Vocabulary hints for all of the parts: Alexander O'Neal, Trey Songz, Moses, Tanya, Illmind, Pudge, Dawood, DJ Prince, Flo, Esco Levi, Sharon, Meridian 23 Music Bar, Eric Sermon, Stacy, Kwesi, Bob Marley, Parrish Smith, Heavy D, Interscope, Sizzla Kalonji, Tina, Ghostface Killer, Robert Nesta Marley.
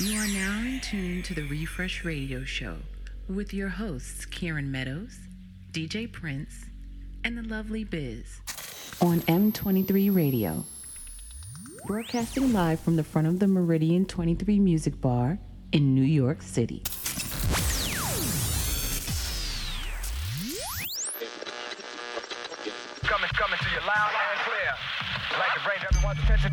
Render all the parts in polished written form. You are now in tune to the Refresh Radio Show with your hosts Kieran Meadows, DJ Prince, and the lovely Biz on M23 Radio. Broadcasting live from the front of the Meridian 23 Music Bar in New York City. Coming to you loud and clear. I'd like to bring everyone's attention.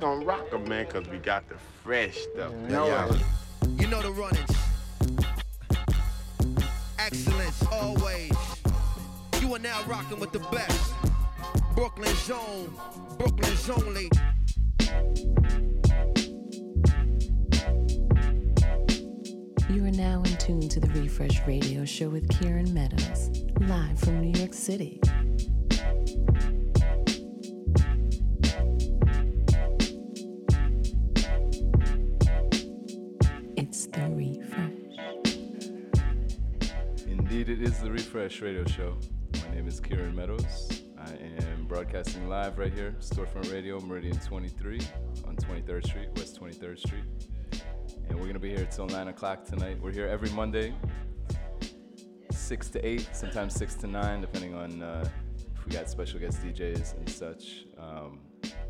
Gonna rock them, man, cause we got the fresh stuff. You know the runnings. Excellence always. You are now rocking with the best. Brooklyn's own, Brooklyn's only. You are now in tune to the Refresh Radio Show with Kieran Meadows, live from New York City. Refresh Radio Show. My name is Kieran Meadows. I am broadcasting live right here, Storefront Radio, Meridian 23 on 23rd Street, West 23rd Street. And we're going to be here till 9 o'clock tonight. We're here every Monday, 6 to 8, sometimes 6 to 9, depending on if we got special guest DJs and such.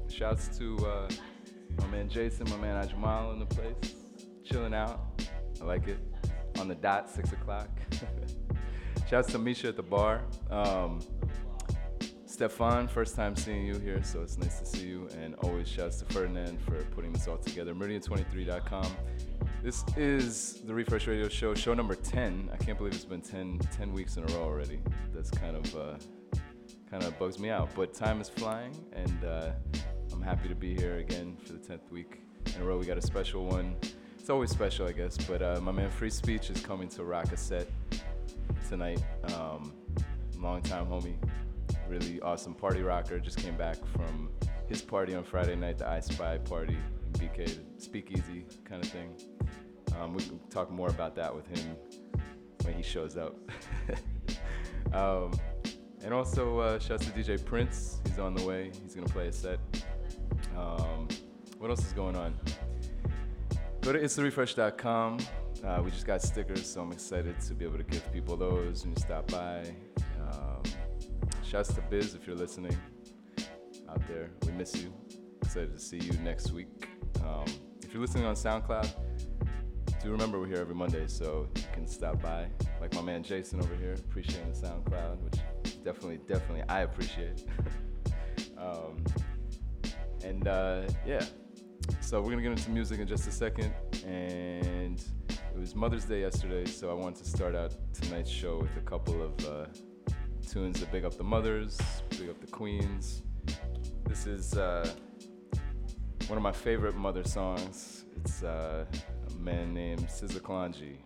Shouts to my man Jason, my man Ajmal in the place. Chilling out. I like it. On the dot, 6 o'clock. Shouts to Misha at the bar. Stefan, first time seeing you here, so it's nice to see you. And always shouts to Ferdinand for putting this all together. Meridian23.com. This is the Refresh Radio Show, show number 10. I can't believe it's been 10 weeks in a row already. That's kind of bugs me out. But time is flying, and I'm happy to be here again for the 10th week in a row. We got a special one. It's always special, I guess. But my man Frei Speech is coming to rock a set tonight. Long time homie, really awesome party rocker. Just came back from his party on Friday night, the I Spy party, BK Speakeasy kind of thing. We can talk more about that with him when he shows up. And also shouts to DJ Prince. He's on the way. He's gonna play a set. What else is going on? Go to itstherefresh.com. We just got stickers, so I'm excited to be able to give people those when you stop by. Shouts to Biz if you're listening out there. We miss you. Excited to see you next week. If you're listening on SoundCloud, do remember we're here every Monday, so you can stop by. Like my man Jason over here, appreciating the SoundCloud, which definitely I appreciate. Yeah. So we're going to get into music in just a second, and it was Mother's Day yesterday, so I wanted to start out tonight's show with a couple of tunes that big up the mothers, big up the queens. This is one of my favorite mother songs. It's a man named Sizzla Kalonji.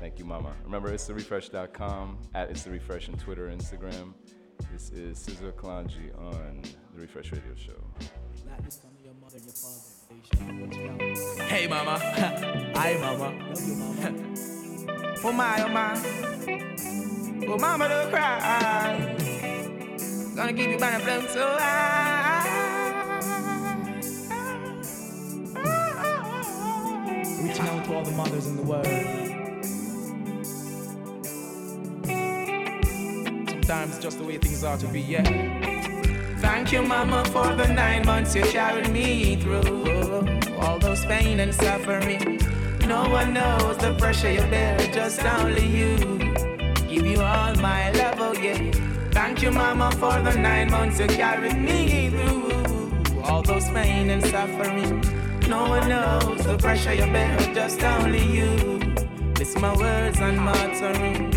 Thank you, Mama. Remember, it's therefresh.com, at it's the refresh on Twitter and Instagram. This is Sizzla Kalonji on the Refresh Radio Show. Hey mama, hi mama. Oh my, oh mama don't cry. Gonna keep you by the flame so high. all the mothers in the world. Sometimes just the way things are to be, yeah. Thank you, Mama, for the 9 months you carried me through all those pain and suffering. No one knows the pressure you bear, just only you. Give you all my love, oh yeah. Thank you, Mama, for the 9 months you carried me through all those pain and suffering. No one knows the pressure you bear, just only you. It's my words and muttering.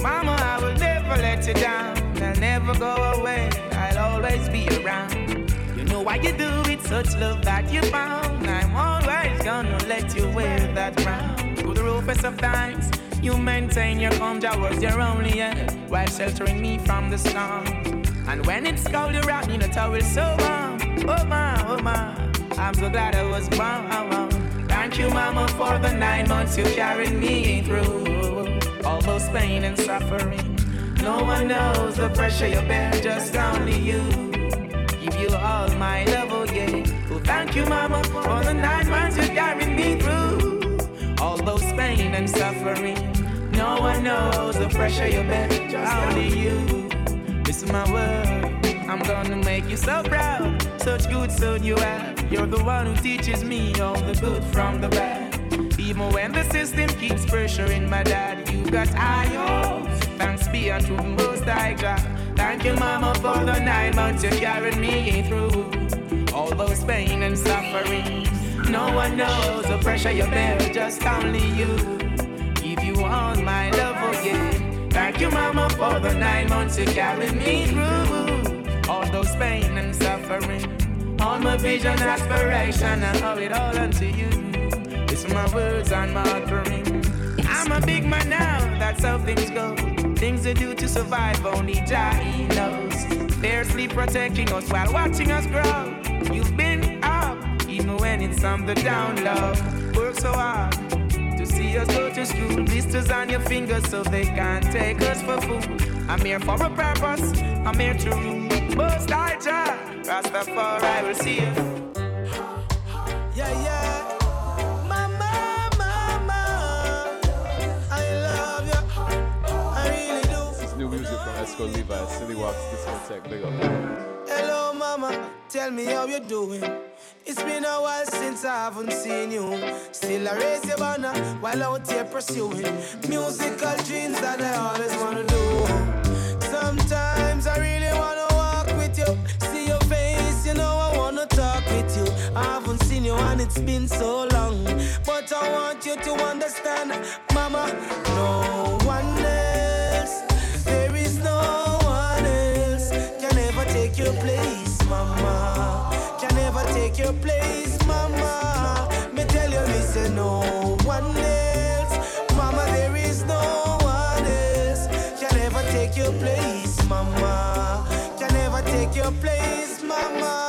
Mama, I will never let you down. I'll never go away, I'll always be around. You know why you do it, such love that you found. I'm always gonna let you wear that crown. Through the roughest of times, you maintain your calm, that was your only end, while sheltering me from the storm. And when it's cold, you wrap me in a towel so warm. Oh my, oh my, I'm so glad I was born. Thank you, Mama, for the 9 months you carried me through all those pain and suffering. No one knows the pressure you bear, just only you. Give you all my love, oh yeah. Well, thank you, Mama, for the 9 months you carried me through all those pain and suffering. No one knows the pressure you bear, just only you. This is my world, I'm gonna make you so proud. Such good soul you have. You're the one who teaches me all the good from the bad. Even when the system keeps pressuring my dad, you got I.O. Thanks be unto the Most High God. Thank you, Mama, for the 9 months you carried me through all those pain and suffering. No one knows the pressure you bear, just only you. Give you all my love, oh yeah. Thank you, Mama, for the 9 months you carried me through all those pain and suffering. All my vision, aspiration, I owe it all unto you. It's my words and my offering. I'm a big man now, that's how things go. Things I do to survive, only Jah knows. Fiercely protecting us while watching us grow. You've been up, even when it's on the down low. Work so hard to see us go to school. Blisters on your fingers so they can't take us for food. I'm here for a purpose, I'm here to rule. Most I try. Rastafari will see you. Yeah, yeah. Mama, mama, I love you. I really do. This is new music from Esco Levi, Silly Walks, Discotech, big up. Hello, Mama, tell me how you're doing. It's been a while since I haven't seen you. Still I raise your banner while out here pursuing musical dreams that I always want to do. Sometimes I really want to walk with you. I haven't seen you and it's been so long, but I want you to understand, Mama, no one else, there is no one else, can ever take your place, Mama, can ever take your place, Mama, me tell you, listen, no one else, Mama, there is no one else, can ever take your place, Mama, can ever take your place, Mama.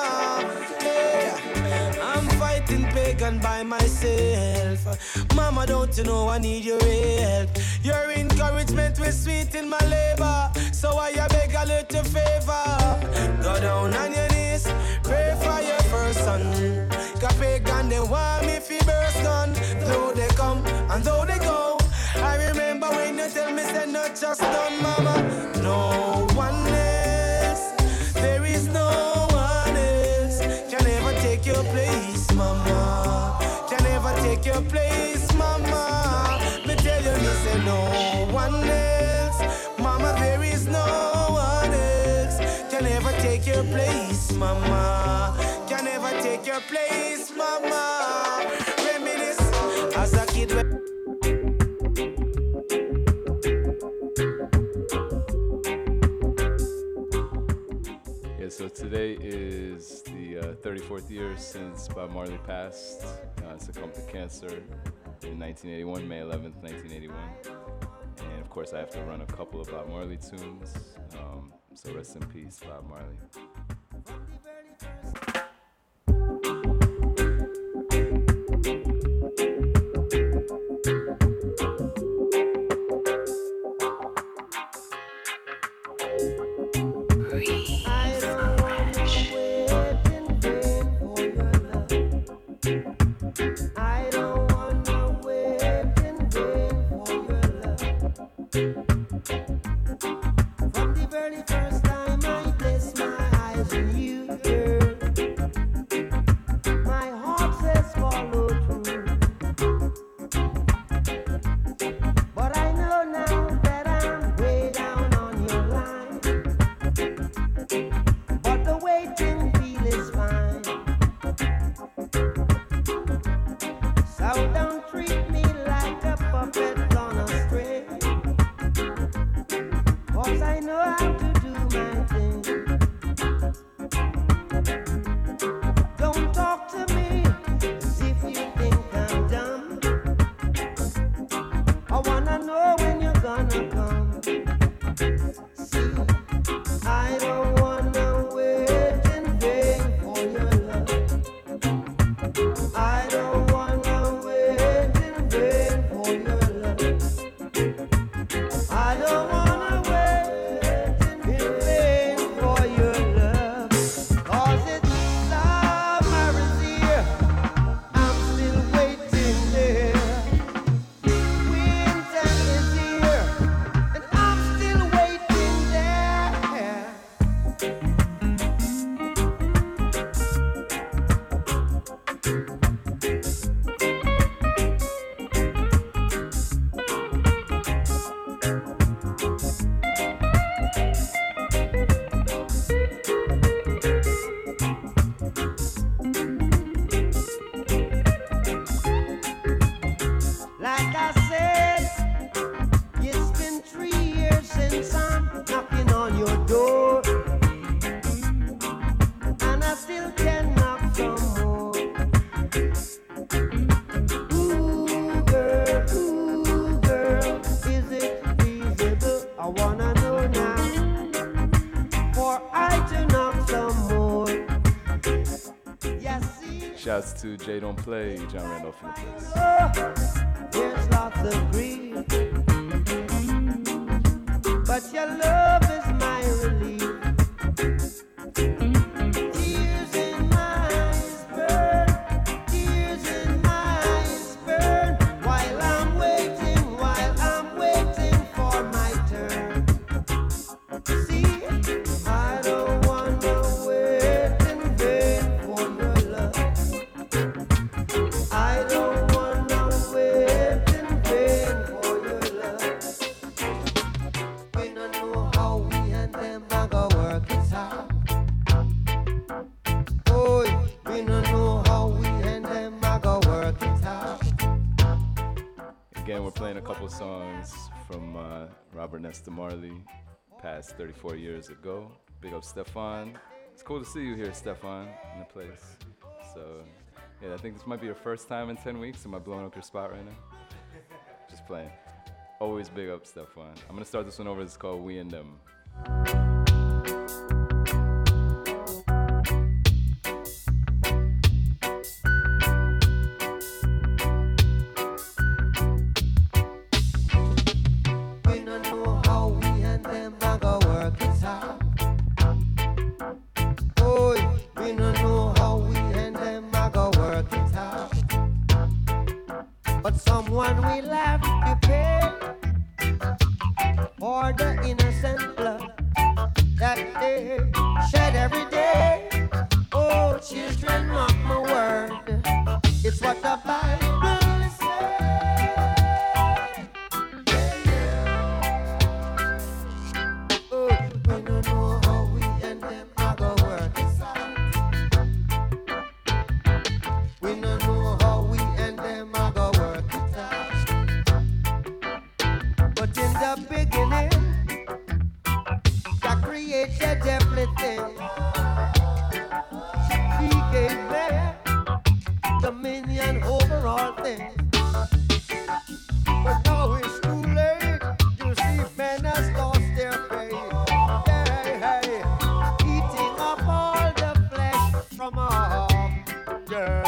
Pagan by myself. Mama, don't you know I need your help? Your encouragement will sweeten my labor, so I beg a little favor. Go down on your knees, pray for your first son. Cause pagan, they want me for burst gun. Though they come and though they go, I remember when you tell me they're not just done, Mama. No one else, there is no one else, can ever take your place, Mama, can ever take your place, Mama. Me tell you, me say no one else, Mama. There is no one else can ever take your place, Mama. Can ever take your place, Mama. Reminisce as a kid. So today is the 34th year since Bob Marley passed, succumbed to cancer in 1981, May 11th, 1981. And of course I have to run a couple of Bob Marley tunes, so rest in peace, Bob Marley. I don't want no way. Shouts to Jay Don't Play, John Randolph in the place. Oh, there's lots of grief, but your love is my relief. Tears in my eyes burn, tears in my eyes burn, while I'm waiting for my turn. See, I don't want to wait in vain for your love. I don't want to wait in vain for your love. We don't know how we and them are gonna work it out. Again, we're playing a couple songs from Robert Nesta Marley, passed 34 years ago. Big up Stefan. It's cool to see you here, Stefan, in the place. So, yeah, I think this might be your first time in 10 weeks. Am I blowing up your spot right now? Just playing. Always big up Stefan. I'm going to start this one over. It's called We and Them. Someone will have to pay for the innocent blood that they shed every day. Oh, children, mark my word, it's what the Bible says. Oh, we don't know how we and them are gonna work it out. We don't know how we and them are gonna. Beginning, God created everything. He gave man dominion over all things. But now it's too late. You see, man has lost their faith. Hey, hey, eating up all the flesh from our dirt.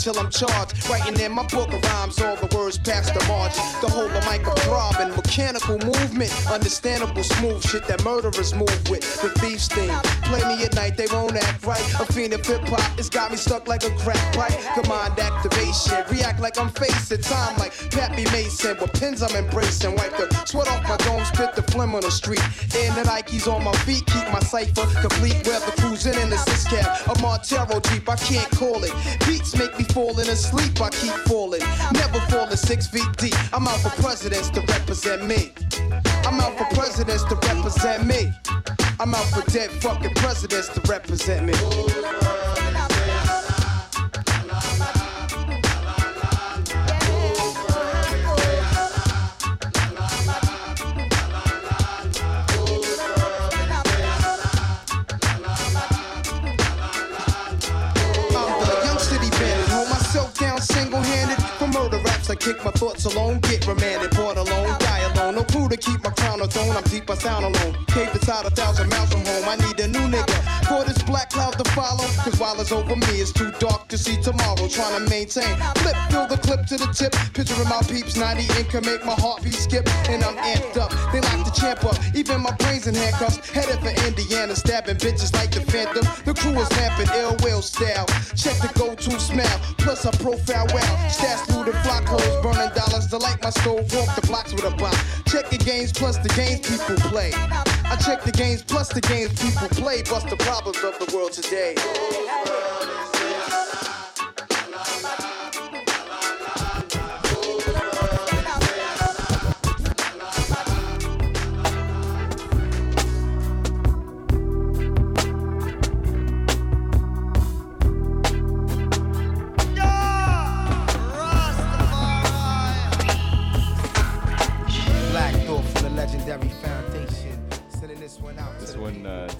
Till I'm charged, writing in my book of rhymes, all the words past the margin. The whole of Micah throbbing, mechanical movement, understandable smooth shit that murderers move with. The thieves thing, play me at night, they won't act right. A fiend of hip hop, it's got me stuck like a crack pipe. Command activation, react like I'm facing time like Pappy Mason. With pins I'm embracing, wipe the sweat off my dome, spit the phlegm on the street. And the Nikes on my feet, keep my cipher complete. Weather cruising in the six cab, a Montero Jeep, I can't call it. Beats make me falling asleep, I keep falling. Never falling 6 feet deep. I'm out for presidents to represent me. I'm out for presidents to represent me. I'm out for dead fucking presidents to represent me. Kick my thoughts alone, get remanded, bought alone, die alone, no crew to keep my crown atone. I'm deep, I sound alone. Cave inside 1,000 miles from home. I need a new nigga for this black cloud to follow. Cause while it's over me, it's too dark to see tomorrow. Trying to maintain. Flip, fill the clip to the tip. Picturing my peeps, 90 income, make my heartbeat skip. And I'm amped up. They like to champ up. Even my brains in handcuffs. Headed for Indiana, stabbing bitches like the Phantom. The crew is lamping, ill will style. Check the go-to smile. Plus I profile well. Stash through the flock holes, burning dollars to light my soul. Walk the blocks with a bop. Check the games plus the games people play. I check the games plus the games people play. Bust the problems of the world today.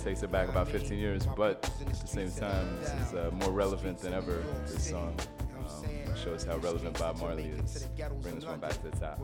Takes it back about 15 years, but at the same time, this is more relevant than ever, this song. Shows how relevant Bob Marley is. Bring this one back to the top.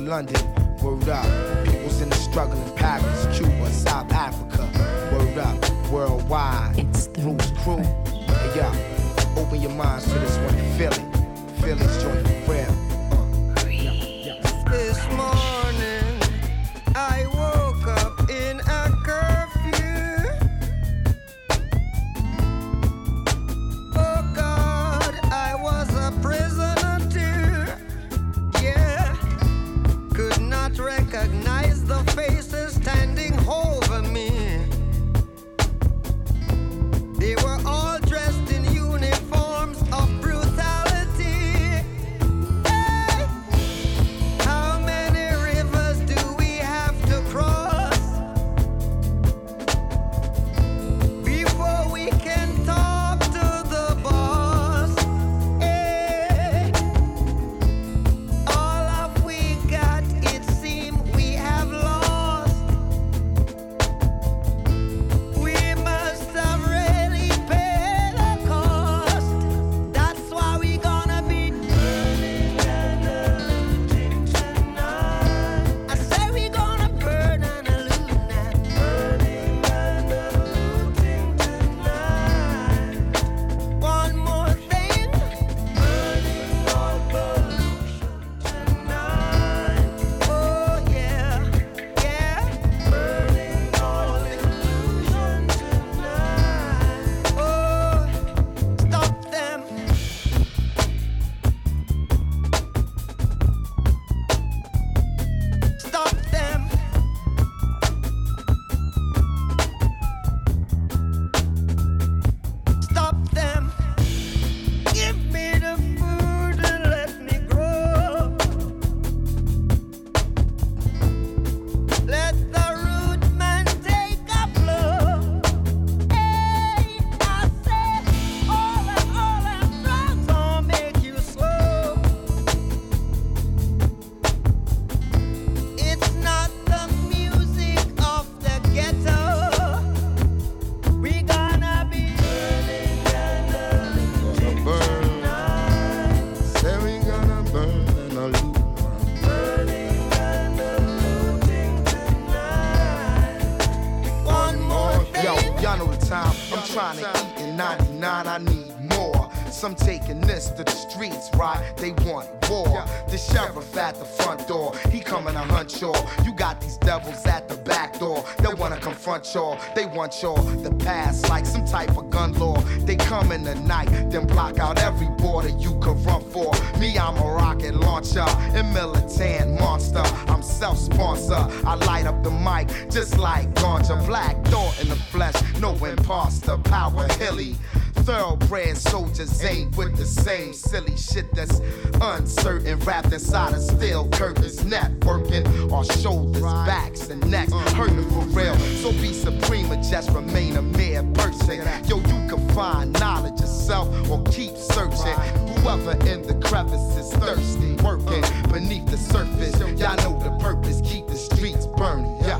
London, word up. People's in the struggle in Paris, Cuba, South Africa, word up. Worldwide, it's the Roots Crew. Hey, yeah. Open your minds to this one. Feel it. Feel it's joint for real. This morning, I woke up in a curfew. Oh God, I was a prisoner. Recognize the faces standing over me. They were all dressed in uniforms of brutality. Hey! How many rivers do we have to cross before we can talk to the boss? Hey! They want y'all the past like some type of gun law. They come in the night, then block out every border you could run for. Me, I'm a rocket launcher and militant monster. I'm self-sponsor. I light up the mic just like ganja. Black thought in the flesh, no imposter. Power hilly, thoroughbred soldiers ain't with the same silly shit that's uncertain. Wrapped inside of steel curtains, networking our shoulders, backs, and necks. Hurting for real, so be surprised. crevices, thirsty, working beneath the surface. Y'all know the purpose, keep the streets burning. Yeah.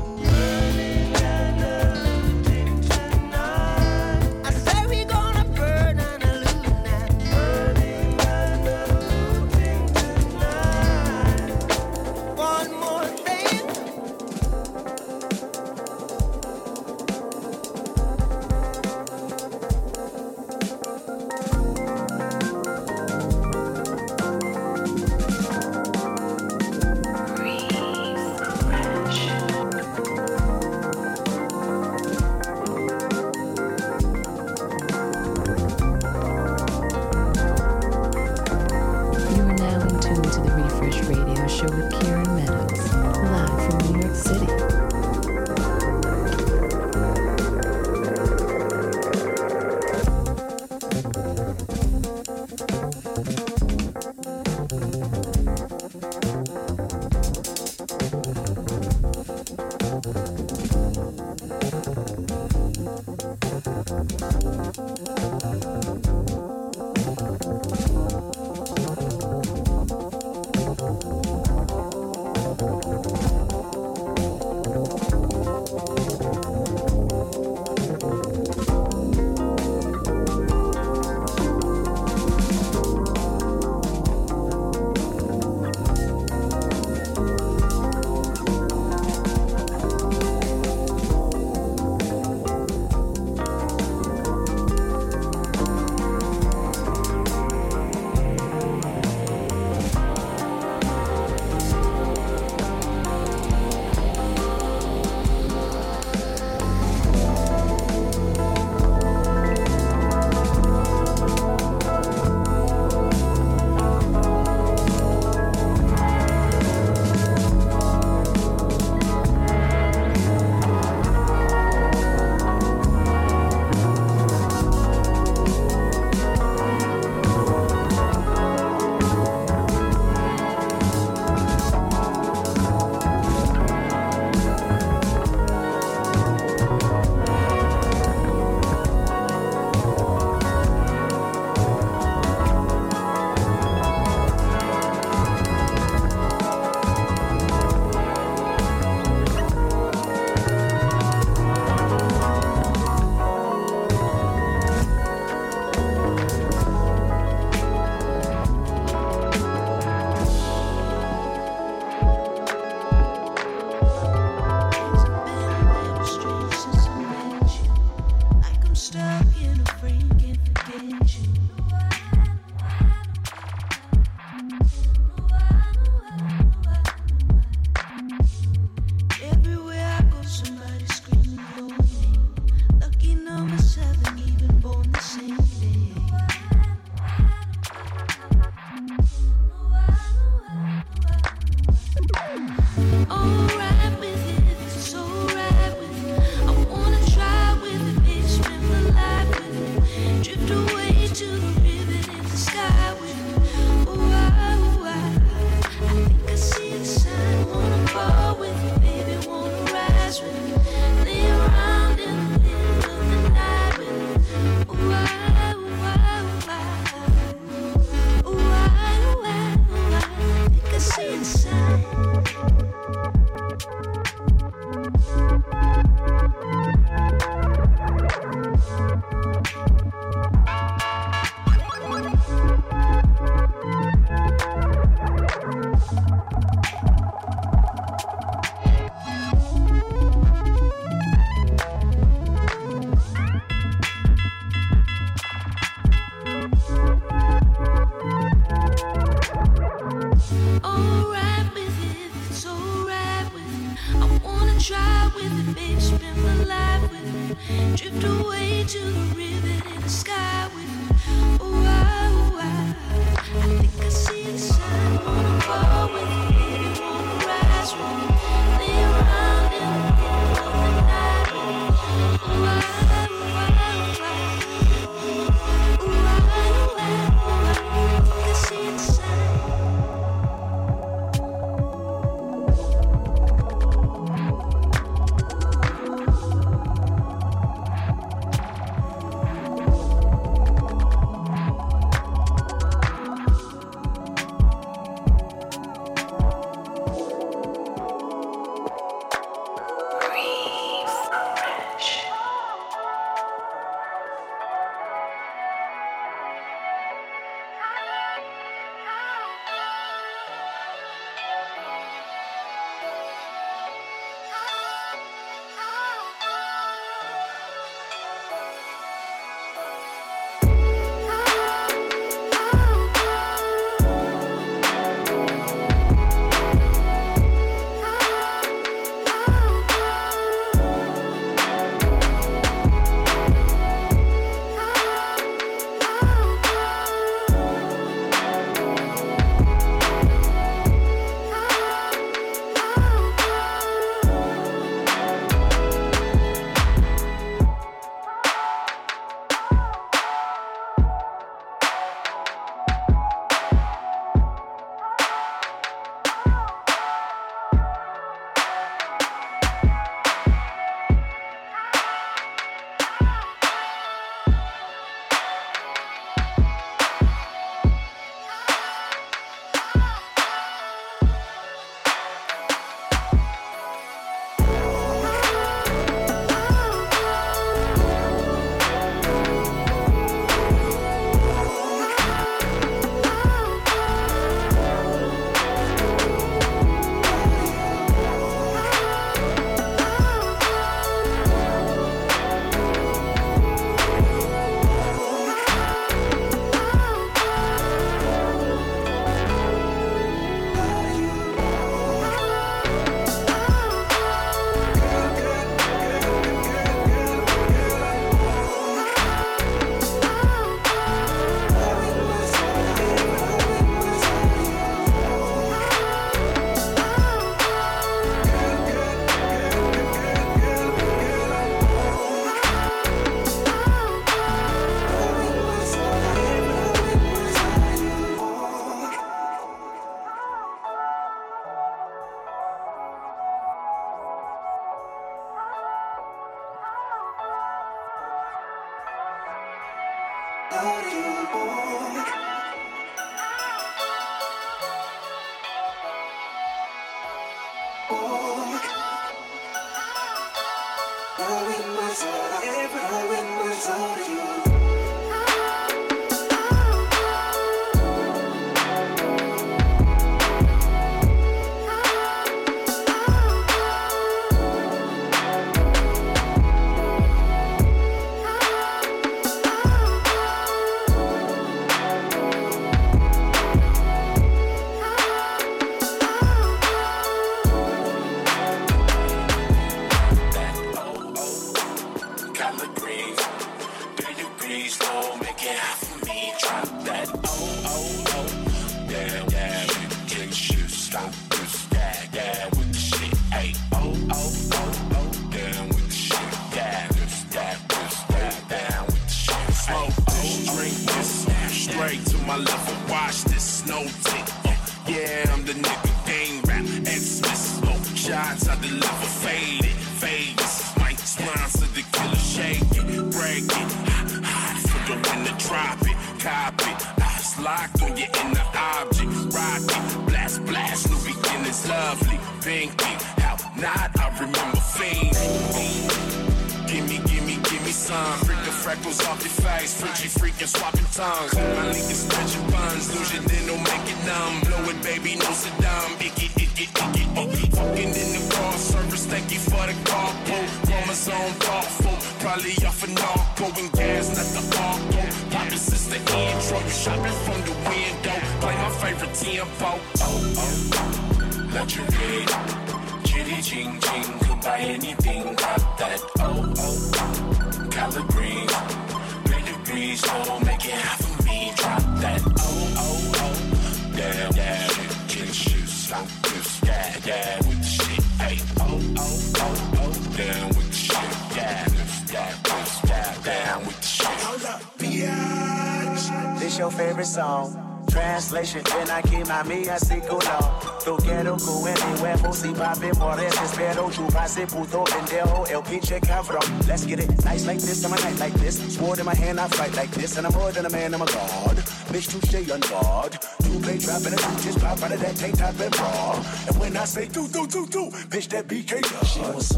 Let's get it nice like this and my night like this. Sword in my hand, I fight like this. And I'm more than a man, I'm a god. Bitch, you stay on guard. You play trap and a two just pop out of that tank top and bra. And when I say do, bitch, that BK does. She was so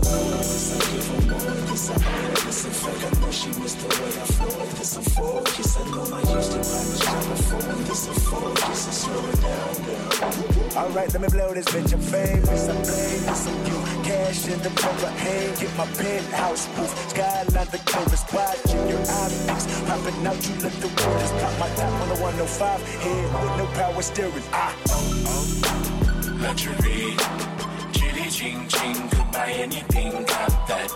good, this I give her more. This I honor, this I fuck. I know she was the way I flowed. This I'm for, kiss I know I used to buy this shot before. This I'm for, kiss I slow it down now. Alright, let me blow this bitch, I'm famous. I'm famous, I'm you. Cash in the proper hand, get my penthouse roof. Skyline the clearest, watching your optics. Popping out, you look the weirdest. Pop my top on the 105, head with no power steering. Ah, luxury, Julie Ching Ching, could buy anything. Got that,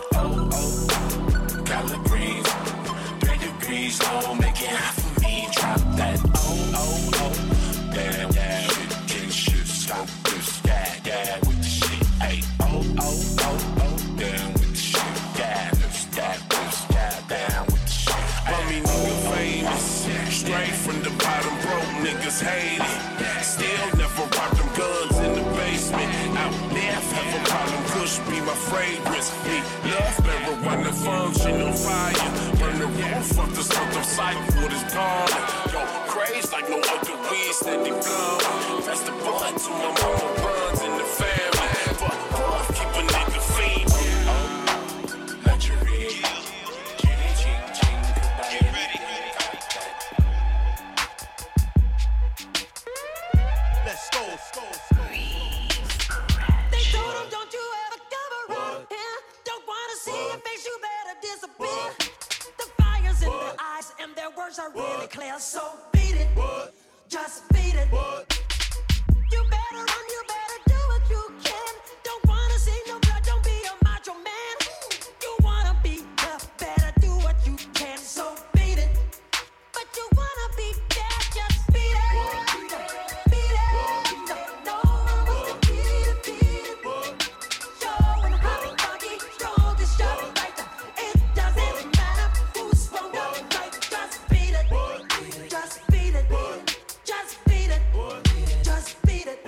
color green, 3 degrees low, make it hot for me. Drop that, damn, yeah, can shoot, so loose, yeah, with the shit, ayy, damn. Straight from the bottom, broke niggas hate it. Still never rock them guns in the basement. Out there, have a problem, push be my fragrance. Be love, marijuana function on fire. Burn the roof up, the smoke of cypher is gone. Go crazy like no other weed, steady blood. That's the blood to my mama runs in the family. Fuck, keep a nigga feed. Words are really clear, so beat it. What? Just beat it. What? You better run, you better do what you can. Don't wanna see no blood, don't be a macho man. You wanna be tough, better do what you can, so beat it. But you wanna be bad, just beat it. What? Beat it, beat it. No one wants to beat it. Show when I'm popping cocky, show this shot right there. It doesn't matter who's wrong, don't fight. Just beat it, just beat it, just beat it.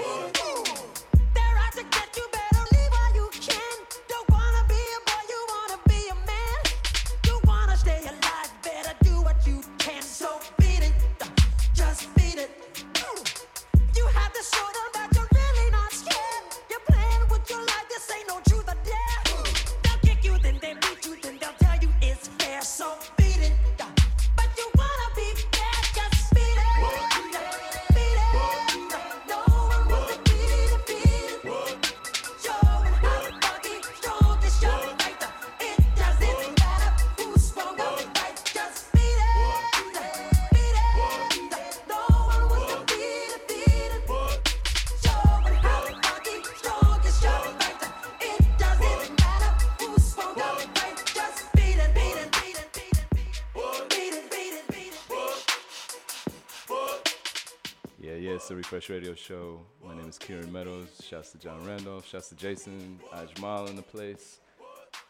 It's the Refresh Radio Show. My name is Kieran Meadows. Shouts to John Randolph. Shouts to Jason. Ajmal in the place.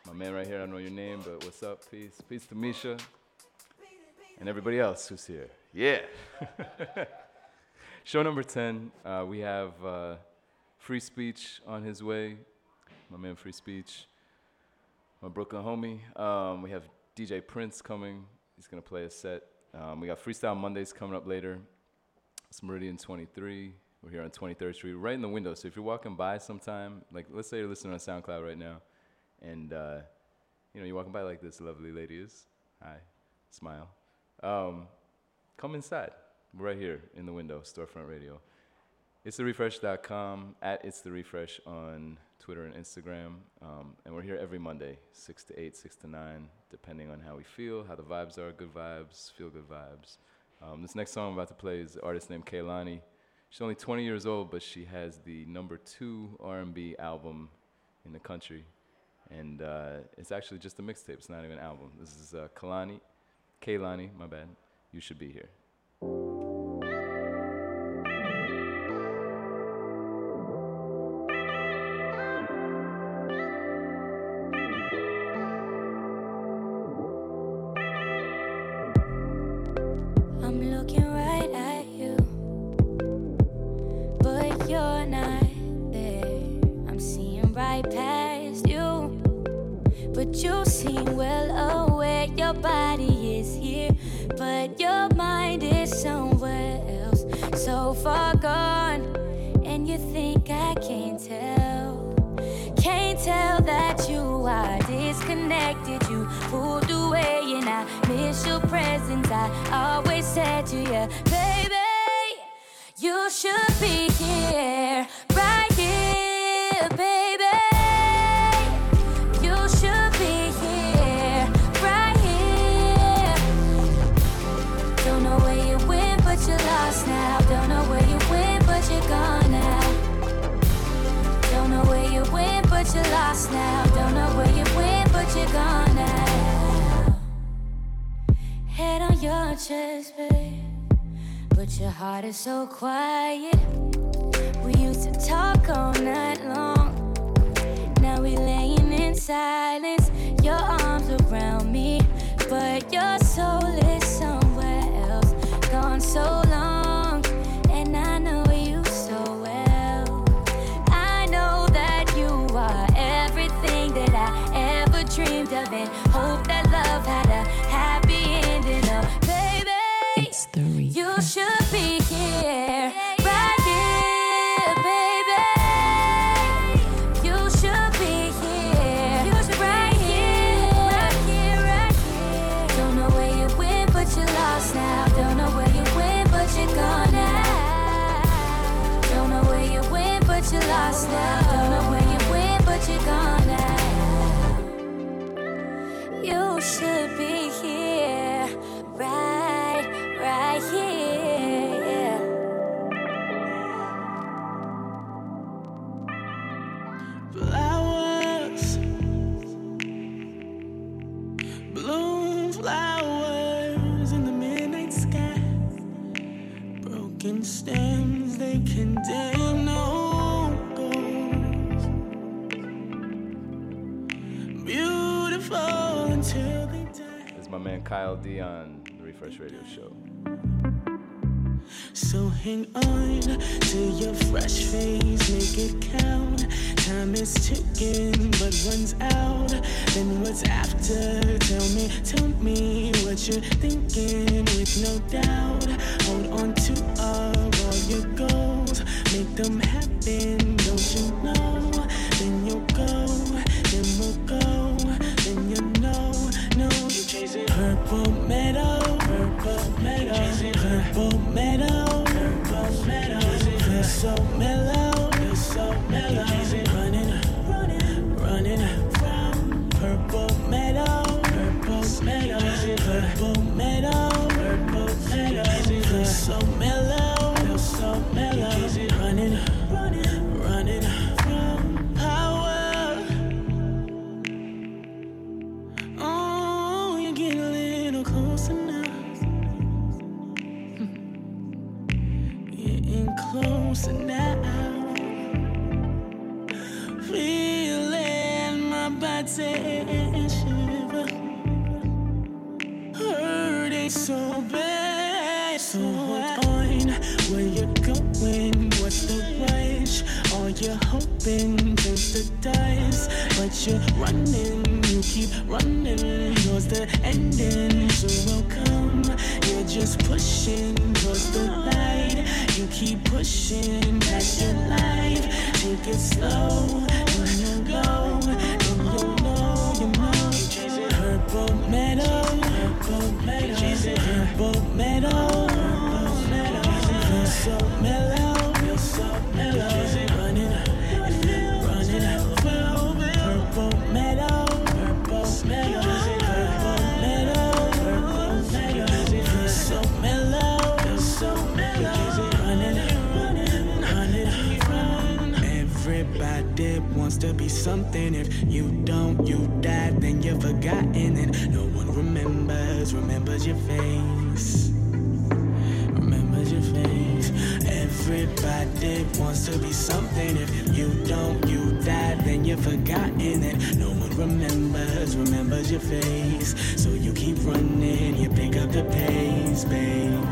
My man right here, I don't know your name, but what's up? Peace. Peace to Misha. And everybody else who's here. Yeah. Show number 10. We have Frei Speech on his way. My man Frei Speech. My Brooklyn homie. We have DJ Prince coming. He's going to play a set. We got Freestyle Mondays coming up later. It's Meridian 23. We're here on 23rd Street, right in the window. So if you're walking by sometime, like let's say you're listening on SoundCloud right now, and you're walking by like this lovely lady is. Hi, smile. Come inside. We're right here in the window, Storefront Radio. itstherefresh.com, at itstherefresh on Twitter and Instagram. And we're here every Monday, 6 to 8, 6 to 9, depending on how we feel, how the vibes are, good vibes, feel good vibes. This next song I'm about to play is an artist named Kehlani. She's only 20 years old, but she has the #2 R&B album in the country. And it's actually just a mixtape. It's not even an album. This is Kehlani, my bad. You Should Be Here. closer now. Feeling my body shiver, hurting so bad. So hold on, where you going? What's the rush? All you're hoping just the dice, but you're running, you keep running. Cause the ending soon will come. You're just pushing towards the light. You keep pushing past your life. Take it slow, then you'll go, then you'll know, you know. Purple meadow, purple meadow, purple meadow, purple meadow. Feel so mellow, feel so mellow. Wants to be something. If you don't, you die, then you're forgotten. And no one remembers your face, remembers your face. Everybody wants to be something. If you don't, you die, then you're forgotten. And no one remembers your face. So you keep running, you pick up the pace, babe.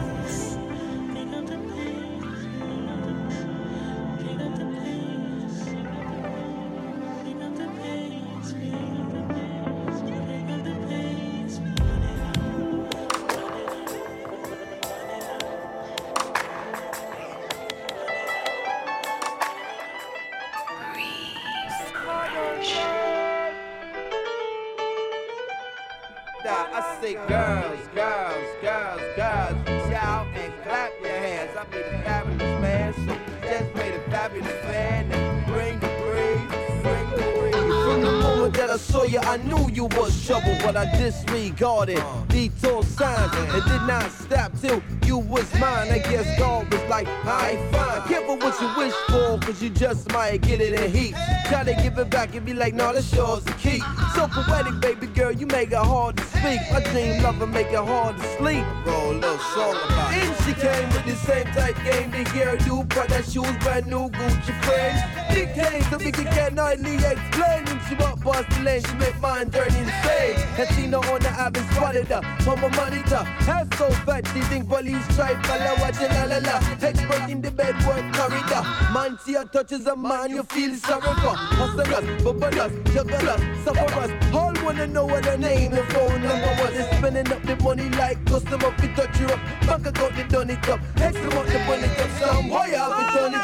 Disregarded detour signs and did not stop till you was mine. I guess God was like, I ain't fine. Careful what you wish for, cause you just might get it in heat. Try to give it back and be like, nah, that's yours to keep. So poetic, baby girl, you make it hard to speak. My dream lover make it hard to sleep. Roll a little song about it. And she came with the same type game that Gary do. Brought that shoes, brand new Gucci frames. DK, Tamika can't hardly explain. When she walked past the lane, she made mine dirty and fade. And Tina on the album spotted her from a monitor. Her so fat, she think police try follow her. La la la, expert in the bedwork corridor. Man, see her touches a man, you feel sorry for. Hustle us, bubble us, juggle us, suffer us. All wanna know what her name and phone number was. They spending up the money like customer, we touch you up. Bank account, they done it up. Next them up, they burn it up. Some wire, we turn it up.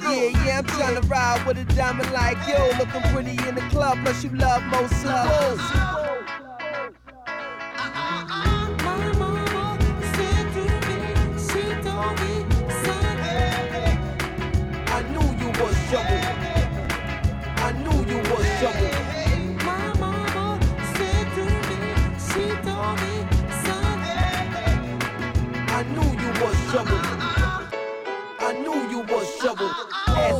Yeah, I'm trying to ride with a diamond like you. Looking pretty in the club, plus you love most of us.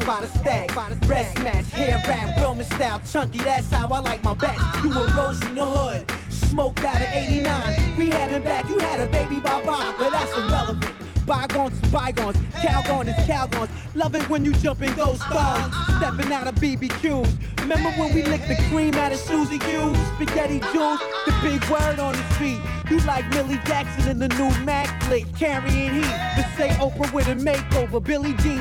By the stack, breast match, hair wrap, Roman style, chunky, that's how I like my back. You a rose in the hood, smoked out of 89. We had it back, you had a baby bye-bye, but that's irrelevant. Bygones is bygones, Calgon is Calgons. Love it when you jump in those thongs, stepping out of BBQs. Remember when we licked the cream out of Susie Q's? Spaghetti juice, the big word on his feet. You like Millie Jackson in the new Mac flick, carrying heat. But say Oprah with a makeover, Billie Jean /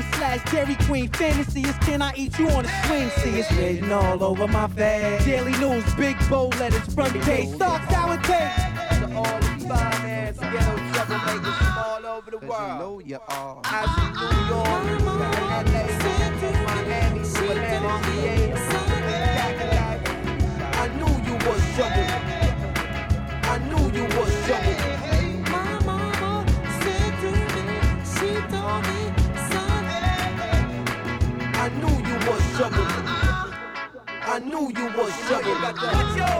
Dairy Queen. Fantasy is can I eat you on a swing? See, it's written all over my face. Daily news, big bold letters, front page, thoughts, our takes. To all these fine ass ghetto troublemakers from all over the world. You know you are. I see New York, LA, Miami, Atlanta, PA. I knew you was trouble. I knew you was trouble. My mama said to me, she told me, son, I knew you was trouble. I knew you was trouble.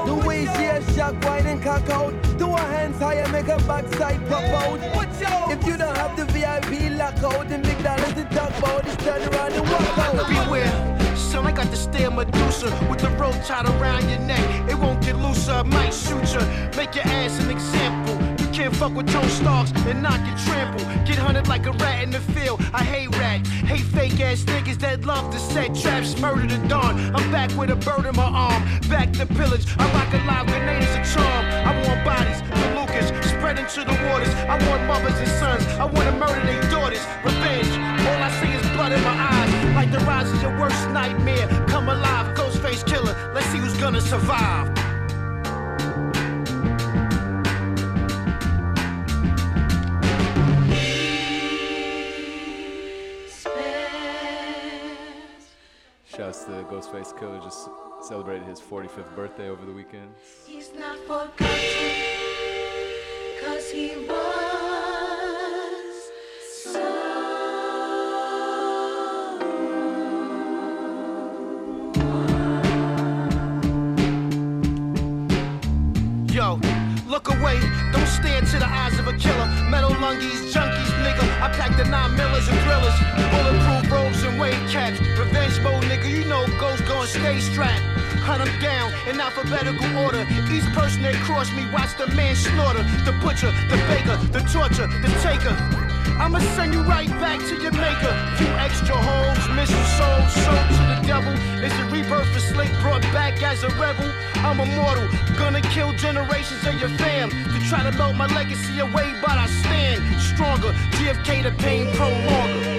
The way she has shock, wine and cock-out. Do her hands higher, make her backside pop out. If you don't have the VIP lockout, then big dollars to talk about is turn around and walk out. Beware. Son, I got to stay a Medusa with the rope tied around your neck. It won't get looser, I might shoot ya. Make your ass an example. You can't and fuck with Joe Starks and not get trampled. Get hunted like a rat in the field. I hate rats, hate fake ass niggas that love to set traps. Murder to dawn, I'm back with a bird in my arm. Back to pillage, I rock a lot with names of charm. I want bodies, Lucas, spread into the waters. I want mothers and sons, I want to murder their daughters. Revenge, all I see is blood in my eyes. Like the rise of your worst nightmare. Come alive, Ghostface Killer, let's see who's gonna survive. Shouts to Ghostface Killer, just celebrated his 45th birthday over the weekend. He's not forgotten, 'cause he was someone. Yo, look away, don't stare into the eyes of a killer. Metal lungies, junkies, nigga, I pack the 9 millers and thrillers. Bulletproof robes and wave caps. Revenge mode, nigga, you know ghosts gon' stay strapped. Hunt them down in alphabetical order. Each person that crossed me, watch the man slaughter. The butcher, the baker, the torture, the taker. I'ma send you right back to your maker. Few extra holes, missing souls, sold to the devil. It's a rebirth for Slick, brought back as a rebel. I'm immortal, gonna kill generations of your fam. To try to melt my legacy away, but I stand stronger. GFK the pain prolonger.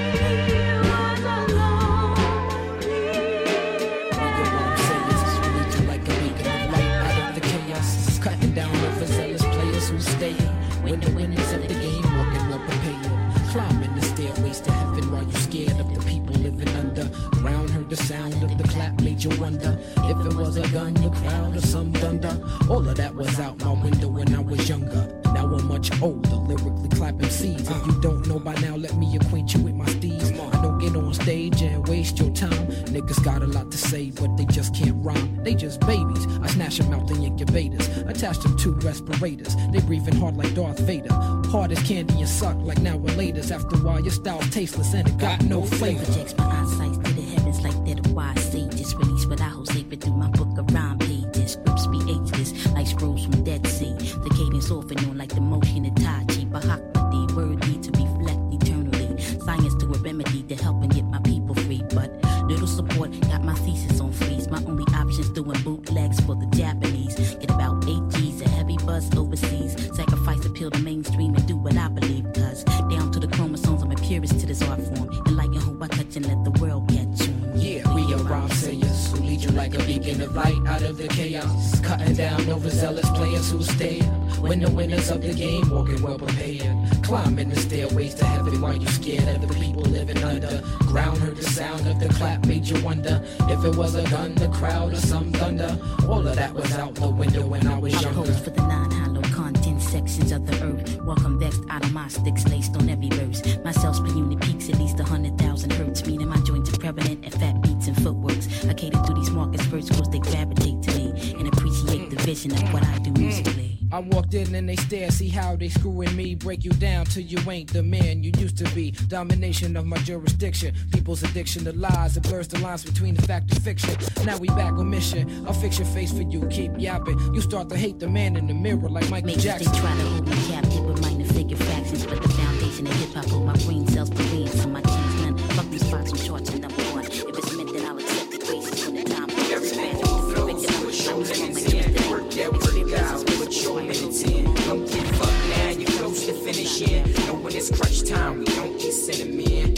When the winners of the game walking up a paying, climbing the stairways to heaven while you scared of the people living under. Ground heard the sound of the clap, made you wonder if it was a gun, the crowd, or some thunder. All of that was out my window when I was younger. Now I'm much older, lyrically clapping seeds. If you don't know by now, let me acquaint you with my steeds. I don't get on stage and waste your time. Niggas got a lot to say, but they just can't rhyme. They just babies. I snatch them out the incubators, attach them to respirators. They breathing hard like Darth Vader. Hard as candy and suck like now or laters. After a while, your style's tasteless and it got no flavor. Projects my eyesight to the heavens like they're the wise sages. Release what I hold sacred through my book of rhyme pages. Scripts be ageless like scrolls from Dead Sea. The cadence off and on like the motion of Tai Chi. Bahakmati, worthy to reflect eternally. Science to a remedy to help and get my people free. But little support got my thesis on freeze. My only options doing bootlegs for the Japanese. Get about 8 G's, a heavy buzz overseas. Sacrifice appeal to mainstream and do what I believe. 'Cause down to the chromosomes, I'm a purist to this art form. Enlighten who I touch and let the world catch on. Yeah, we are rhyme sayers who lead you like a beacon of light out of the chaos. Cutting down overzealous players who stare when the winners of the game walking well prepared. Climbing the stairways to heaven while you scared of the people living under. Ground heard the sound of the clap, made you wonder if it was a gun, the crowd, or some thunder. All of that was out the window when I was younger. I pose for the non-hollow content sections of the earth. Welcome vexed out of my sticks laced on every verse. My cells per unit peaks at least 100,000 hertz. Meaning my joints are prevalent at fat beats and footworks. I cater to these markets first cause they gravitate to me and appreciate the vision of what I do musically. I walked in and they stare, see how they screwing me. Break you down till you ain't the man you used to be. Domination of my jurisdiction. People's addiction to lies. It blurs the lines between the fact and fiction. Now we back on mission. I'll fix your face for you. Keep yapping. You start to hate the man in the mirror like Michael Jackson. They try to hold me captive with minor figure factions. But the foundation of hip-hop hold my brain cells between. So my team's none. Fuck these spots, I'm short to number one. If it's meant that I'll accept the graces when the time comes. Everything will flow to a show minutes in. Work that work out. Short minutes in, don't give up now, you're close to finishing. Know when it's crunch time, we don't eat cinnamon.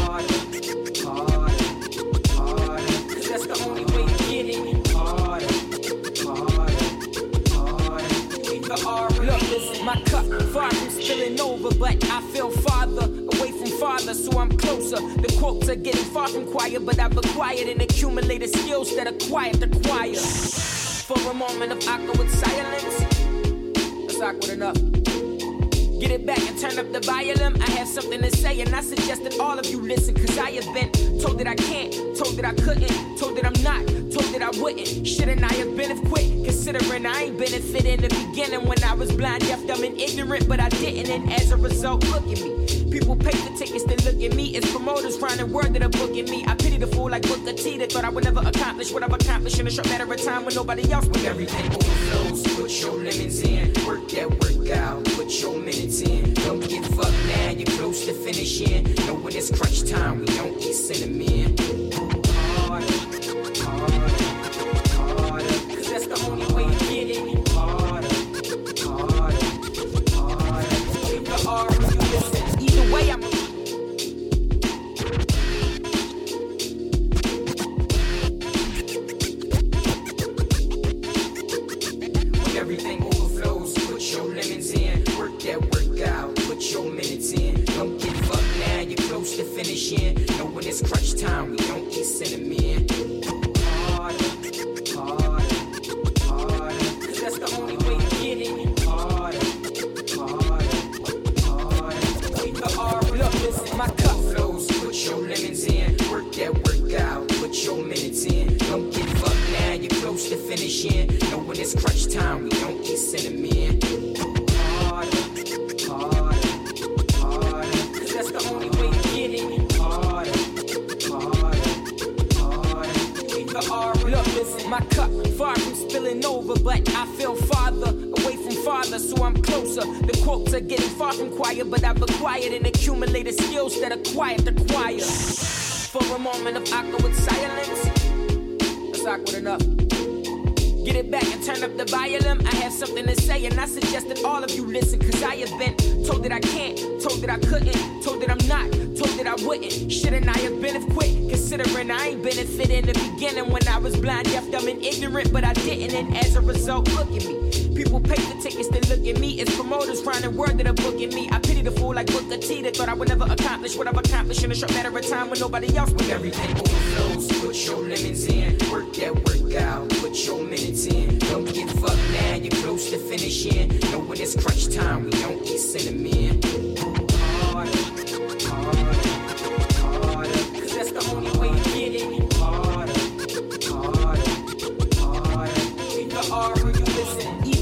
Harder, harder, harder, 'cause that's the only way to get it. Harder, harder, harder, keep the R. Look, this is my cup, far from spilling over, but I feel farther away from father, so I'm closer. The quotes are getting far from quiet, but I've acquired and accumulated skills that acquired the choir. For a moment of awkward silence, that's awkward enough. Get it back and turn up the volume. I have something to say and I suggest that all of you listen. 'Cause I have been told that I can't, told that I couldn't, told that I'm not, told that I wouldn't. Shouldn't I have been quit, considering I ain't benefit in the beginning. When I was blind, deaf, dumb, and ignorant, but I didn't. And as a result, look at me. People pay for tickets, they look at me. It's promoters trying to word that are booking me. I pity the fool like Booker T that thought I would never accomplish what I've accomplished in a short matter of time when nobody else would. Everything overflows, put your lemons in, work that work out. competition. Know when it's crunch time, we don't eat cinnamon. Harder, harder, harder. Cause that's the only way to get it. Harder, harder, harder. Leave the R and you listen. Either way, I'm nobody else with everything overflows. Put your lemons in, work that work out, put your minutes in. Don't get fucked now, you're close to finishing. Know when it's crunch time, we don't eat cinnamon. Harder, harder, harder. Cause that's the only way to get it. Harder, harder, harder. Leave the R when you listen. Either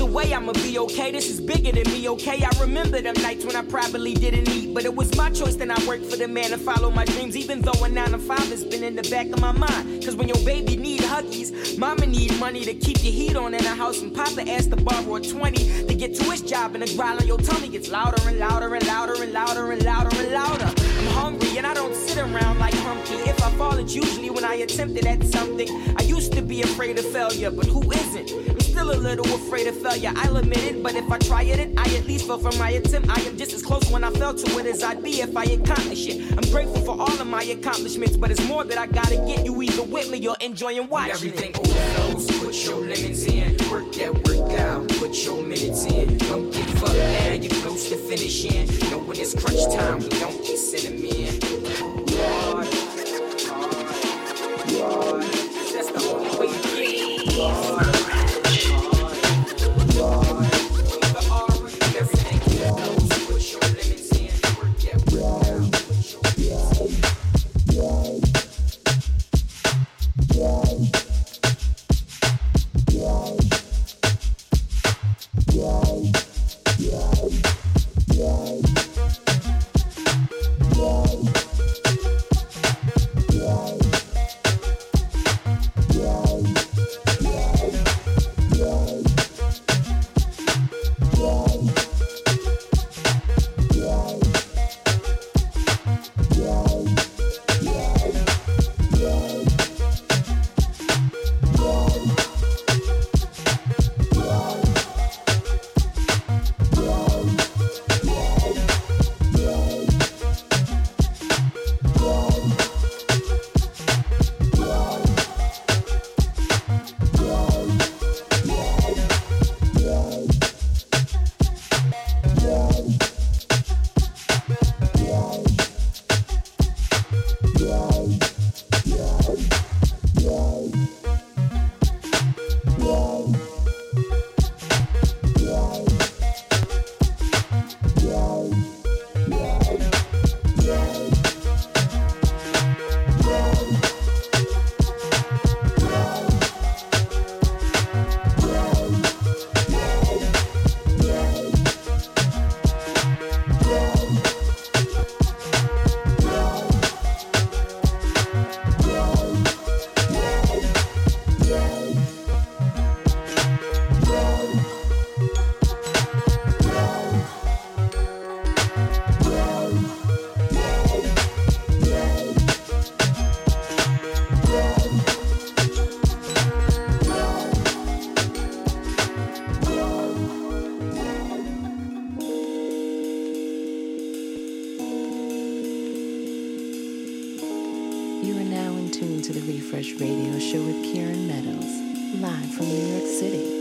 way, I'ma be okay. This is bigger than me, okay? I remember them nights when I probably didn't eat, but it was my choice, then I worked for the man and follow my dreams, even though a 9-to-5 has been in the back of my mind. Cause when your baby need Huggies, mama need money to keep your heat on in the house, and papa asked to borrow a 20 to get to his job, and the growl on your tummy gets louder and louder and louder and louder and louder and louder. I'm hungry and I don't sit around like Humpty. If I fall, it's usually when I attempted at something. I used to be afraid of failure, but who isn't? I'm still a little afraid of failure, I'll admit it, but if I try it, I at least fell from my attempt. I am just as close when I fell to it as I'd be if I accomplish it. I'm grateful for all of my accomplishments, but it's more that I gotta get. You either with me or enjoying watching. Everything overflows, put your lemons in, work that work out, put your minutes in. Don't get fucked now, you're close to finishing. Know when it's crunch time, we don't get cinnamon. Lord, Lord, that's the only way you get. Lord. tuned to the Refresh Radio Show with Kieran Meadows, live from New York City.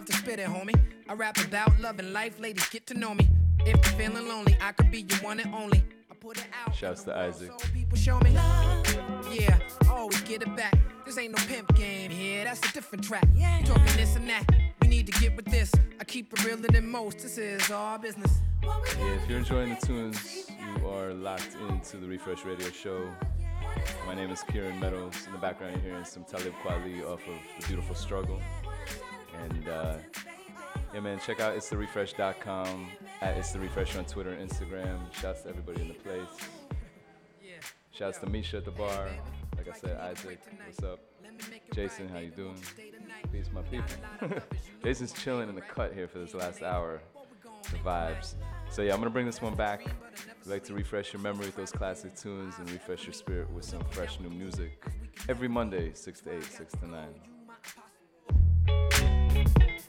love to spit it, homie. I rap about love and life, ladies get to know me. If you're feeling lonely, I could be your one and only. I put it out. Shouts to Isaac. So people show me love. Yeah, always get it back. This ain't no pimp game here, that's a different track. Yeah. Talking this and that, we need to get with this. I keep it realer than most, this is all business. Yeah, if you're enjoying the tunes, you are locked into the Refresh Radio Show. My name is Kieran Meadows. In the background you're hearing some Talib Kweli off of The Beautiful Struggle. And yeah, man, check out itstherefresh.com, at itstherefresh on Twitter and Instagram. Shouts to everybody in the place. Shouts to Misha at the bar. Like I said, Isaac, what's up? Jason, how you doing? Peace, my people. Jason's chilling in the cut here for this last hour. The vibes. So yeah, I'm gonna bring this one back. We like to refresh your memory with those classic tunes and refresh your spirit with some fresh new music. Every Monday, 6 to 8, 6 to 9.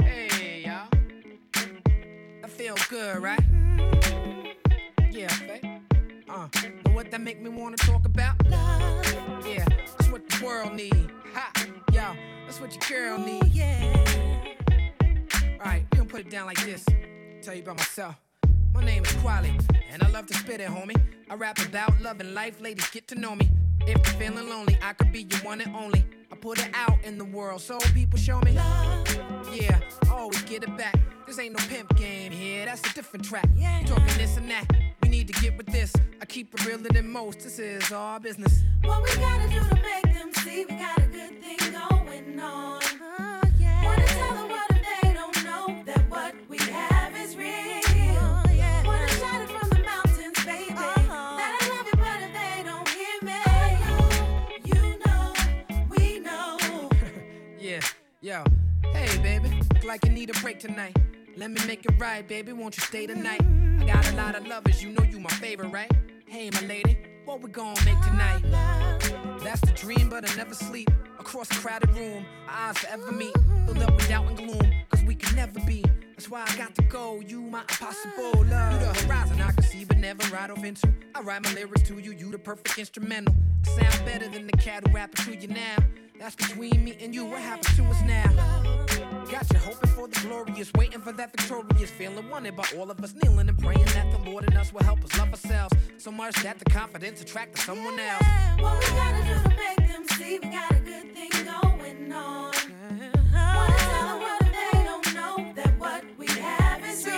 Hey, y'all. I feel good, right? Yeah, babe. But what that make me wanna talk about? Love. Yeah, that's what the world need. Ha, y'all, that's what your girl need. Ooh, yeah. Alright, we gonna put it down like this. Tell you about myself. My name is Kweli, and I love to spit it, homie. I rap about love and life, ladies get to know me. If you're feeling lonely, I could be your one and only. I put it out in the world, so people show me love. Yeah, always get it back. This ain't no pimp game here, that's a different track. Yeah. Talking this and that, we need to get with this. I keep it realer than most, this is all business. What we gotta do to make them see we got a good thing going on. Yo, hey baby, look like you need a break tonight. Let me make it right, baby, won't you stay tonight? I got a lot of lovers, you know you my favorite, right? Hey my lady, what we gonna make tonight? That's the dream, but I never sleep. Across a crowded room, our eyes forever meet. Filled up with doubt and gloom, cause we can never be. That's why I got to go, you my impossible love. You the horizon I can see, but never ride off into. I write my lyrics to you, you the perfect instrumental. I sound better than the cat who rapping to you now. That's between me and you, what happens to us now? Got you hoping for the glorious, waiting for that victorious, feeling wanted by all of us, kneeling and praying that the Lord in us will help us love ourselves, so much that the confidence attracted someone else. What we gotta do to make them see we got a good thing going on. Wanna tell the world if they don't know that what we have is real.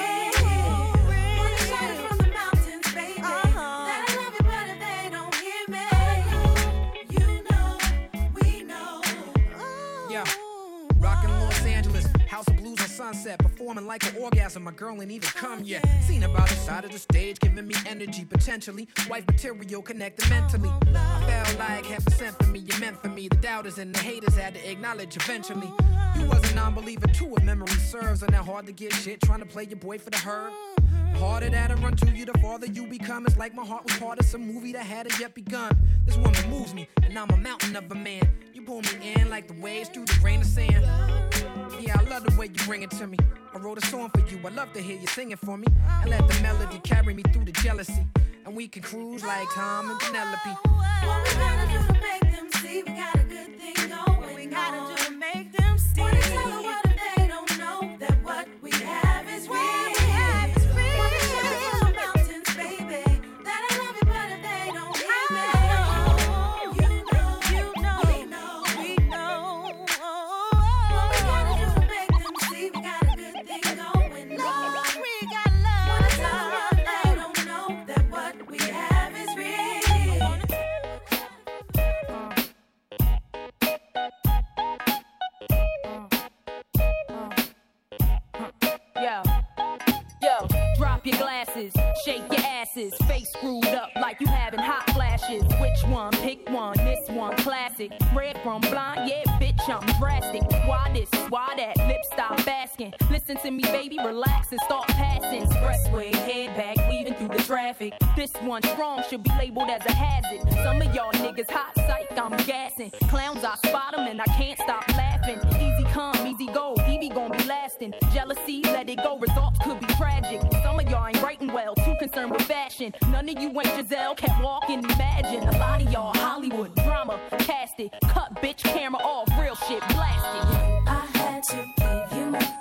Sunset, performing like an orgasm, my girl ain't even come yet. Seen her by the side of the stage, giving me energy, potentially wife material, connected mentally. I felt like half a cent for me, you meant for me. The doubters and the haters had to acknowledge eventually. You was a non-believer too, if memory serves, and that hard to get shit, trying to play your boy for the herd. The harder that I run to you, the farther you become. It's like my heart was part of some movie that hadn't yet begun. This woman moves me, and I'm a mountain of a man. You pull me in like the waves through the grain of sand. Yeah, I love the way you bring it to me. I wrote a song for you, I love to hear you sing it for me. And let the melody carry me through the jealousy. And we can cruise like Tom and Penelope. What we gotta do to make them see we got a good thing going on. What we gotta do to make them see. Wanna tell the world if they don't know that what we have is real. Your glasses, shake your asses, face screwed up like you having hot flashes. Which one? Pick one, this one, classic. Red from blind, yeah, bitch, I'm drastic. Why this? Why that? Lip stop basking. Listen to me, baby, relax and start passing. Expressway, head back, weaving through the traffic. This one strong should be labeled as a hazard. Some of y'all niggas hot psych, I'm gassing. Clowns, I spot them and I can't stop laughing. Easy come, easy go, Evie gon' be lasting. Jealousy, let it go, results could be tragic. Some of y'all ain't writing well, too concerned with fashion. None of you ain't Giselle, can't walk and imagine. A lot of y'all Hollywood drama, cast it, cut bitch camera off, real shit, blast it. I had to give you my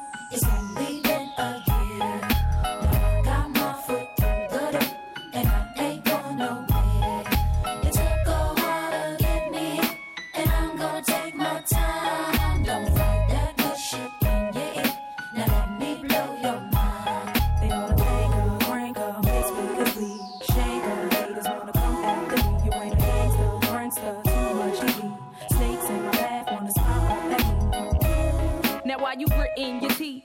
Now why you gritting your teeth?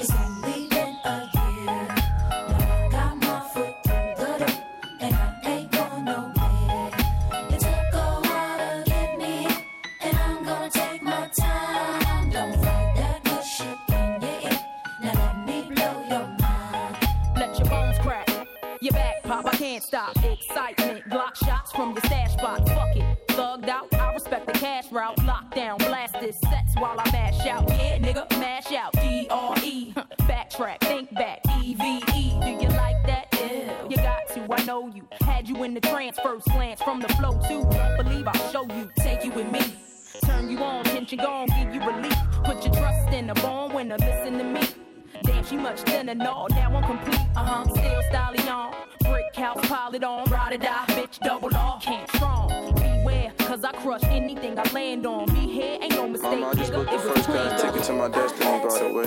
It's only been a year, now I got my foot in the door, and I ain't going nowhere. It took a while to get me, and I'm gonna take my time. Don't fight that good shit in your ear, now let me blow your mind. Let your bones crack, your back pop, I can't stop. Excitement, block shots from the stash box, fuck it. Thugged out, I respect the cash route. Lockdown, blast this sets while I mash out. Yeah, nigga, mash out. D-R-E, backtrack, think back. E-V-E, do you like that? Ew. You got to, I know you. Had you in the trance, first glance from the flow too. Don't believe I'll show you, take you with me. Turn you on, tension gone, give you relief. Put your trust in a born winner, listen to me. Damn, she much thinner, no, now I'm complete. Uh-huh, still styling on. Brick house, pile it on. Ride or die, bitch, double R. Can't strong. Cause I crush anything I land on. Me here ain't no mistake. I just booked the first class ticket to my destiny, by the way.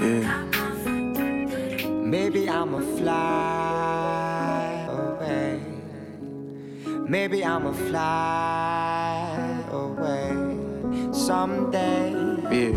Yeah. Maybe I'ma fly away. Maybe I'ma fly away someday. Yeah.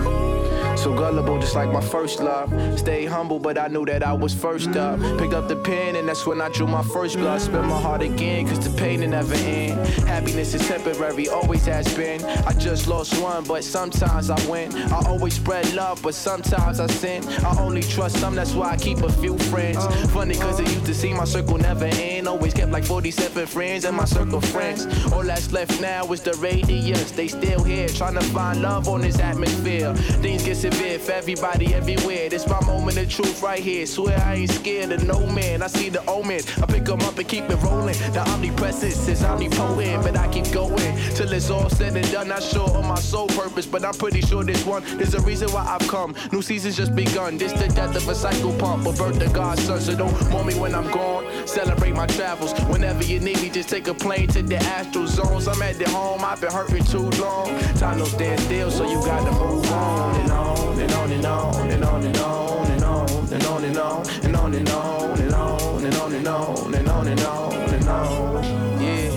So gullible, just like my first love. Stay humble, but I knew that I was first up. Picked up the pen, and that's when I drew my first blood. Spent my heart again, cause the pain will never end. Happiness is temporary, always has been. I just lost one, but sometimes I win. I always spread love, but sometimes I sin. I only trust some, that's why I keep a few friends. Funny cause it used to seem my circle never end. Always kept like 47 friends in my circle friends. All that's left now is the radius. They still here, trying to find love on this atmosphere. Things get severe for everybody everywhere. This my moment of truth right here. Swear I ain't scared of no man. I see the omens, I pick them up and keep it rolling. The omnipresence is omnipotent, but I keep going till it's all said and done. Not sure on my sole purpose, but I'm pretty sure this one. There's a reason why I've come. New season's just begun. This the death of a cycle pump, but birth of God's son. So don't mourn me when I'm gone. Celebrate my travels. Whenever you need me, just take a plane to the astral zones. I'm at the home, I've been hurting too long. Time don't stand still, so you gotta move on and on. And on and on and on and on and on and on and on and on and on and on and on and on and on and on and on. Yeah,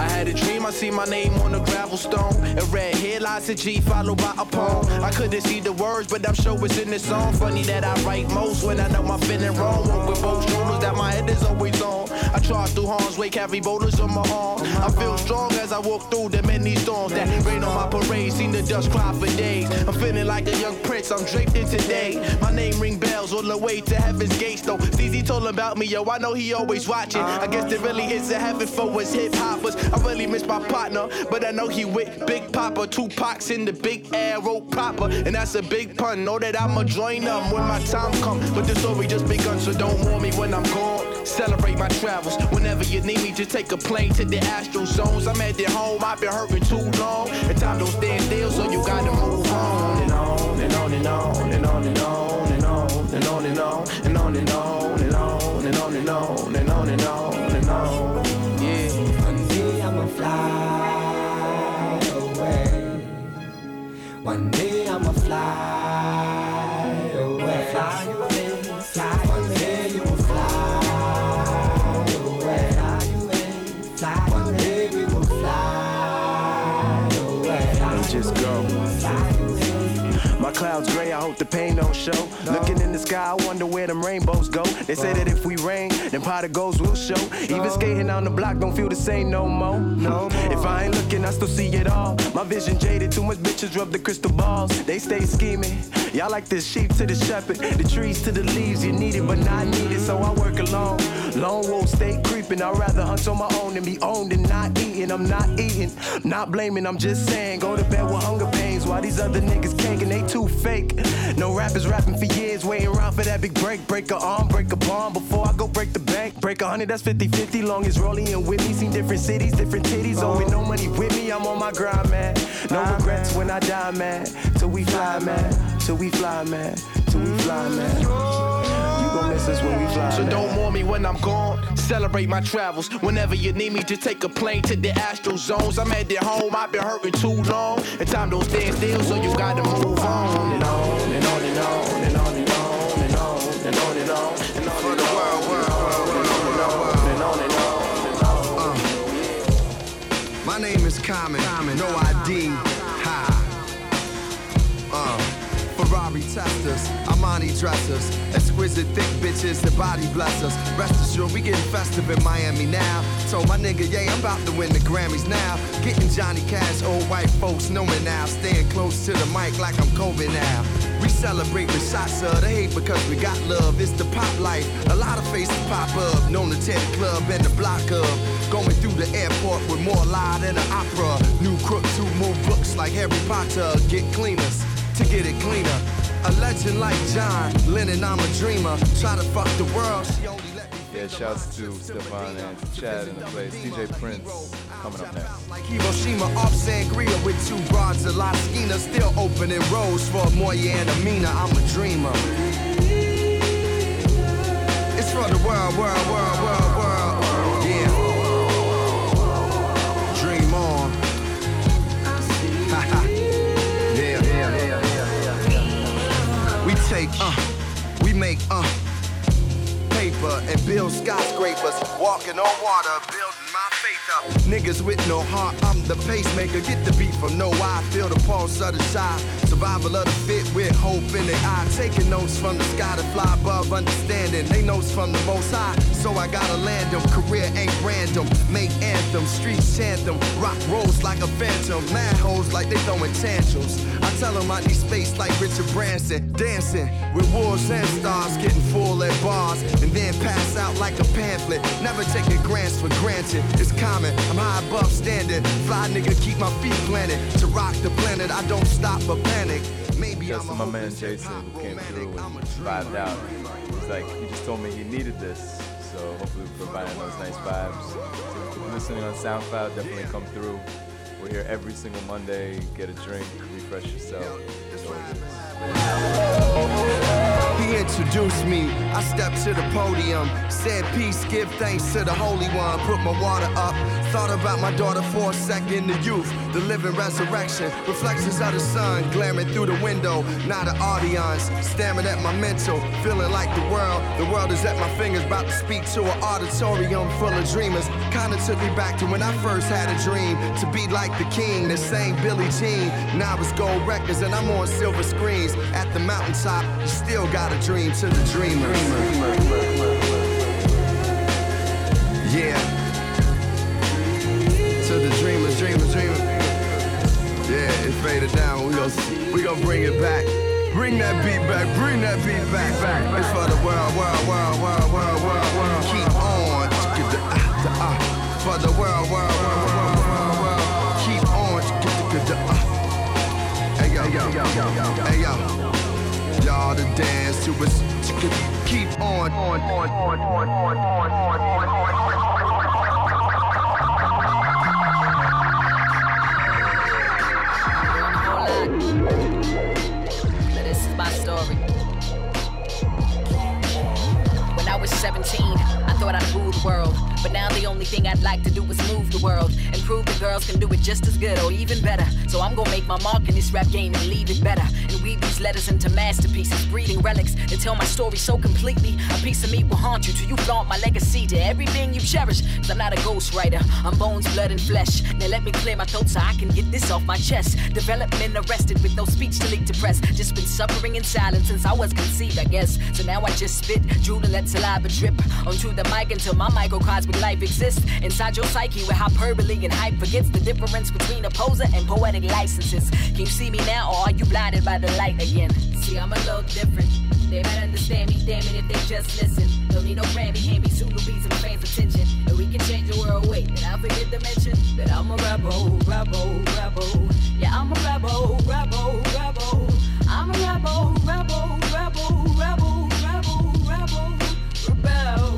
I had a dream. I see my name on a gravel stone. And red here lies a G followed by a poem. I couldn't see the words, but I'm sure it's in the song. Funny that I write most when I know my feeling wrong. Walk with both shoulders that my head is always on. I charge through harm's way, carry boulders on my arm. I feel strong as I walk through the many storms that rain on my parade. Seen the dust cry for days. I'm feeling like a young prince, I'm draped in today. My name ring bells all the way to heaven's gates. Though CZ told about me, yo, I know he always watching. I guess there really is a heaven for us hip hoppers. I really miss my partner, but I know he with Big Papa. Tupac's in the big arrow proper, and that's a big pun. Know that I'ma join them when my time comes, but the story just begun, so don't warn me when I'm gone. Celebrate my travels. Whenever you need me, just take a plane to the astral zones. I'm at their home, I've been hurting too long, and time don't stand still, so you gotta move on. And on and on and on and on and on and on and on and on and on and on and on and on and on and on and on and on. Yeah. Fly away. One day I'ma fly away. Fly away, fly away. One day you will fly away. Fly away, fly away. One day we will fly away. And just go. Fly away. My clouds gray, I hope the pain don't show. Looking in the sky, I wonder where them rainbows go. They say that if we rain, then prodigals will show. Even skating on the block don't feel the same no more. If I ain't looking, I still see it all. My vision jaded, too much bitches rub the crystal balls. They stay scheming. Y'all like the sheep to the shepherd, the trees to the leaves. You need it, but not needed, so I work alone. Lone wolf stay creeping. I'd rather hunt on my own than be owned and not eating. I'm not eating, not blaming, I'm just saying. Go to bed with hunger pains while these other niggas caking. They too fake. No rappers rapping for years, waiting around for that big break. Break a arm, break a bomb before I go break the bank. Break 100, that's 50-50. Long as Rolly and Whitney, seen different cities, different titties. Oh, with no money with me, I'm on my grind, man. No regrets when I die, man. Till we fly, man. Till we fly, man. Till we fly, man. When we fly, so don't mourn me when I'm gone. Celebrate my travels. Whenever you need me, just take a plane to the astral zones. I'm at their home. I've been hurting too long. And time don't stand still, so you gotta move on. And on and on and on and on and on and on and on and on and on for the world and on and on. My name is Common. No ID. Ferrari testers, Armani dressers, exquisite thick bitches that body bless us. Rest assured, we getting festive in Miami now. Told my nigga, yeah, I'm about to win the Grammys now. Getting Johnny Cash, old white folks know me now. Staying close to the mic like I'm COVID now. We celebrate with shots of the hate because we got love. It's the pop life, a lot of faces pop up. Known to tear the club and the block up. Going through the airport with more lie than an opera. New crooks who move books like Harry Potter. Get cleaners to get it cleaner. A legend like John Lennon, I'm a dreamer. Try to fuck the world. She only let me yeah, shouts to Stefan and Chad in the place. DJ Prince coming up next. Like Hiroshima off Sangria with two broads, a lot of Skeena. Still opening roads for Moya and Amina. I'm a dreamer. It's for the world, world, world, world, world. Yeah. Dream on. Ha yeah, yeah, yeah. Take, we make, paper and build skyscrapers. Walking on water, building my faith up. Niggas with no heart, I'm the pacemaker. Get the beat from no eye, feel the pulse of the side. Survival of the fit with hope in the eye. Taking notes from the sky to fly above understanding. They notes from the most high, so I gotta land them. Career ain't random, make anthems, streets chant them. Rock rolls like a phantom, mad hoes like they throwing tantrums. I tell them I need space like Richard Branson. Dancing with wolves and stars, getting full at bars. And then pass out like a pamphlet. Never taking grants for granted, it's common. I'm high above standing, fly nigga keep my feet planted. To rock the planet, I don't stop or panic. Maybe I'm my man Jason who came through and vibed out. He's like, he just told me he needed this. So hopefully we're providing those nice vibes. So if you're listening on SoundCloud, definitely come through. We're here every single Monday. Get a drink, refresh yourself. He introduced me. I stepped to the podium. Said peace, give thanks to the Holy One. Put my water up. Thought about my daughter for a second. The youth, the living resurrection. Reflections of the sun glaring through the window. Not an audience. Staring at my mental. Feeling like the world. The world is at my fingers. About to speak to an auditorium full of dreamers. Kinda took me back to when I first had a dream. To be like the king. The same Billie Jean. Now it's gold records and I'm on silver screens. At the mountaintop, you still got a dream to the dreamers. Yeah. To the dreamers, dreamers, dreamers. Yeah, it faded down. We gon' bring it back. Bring that beat back. Bring that beat back. It's for the world, world, world, world, world, world, world. Keep on. Get the for the world, world, world, world, world, world. Keep on. Get the Hey yo, yo, yo, yo, hey yo. Y'all to dance to us. Keep on. Now this is my story. When I was 17, I thought I'd rule the world. But now the only thing I'd like to do is move the world and prove the girls can do it just as good or even better. So I'm gonna make my mark in this rap game and leave it better. And weave these letters into masterpieces, breeding relics that tell my story so completely. A piece of me will haunt you till you flaunt my legacy to everything you cherish. Cause I'm not a ghostwriter, I'm bones, blood, and flesh. Now let me clear my throat so I can get this off my chest. Development arrested with no speech to leak to press. Just been suffering in silence since I was conceived, I guess. So now I just spit, drool, and let saliva drip onto the mic until my microcosm life exists inside your psyche with hyperbole and I forgets the difference between a poser and poetic licenses. Can you see me now, or are you blinded by the light again? See, I'm a little different. They might understand me, damn it, if they just listen. Don't need no Grammy, hand me 2 rupees and fans attention. And we can change the world, wait, that I forget to mention that I'm a rebel, rebel, rebel. Yeah, I'm a rebel, rebel, rebel. I'm a rebel, rebel, rebel, rebel, rebel, rebel, rebel.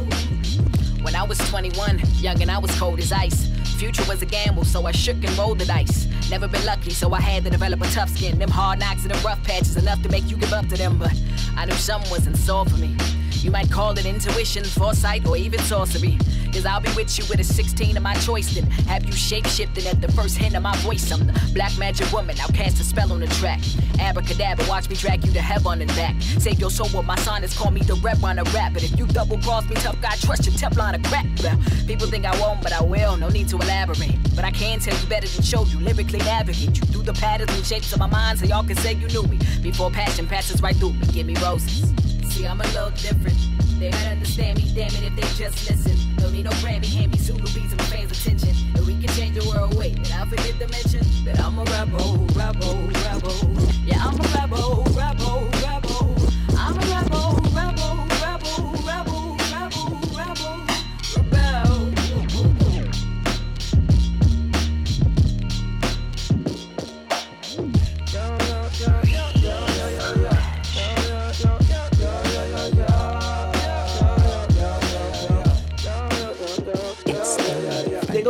When I was 21, young and I was cold as ice. Future was a gamble, so I shook and rolled the dice. Never been lucky, so I had to develop a tough skin. Them hard knocks and them rough patches enough to make you give up to them, but I knew something was in store for me. You might call it intuition, foresight, or even sorcery. Cause I'll be with you with a 16 of my choice, then have you shape-shifting at the first hint of my voice. I'm the black magic woman, I'll cast a spell on the track. Abracadabra, watch me drag you to heaven and back. Save your soul with my sonnets, call me the red runner rap. But if you double-cross me, tough guy, trust your Teflon or crack. Well, people think I won't, but I will, no need to elaborate. But I can tell you better than show you, lyrically navigate you through the patterns and shapes of my mind so y'all can say you knew me. Before passion passes right through me, give me roses. See, I'm a little different. They might understand me, damn it, if they just listen. Don't need no Grammy, hand me 2 rupees and fans attention. And we can change the world, wait, and I forget to mention that I'm a rebel, rebel, rebel. Yeah, I'm a rebel, rebel, rebel. I'm a rebel, rebel, rebel, rebel, rebel, rebel, rebel.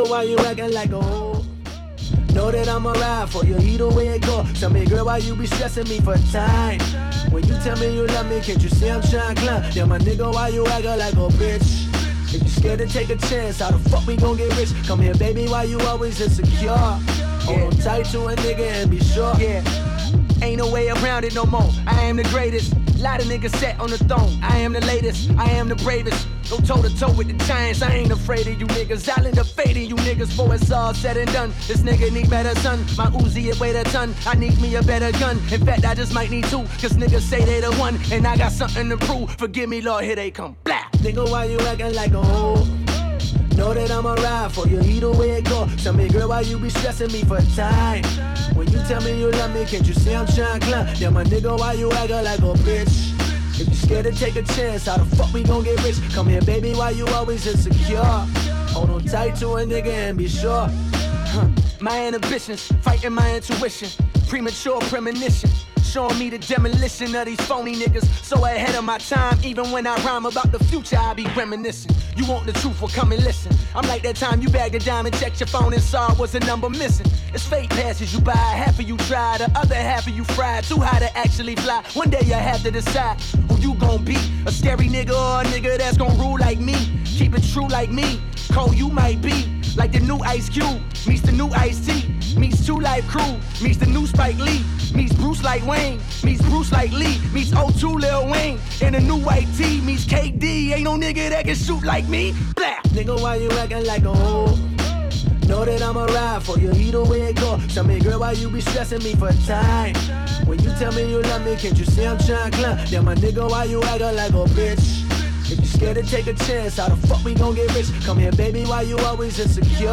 Why you acting like a hoe? Know that I'ma ride for you either way it go. Tell me, girl, why you be stressing me for time? When you tell me you love me, can't you see I'm trying to climb? Yeah, my nigga, why you acting like a bitch? If you scared to take a chance, how the fuck we gon' get rich? Come here, baby, why you always insecure? Hold on tight to a nigga and be sure. Yeah, ain't no way around it no more. I am the greatest. Lot of niggas sat on the throne. I am the latest. I am the bravest. Go toe to toe with the giants, I ain't afraid of you niggas. I'll end up fading you niggas before it's all said and done. This nigga need better son, my Uzi it weighed a ton. I need me a better gun, in fact I just might need 2. Cause niggas say they the one, and I got something to prove. Forgive me Lord, here they come, blah. Nigga why you acting like a hoe? Know that I'ma ride for you either way it go. Tell me girl why you be stressing me for time? When you tell me you love me, can't you see I'm trying to climb? Yeah my nigga why you acting like a bitch? If you scared to take a chance, how the fuck we gon' get rich? Come here, baby, why you always insecure? Hold on tight to a nigga and be sure. My inhibitions, fighting my intuition. Premature premonition, showing me the demolition of these phony niggas. So ahead of my time, even when I rhyme about the future, I be reminiscing. You want the truth, well come and listen. I'm like that time you bagged a diamond, checked your phone and saw it was a number missing. It's fate passes you by, half of you try, the other half of you fried. Too high to actually fly, one day you'll have to decide who you gon' be. A scary nigga or a nigga that's gon' rule like me. Keep it true like me, cold you might be. Like the new Ice Cube, meets the new Ice-T, meets 2 Live Crew, meets the new Spike Lee, meets Bruce like Wayne, meets Bruce like Lee, meets O2 Lil Wayne, and the new white T, meets KD, ain't no nigga that can shoot like me, blah. Nigga, why you acting like a hoe? Know that I'ma ride for you either way it go. Tell me, girl, why you be stressing me for time? When you tell me you love me, can't you see I'm trying to climb? Yeah, my nigga, why you acting like a bitch? If you scared to take a chance, how the fuck we gon' get rich? Come here, baby, why you always insecure?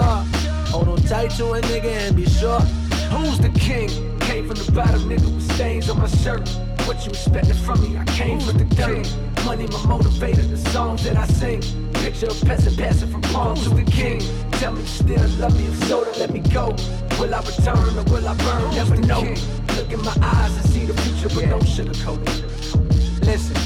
Hold on tight to a nigga and be sure. Who's the king? Came from the bottom, nigga, with stains on my shirt. What you expecting from me? I came from the dirt. Money, my motivator, the songs that I sing. Picture a peasant passing from pawn to the king. Tell me you still love me, if so, don't let me go. Will I return or will I burn? Never know. Look in my eyes and see the future, but don't sugarcoat it. Listen.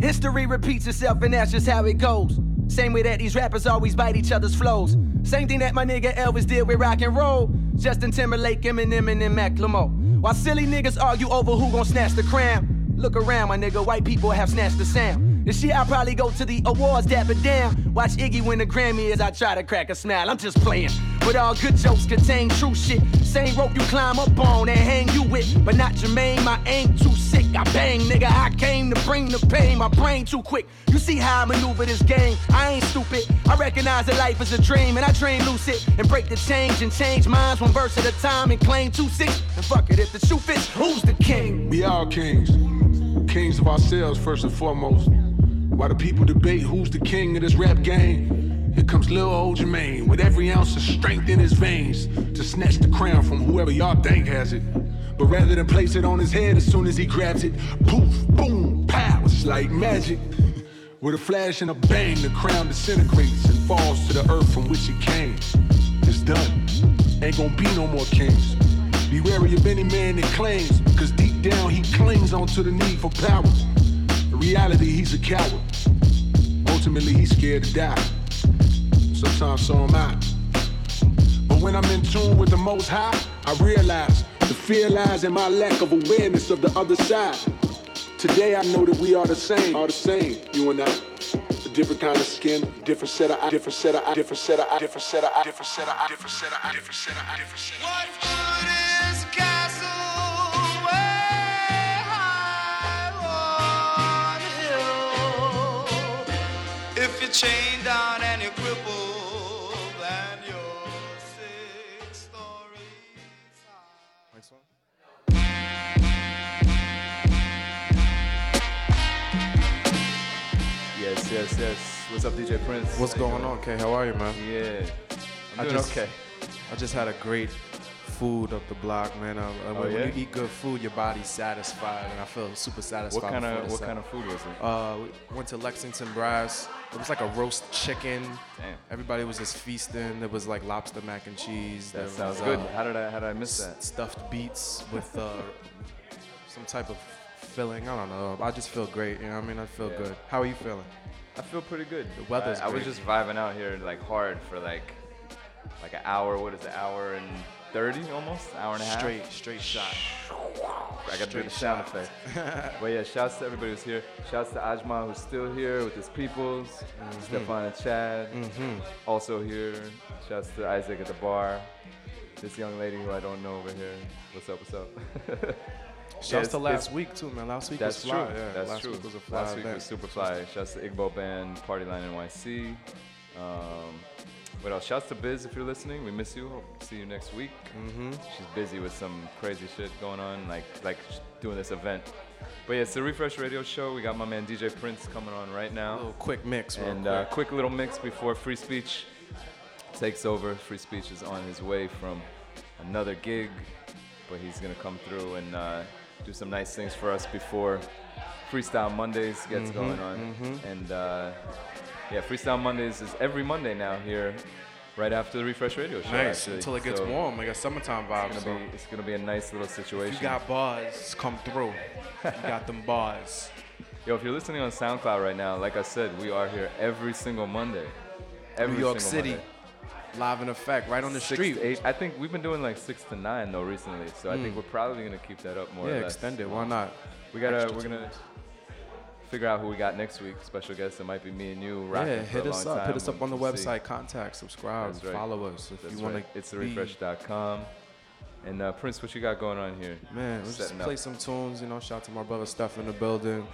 History repeats itself and that's just how it goes. Same way that these rappers always bite each other's flows. Same thing that my nigga Elvis did with rock and roll. Justin Timberlake, Eminem, and then Macklemore. While silly niggas argue over who gon' snatch the crown. Look around, my nigga, white people have snatched the sound. This year I'll probably go to the awards dapper down. Watch Iggy win the Grammy as I try to crack a smile. I'm just playing. But all good jokes contain true shit. Same rope you climb up on and hang you with. But not Jermaine, my aim too sick. I bang, nigga, I came to bring the pain. My brain too quick. You see how I maneuver this game. I ain't stupid. I recognize that life is a dream. And I dream lucid. And break the change and change minds one verse at a time. And claim 2-6. And fuck it, if the shoe fits, who's the king? We all kings. Kings of ourselves, first and foremost. While the people debate who's the king of this rap game. Here comes little old Jermaine with every ounce of strength in his veins to snatch the crown from whoever y'all think has it. But rather than place it on his head as soon as he grabs it, poof, boom, pow, it's like magic. With a flash and a bang, the crown disintegrates and falls to the earth from which it came. It's done. Ain't gonna be no more kings. Be wary of any man that claims, cause deep down he clings onto the need for power. In reality, he's a coward. Ultimately, he's scared to die. Sometimes so am I. But when I'm in tune with the Most High, I realize the fear lies in my lack of awareness of the other side. Today I know that we are the same, you and I. A different kind of skin, different set of eyes, different set of What good is castle where high on hill? If you're chained down and you're crippled and you're sick stories high. Next one. Yes. What's up, DJ Prince? What's going on, K? How are you, man? Yeah. I'm doing okay. I just had a great food up the block, man. When you eat good food, your body's satisfied, and I feel super satisfied. What kind of food was it? We went to Lexington Brass. It was like a roast chicken. Damn. Everybody was just feasting. There was like lobster mac and cheese. That sounds good. How did I miss that? Stuffed beets with some type of filling. I don't know. I just feel great. You know what I mean? I feel good. How are you feeling? I feel pretty good. The weather's great. I was just vibing out here like hard for like an hour. What is it? Hour and 30 almost? Hour and a half? Straight shot. I got to do the sound effect. But yeah, shouts to everybody who's here. Shouts to Ajmal who's still here with his peoples. Mm-hmm. Stefan and Chad also here. Shouts to Isaac at the bar. This young lady who I don't know over here. What's up? Shouts to last week too, man. Last week was fly. Yeah, that's true. Last week was super fly. Shouts to Igbo Band, Party Line NYC. What else? Shouts to Biz if you're listening. We miss you. Hope to see you next week. Mm-hmm. She's busy with some crazy shit going on, like doing this event. But yeah, it's the Refresh Radio Show. We got my man DJ Prince coming on right now. A little quick mix, and quick little mix before Frei Speech takes over. Frei Speech is on his way from another gig, but he's gonna come through and do some nice things for us before Freestyle Mondays gets going on. Mm-hmm. And Freestyle Mondays is every Monday now here, right after the Refresh Radio Show. Nice, actually. Until it gets warm, like a summertime vibe. It's going to be a nice little situation. If you got bars, come through. You got them bars. Yo, if you're listening on SoundCloud right now, like I said, we are here every single Monday. New York City. Monday. Live in effect, right on the street. I think we've been doing like 6 to 9 though recently, so I think we're probably gonna keep that up more. Yeah, or less. Extend it. Why not? We're gonna figure out who we got next week. Special guest. It might be me and you. Yeah, hit us up. Hit us up on the website. Contact, subscribe, follow us if you want to. It's itstherefresh.com. And Prince, what you got going on here? Man, we'll just play some tunes. You know, shout out to my brother Steph in the building.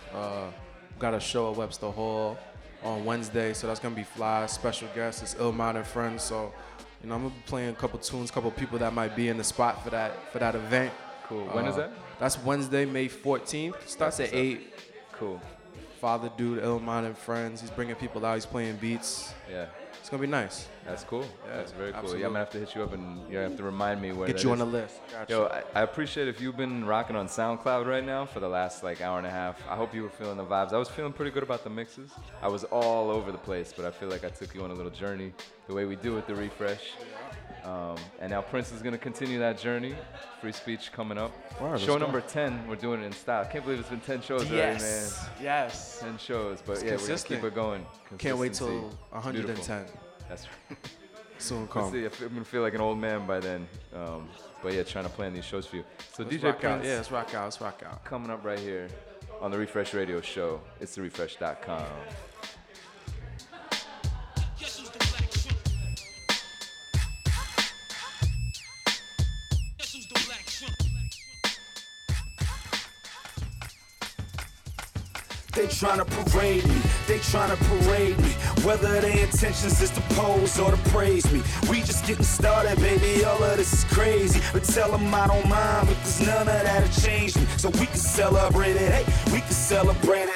Got a show at Webster Hall on Wednesday, so that's gonna be fly. Special guest is Illmind and Friends, so you know I'm gonna be playing a couple tunes, couple people that might be in the spot for that event. Cool. When is that? That's Wednesday, May 14th. Starts at 8. Cool. Father dude, Illmind and Friends. He's bringing people out. He's playing beats. Yeah. It's gonna be nice. That's cool. Yeah, that's very cool. Absolutely. Yeah, I'm gonna have to hit you up and you're gonna have to remind me where. Get you on the list. Gotcha. Yo, I appreciate if you've been rocking on SoundCloud right now for the last hour and a half. I hope you were feeling the vibes. I was feeling pretty good about the mixes. I was all over the place, but I feel like I took you on a little journey the way we do with the Refresh. And now Prince is gonna continue that journey. Frei Speech coming up. Wow, show number 10, we're doing it in style. I can't believe it's been 10 shows already, man. Yes. 10 shows, but consistent. We're gonna keep it going. Can't wait till 110. That's right. Soon come. See, I'm gonna feel like an old man by then. But yeah, trying to plan these shows for you. So let's DJ Prince. Yeah, let's rock out. Coming up right here on the Refresh Radio Show. It's itstherefresh.com. They tryna parade me, whether their intentions is to pose or to praise me. We just getting started, baby, all of this is crazy. But tell them I don't mind, because none of that'll change me. So we can celebrate it, hey, we can celebrate it.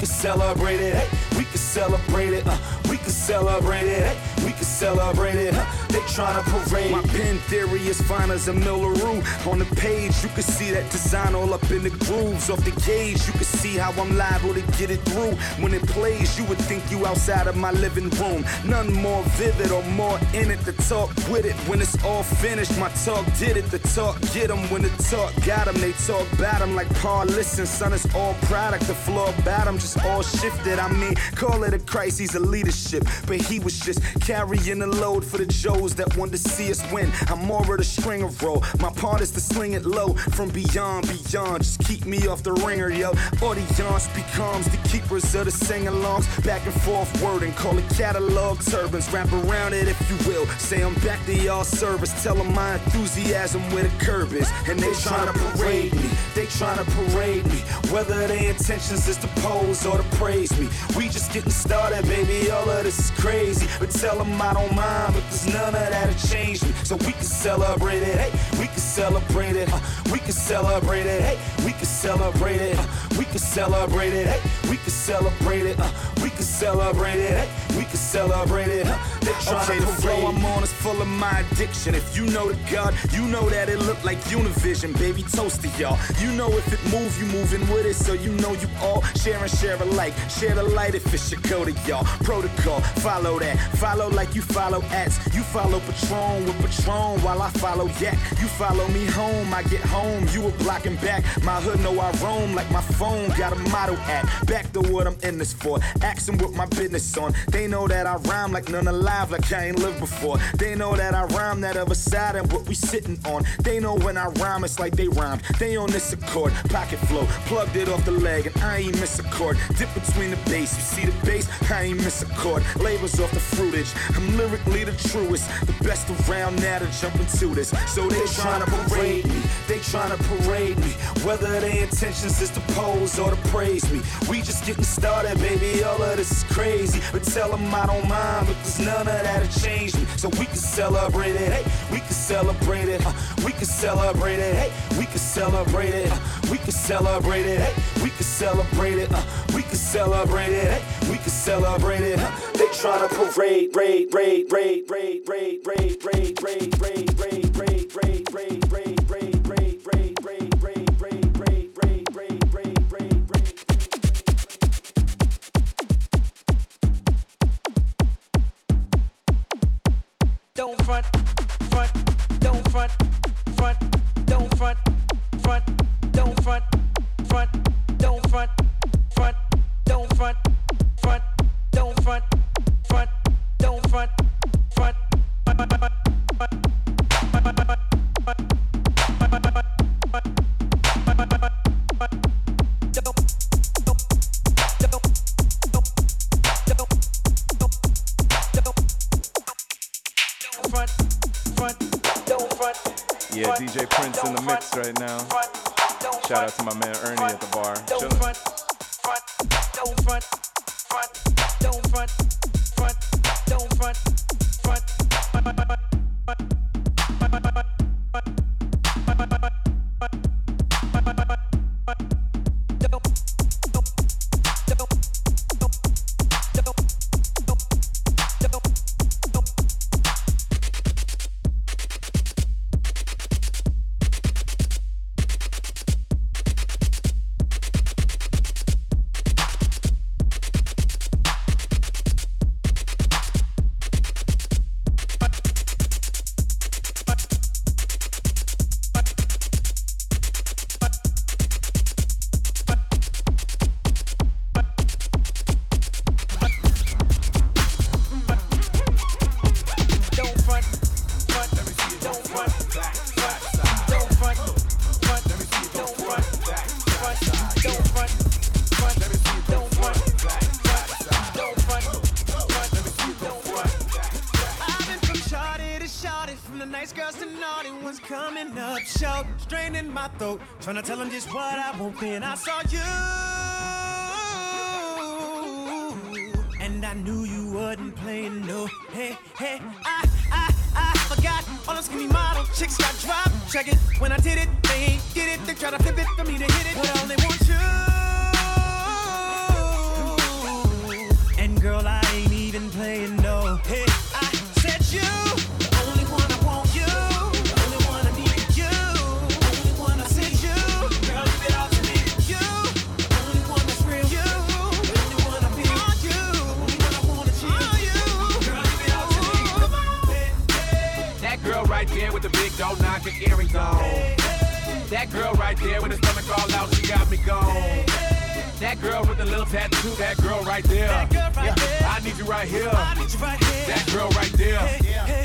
can celebrate it, hey, we can celebrate it, we can celebrate it, hey, we can celebrate it, they tryna parade. My pen theory is fine as a Milleroo. On the page, you can see that design all up in the grooves. Off the gauge, you can see how I'm liable to get it through. When it plays, you would think you outside of my living room. None more vivid or more in it to talk with it. When it's all finished, my talk did it. The talk get them. When the talk got them, they talk about them like Paul. Listen, son, it's all product. The floor about them just all shifted. I mean, call it a crisis of leadership. But he was just carrying the load for the Joes that want to see us win. I'm more of the stringer role. My part is to sling it low from beyond, beyond. Just keep me off the ringer, yo. Audience becomes the keepers of the sing-alongs. Back and forth wording, call it catalog turbans. Wrap around it if you will. Say I'm back to y'all service. Tell them my enthusiasm where the curb is. And they tryna parade me. They tryna parade me. Whether their intentions is to pose or to praise me. We just getting started, baby. All of this is crazy. But tell them I don't mind, but there's none of that'll change me. So we can celebrate it, hey, we can celebrate it, we can celebrate it, hey, we can celebrate it, we can celebrate it, hey, we can celebrate it, we can celebrate it, hey, we can celebrate it, they're trying to parade. The flow I'm on is full of my addiction. If you know the God, you know that it look like Univision, baby, toast to y'all. You know if it move, you moving with it, so you know you all share and share alike. Share the light if it should go to y'all. Protocol, follow that, follow like you follow acts. You follow Patron with Patron while I follow Yak. You follow me home, I get home, you were blocking back. My hood know I roam like my phone got a motto at. Back to what I'm in this for, action with my business on. They know that I rhyme like none alive, like I ain't lived before. They know that I rhyme that other side and what we sitting on. They know when I rhyme it's like they rhymed. They on this accord, pocket flow, plugged it off the leg and I ain't miss a chord. Dip between the bass, you see the bass, I ain't miss a chord. Labels off the fruitage, I'm lyrically the truest, the best around now to jump into this. So they tryna parade me, they tryna parade me. Whether their intentions is to pose or to praise me. We just getting started, baby, all of this is crazy. But tell them I don't mind, but there's none of that'll change me. So we can celebrate it, hey, we can celebrate it, we can celebrate it, hey, we can celebrate it, we can celebrate it, hey, we can celebrate it, we can celebrate it, hey, we can celebrate it, they tryna parade, raid, raid, raid, raid, raid, raid, raid, raid, raid, raid, raid, raid, raid, raid. Don't front, front, don't front, front, don't front, front, don't front, front, don't front, front, don't front, front, don't front, front, don't front, front, yeah, DJ Prince in the mix right now. Shout out to my man Ernie at the bar. Don't front, front, don't front, front, don't front, front, don't front, tryna tell him just what I want, then I saw you, and I knew you wasn't playing no. Hey, hey, I forgot all those skinny model chicks got dropped. Check it, when I did it, they ain't get it. They try to flip it for me to hit it, but all they want you. right there with the big dog knocking earrings on. That girl right there with the stomach all out, she got me gone. That girl with the little tattoo, that girl right there. I need you right here. That girl right there. Yeah. That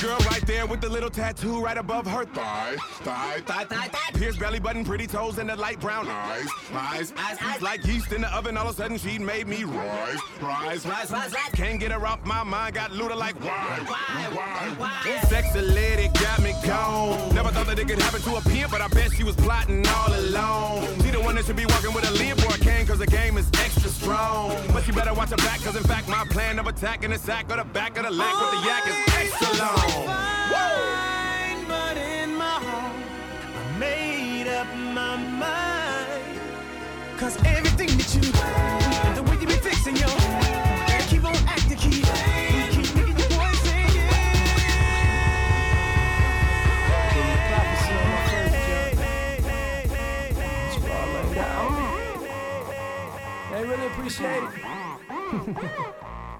girl right there with the little tattoo right above her thigh. Pierced belly button, pretty toes, and the light brown eyes. Like yeast in the oven, all of a sudden she made me rise. Can't get her off my mind, got looted like why? Sexy lady got me gone. Never thought that it could happen to a pimp, but I bet she was plotting all alone. She the one that should be walking with a limp or a cane, cause the game is extra strong. But you better watch her back, cause in fact my plan of attacking the sack or the back of the lack with the yak is extra long. Whoa! But in my home, I made up my mind. Cause everything that you do, the way you be fixing your keep on acting, keep making your boy sing it. They really appreciate it.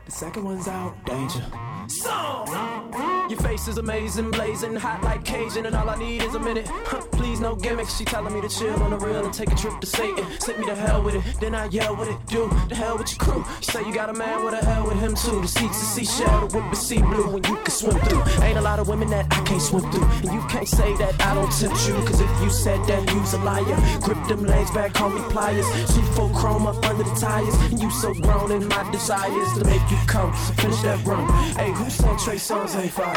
The second one's out. Danger. So, your face is amazing, blazing, hot like Cajun, and all I need is a minute. Please, no gimmicks. She telling me to chill on the real and take a trip to Satan. Send me to hell with it, then I yell what it do. The hell with your crew. She say you got a man, what the hell with him too? The seats to seashell, the whip is sea blue, and you can swim through. Ain't a lot of women that I can't swim through, and you can't say that I don't tempt you. Cause if you said that, you's a liar. Grip them legs back, call me pliers. C4 chrome up under the tires, and you so grown in my desires to make you come. Finish that run. Hey, who said Trey Songz ain't fire?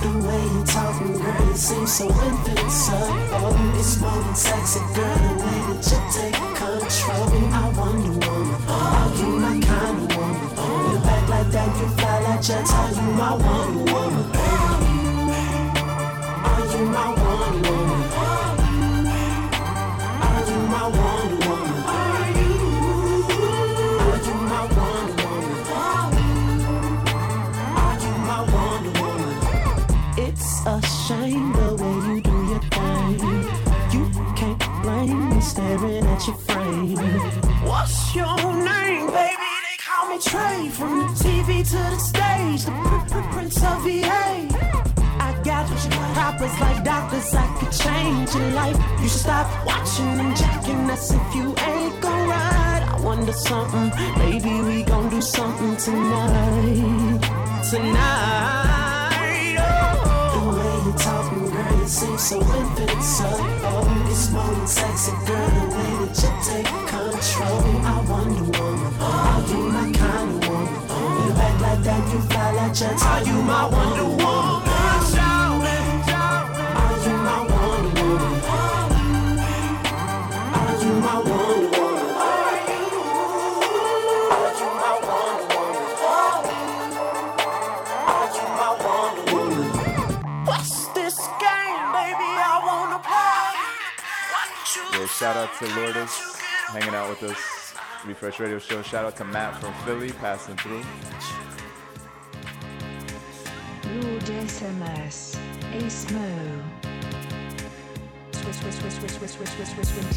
The way you talk, girl, it seems so infinite, son. Oh, it's more than sexy, girl, the way that you take control. I want a woman, are you my kind of woman? You act like that, you fly like jets, are you my one woman? Are you my one woman? Are you my one woman? Are you my one woman? It's a shame the way you do your thing. You can't blame me staring at your frame. What's your name, baby? They call me Trey. From the TV to the stage, the Prince of VA. I got you rappers like doctors, I could change your life. You should stop watching and jacking us if you ain't gon' ride. I wonder something, baby, we gon' do something tonight. Talking, girl, it seems so infinite, so oh, it's more than sexy, girl, the way that you take control. I wonder, woman, are you my kind of woman? You act like that, you fly like jets. Are you my Wonder Woman? Are you my Wonder Woman? Are you my Wonder Woman? Shout out to Lourdes, hanging out with us, Refresh Radio Show. Shout out to Matt from Philly, passing through. Lourdes MS, Acemo. Swiss.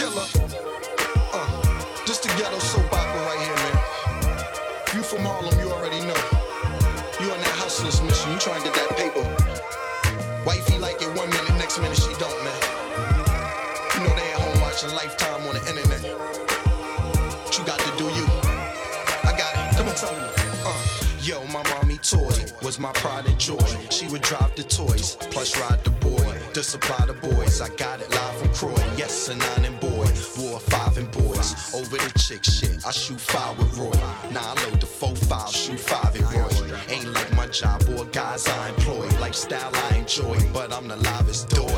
killer. Just the ghetto soap opera right here, man. You from Harlem, you already know. You on that hustler's mission, you trying to get that paper. Wifey like it 1 minute, next minute she don't, man. You know they at home watching Lifetime on the internet. But you got to do you. I got it, come on, tell me. Yo, my mommy toy was my pride and joy. She would drive the toys, plus ride the boy. To supply the boys, I got it live from Croy. Yes, a 9 and boy, wore 5 and boys. Over the chick shit, I shoot 5 with Roy. Now I load the 4-5, shoot 5 at Roy. Ain't like my job or guys I employ. Lifestyle I enjoy, but I'm the livest doy.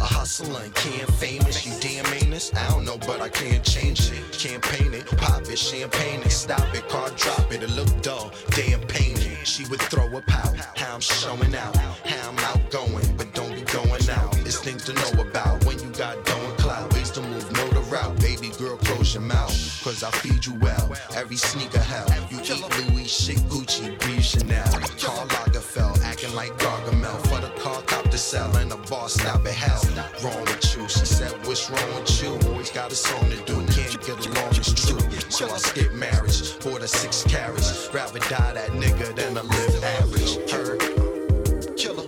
A hustler and can't famous, you damn anus. I don't know, but I can't change it. Can't paint it, pop it, champagne it, stop it, car drop it, it look dull, damn pain it. She would throw a pout, how I'm showing out, how I'm outgoing, but don't be going out. It's things to know about when you got going cloud. Ways to move, know the route, baby girl, close your mouth, cause I feed you well, every sneaker hell. You eat Louis, shit Gucci, breathe Chanel. Carl Lagerfeld, acting like Gargamel, for the car cop to sell and the bar stop at hell. Wrong with you, she said, what's wrong with you? Always got a song to do, can't get along, it's true. So I skip marriage, for the 6 carriage. Rather die that nigga than to live average. Her killer.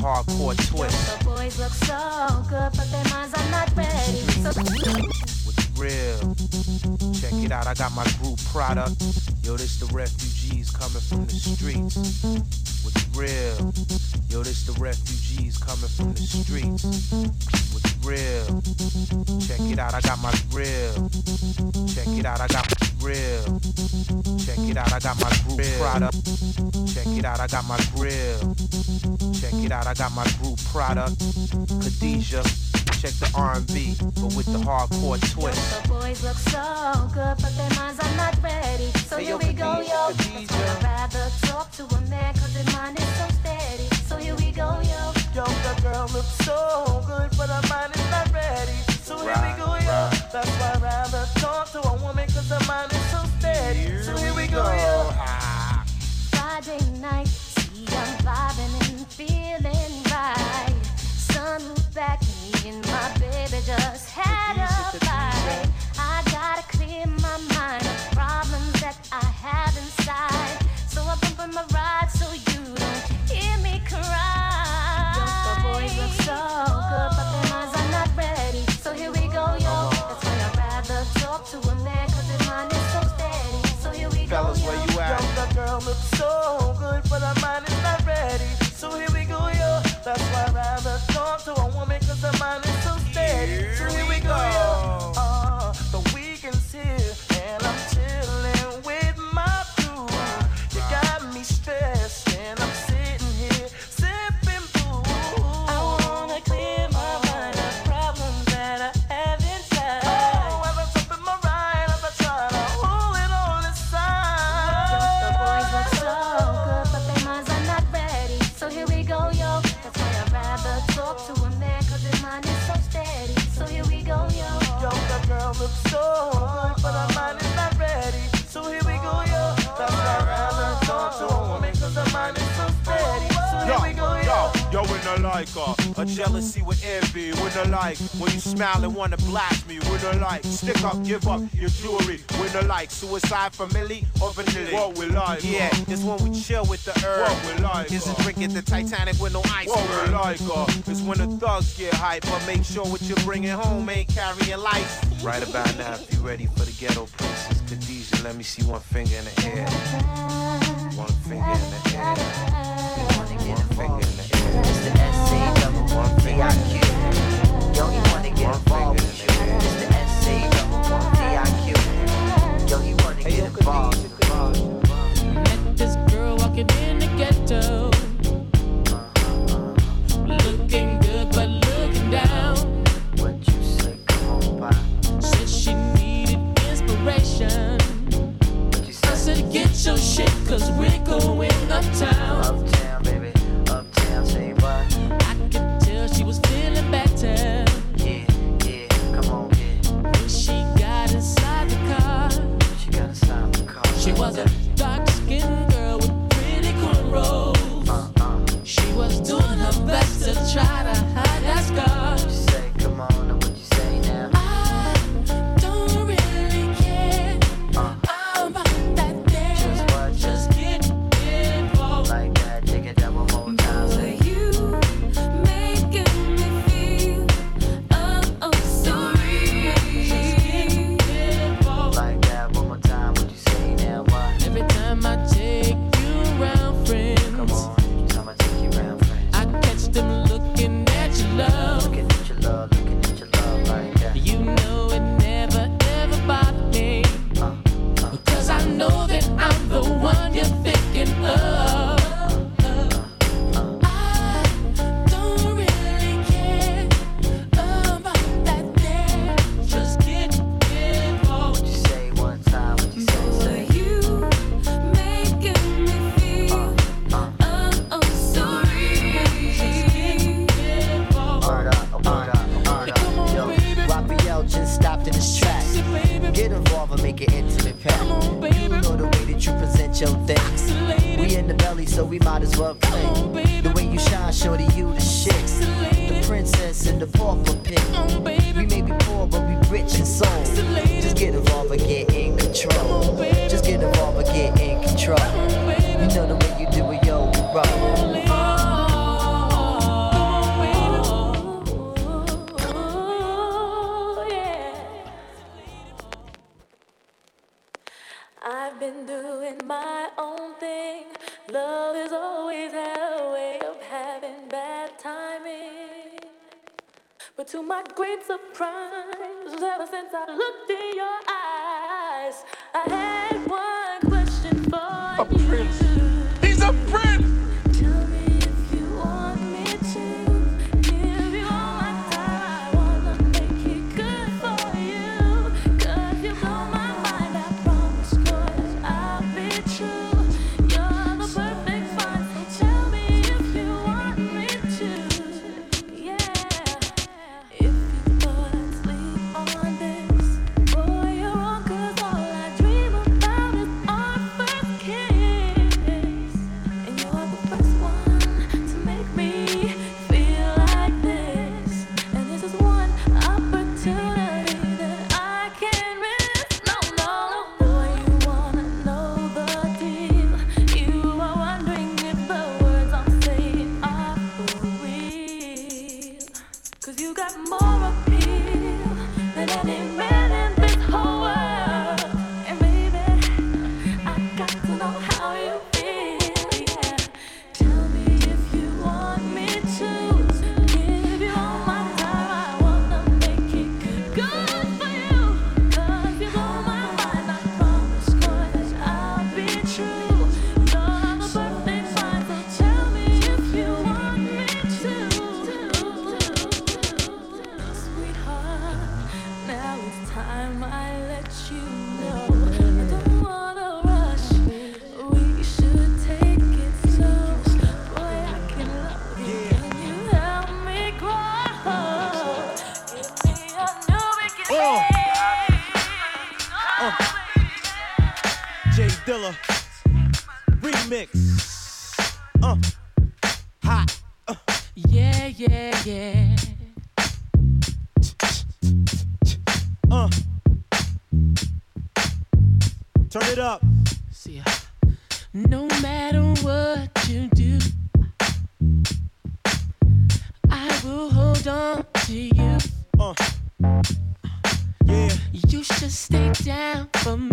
Hardcore twist. The boys look so good, but their minds are not ready. What's real? Check it out, I got my group product. Yo, this the refugees coming from the streets. What's real? Yo, this the refugees coming from the streets. What's real? Check it out, I got my real. Check it out, I got my real. Check it out, I got my group product. Check it out, I got my grill. Check it out, I got my group product. Khadijah. Check the R&B, but with the hardcore twist. The boys look so good, but their minds are not ready. So hey, here we go, yo. I'd rather talk to a man, cause their mind is so steady. So here we go, yo. Yo, the girl looks so good, but her mind is not ready. So here we go, yo. That's why I'd rather talk to a woman, cause her mind is so steady. So here we go, yo. Friday night, see, I'm vibing and feeling right. Sun look back. And my baby just had a fight. I gotta clear my mind of problems that I have inside. So I bump on my ride so you don't hear me cry. Yes, the boys look so good, but their minds are not ready. So here we go, yo. That's why I'd rather talk to a man, cause his mind is so steady. So here we go, fellas, yo. Where you at? Yo, the girl looks so good, but her mind is not ready. So here we go, yo. That's why I'd rather talk to a woman, cause her mind is so steady. So here we go, yo. The weekend's here, and I'm chilling with my crew. You got me stressed, and I'm sitting here sipping booze. I wanna clear my mind of problems that I have inside. Oh, as I'm sipping my ride, as I try to hold it all inside. Just the boys look so good, but their minds are not ready. So here we go, yo. That's why I'd rather talk to a man, cause his mind is so steady. So here we go, yo. Yo, the girl looks so good, but her mind is not ready. So here we go, yo. That's why I'd rather talk to a woman, cause her mind is so steady. So here we go, yo. Yo, when I like her, a jealousy with envy, when I like, when you smile and wanna blast me, when I like, stick up, give up your jewelry, when I like, suicide for Millie or vanilla, what we like, yeah, it's when we chill with the herb, what we like, isn't drinking the Titanic with no ice, what we like, it's when the thugs get hype, but make sure what you're bringing home ain't carrying lights. Right about now, if you ready for the ghetto princess, Khadijah, let me see one finger in the air, one finger in the air, one finger in the air. It's the SC-11-1-DIQ. Yo, he wanna get involved with you. It's the SC-11-1-DIQ. Yo, he wanna get involved. Met this girl walking in the ghetto, looking good but looking down. What you say, come on by. Said she needed inspiration. I said get your shit, cause we're going uptown. Uptown, baby. I could tell she was feeling better. Yeah, yeah, come on, yeah. When she got inside the car, she got inside the car. She was a dark-skinned girl with pretty cornrows. She was doing her best to try to hide that scar. She said, come on, now what you say now? I don't really care about that there. Just what? Just get involved. Like that, take it down one more time. But to my great surprise, ever since I looked in your eyes, I had one question for you. Prince. He's a prince! Tell me if you want me to give you all my time. I wanna make it good for you. 'Cause you blow my mind, I promise, 'cause I'll be true. You're the perfect one. So tell me if you want me to. Yeah. If you could sleep on this, boy, you're wrong, 'cause all I dream about is our first kiss. And you're the first one to make me feel like this. And this is one opportunity that I can't miss. No, boy, you wanna know the deal. You are wondering if the words I'm saying are for real. 'Cause you got more appeal than any man in this whole world. And baby, I got to know how you feel, yeah. Tell me if you want me to give you all my time. I wanna make it good for you. 'Cause you blow my mind, I promise, 'cause I'll be true. You're the perfect one, so tell me if you want me to. Sweetheart, now it's time I let you know. I don't wanna rush. We should take it slow. Boy, I can love you. Can you help me grow? Give me a new beginning. J Dilla remix. Hot. Yeah. Turn it up. See ya. No matter what you do, I will hold on to you. Yeah. You should stay down for me.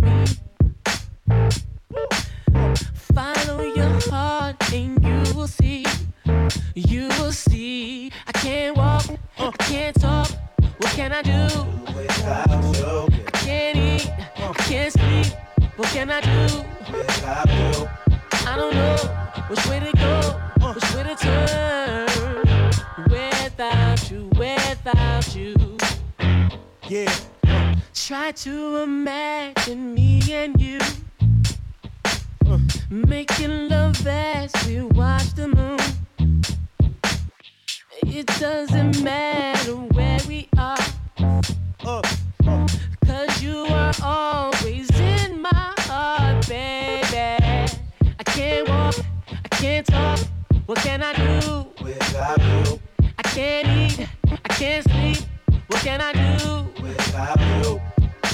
Follow your heart and you will see. You will see. I can't walk, I can't talk. What can I do? I can't eat, I can't sleep. What can I do? I don't know which way to go, which way to turn. Without you, yeah. Try to imagine me and you making love as we watch the moon. It doesn't matter where we are, 'cause you are always in my heart, baby. I can't walk, I can't talk. What can I do? I can't eat, I can't sleep. What can I do?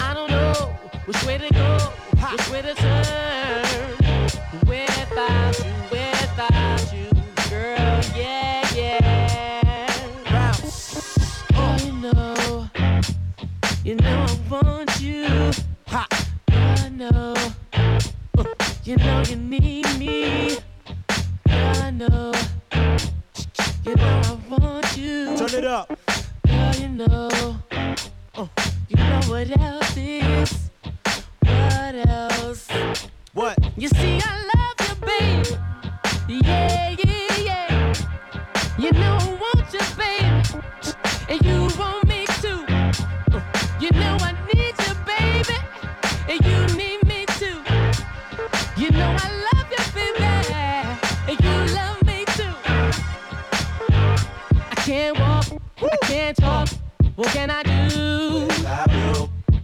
I don't know which way to go, which way to turn. Without you, girl, yeah. Rouse. Oh, you know I want you. Ha. I know. You know you need me. I know. You know I want you. Turn it up. Girl, you know. You know what else is? What else? What? You see, I love you, babe. Yeah. You know I want you, babe. And you want me too. You know I need you, baby. And you need me too. You know I love you, baby. And you love me too. I can't walk. Woo. I can't talk. What can I do?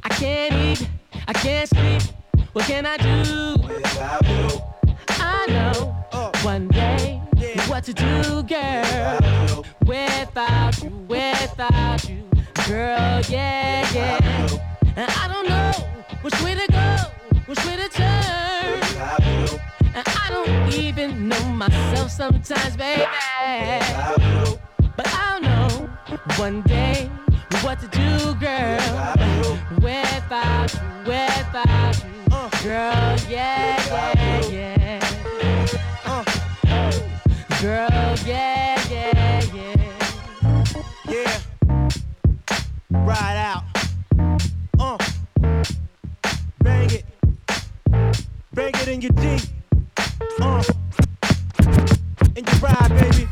I can't eat, I can't sleep. What can I do? I know one day what to do, girl. Without you, girl, yeah. And I don't know which way to go, which way to turn. And I don't even know myself sometimes, baby. But I'll know one day what to do, girl. Without you, girl, yeah. Girl, yeah. ride out. Bang it. Bang it in your D. And you ride, baby.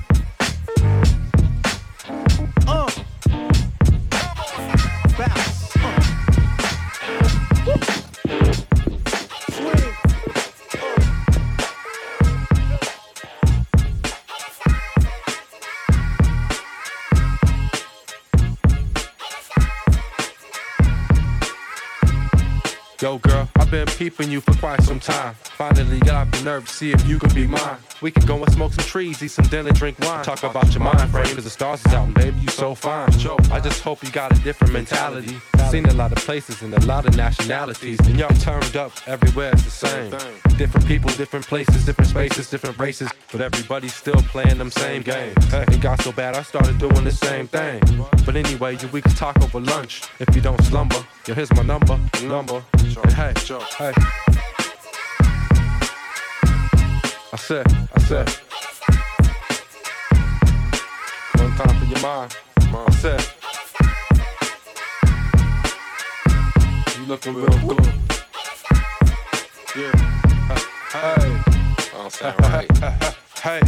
Bounce. Swing. Yo, girl, I've been peeping you for quite some time. Finally got off the nerve to see if you can be mine. We can go and smoke some trees, eat some dinner, drink wine. Talk about your mind frame, cause the stars is out and baby, you so fine. I just hope you got a different mentality. Seen a lot of places and a lot of nationalities, and y'all turned up everywhere, it's the same. Different people, different places, different spaces, different races, but everybody's still playing them same games. It got so bad I started doing the same thing. But anyway, we can talk over lunch. If you don't slumber, yo, here's my number. And hey. I said, one time for your mind. I said, you looking real good. Yeah. Hey. I don't sound right. Hey.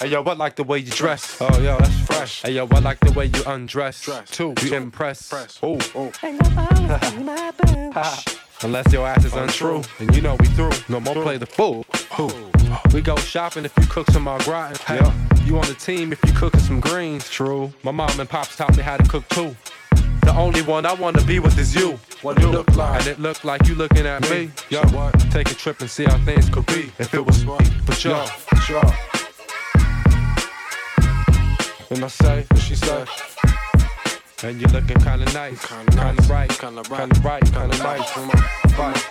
Hey yo, I like the way you dress. Oh yo, that's fresh. Hey yo, I like the way you undress. Too impressed. Ooh. Ain't nobody in my bench. Unless your ass is untrue, and you know we through. No more play the fool. We go shopping if you cook some au gratin. Yeah. You on the team if you cooking some greens. True. My mom and pops taught me how to cook too. The only one I wanna be with is you. What you look like, and it look like you looking at me. Yo, what? Take a trip and see how things could be if it was me. But yo, sure. And I say, what she say? And you're looking kinda nice, kinda right, kinda right, kinda right, kinda nice. Right.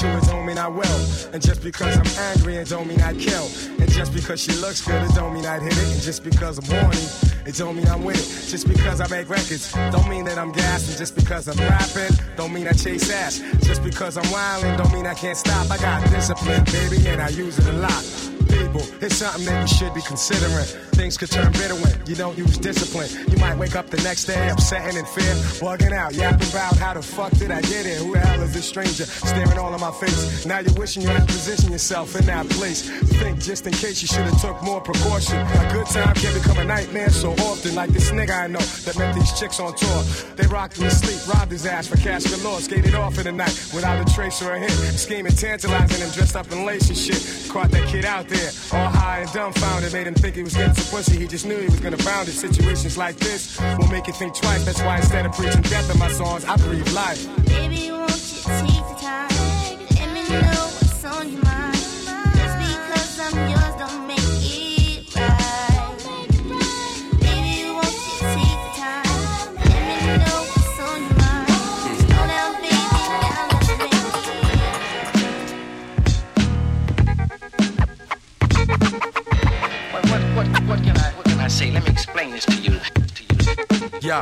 To it don't mean I will, and just because I'm angry it don't mean I kill, and just because she looks good it don't mean I hit it, and just because I'm horny It don't mean I'm with it. Just because I make records don't mean that I'm gassing. Just because I'm rapping don't mean I chase ass. Just because I'm wildin' don't mean I can't stop. I got discipline, baby, and I use it a lot. People, it's something that you should be considering. Things could turn bitter when you don't use discipline. You might wake up the next day upset and in fear, bugging out, yapping about how the fuck did I get here? Who the hell is this stranger staring all in my face? Now you're wishing you had positioned yourself in that place. Think just in case you should have took more precaution. A good time can become a nightmare so often. Like this nigga I know that met these chicks on tour. They rocked him to sleep, robbed his ass for cash galore, skated off in the night without a trace or a hint, scheming, tantalizing him, dressed up in lace and shit. Caught that kid out there, all high and dumbfounded, made him think he was getting some pussy. He just knew he was gonna bound it. Situations like this will make you think twice. That's why instead of preaching death in my songs, I breathe life. Baby, won't you take the time? Let me know what's on your mind. Just because I'm yours don't make it right. Baby, won't you take the time? Let me know what's on your mind. Slow down, baby, now let's make it. What can I say? Let me explain this to you. Yeah,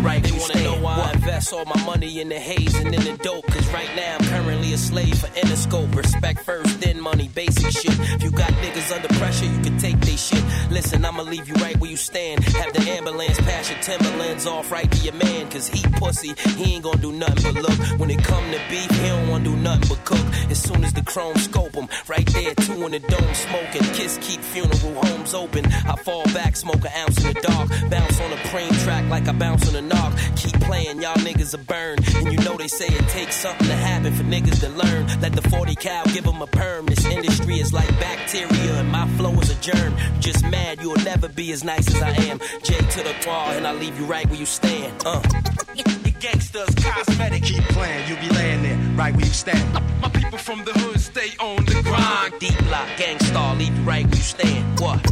right. They wanna know why I invest all my money in the haze and in the dope. Cause right now I'm currently a slave for Interscope. Respect first, then money, basic shit. If you got niggas under pressure, you can take they shit. Listen, I'ma leave you right where you stand. Have the ambulance pass your Timberlands off right to your man. Cause he pussy, he ain't gonna do nothing but look. When it come to beef, he don't wanna do nothing but cook. As soon as the chrome scope him, right there, two in the dome smoking. Kiss, keep funeral homes open. I fall back, smoke an ounce in the dark. Bounce on a preen track like I bounce on a knock. Keep playing, y'all niggas are burned. And you know they say it takes something to happen for niggas to learn. Let the 40 cal give them a perm. This industry is like bacteria and my flow is a germ. Just mad you'll never be as nice as I am. J to the wall and I leave you right where you stand. The gangsters, cosmetic. Keep playing, you be laying there right where you stand. My people from the hood stay on the grind. Deep block, gangstar, leave you right where you stand. What?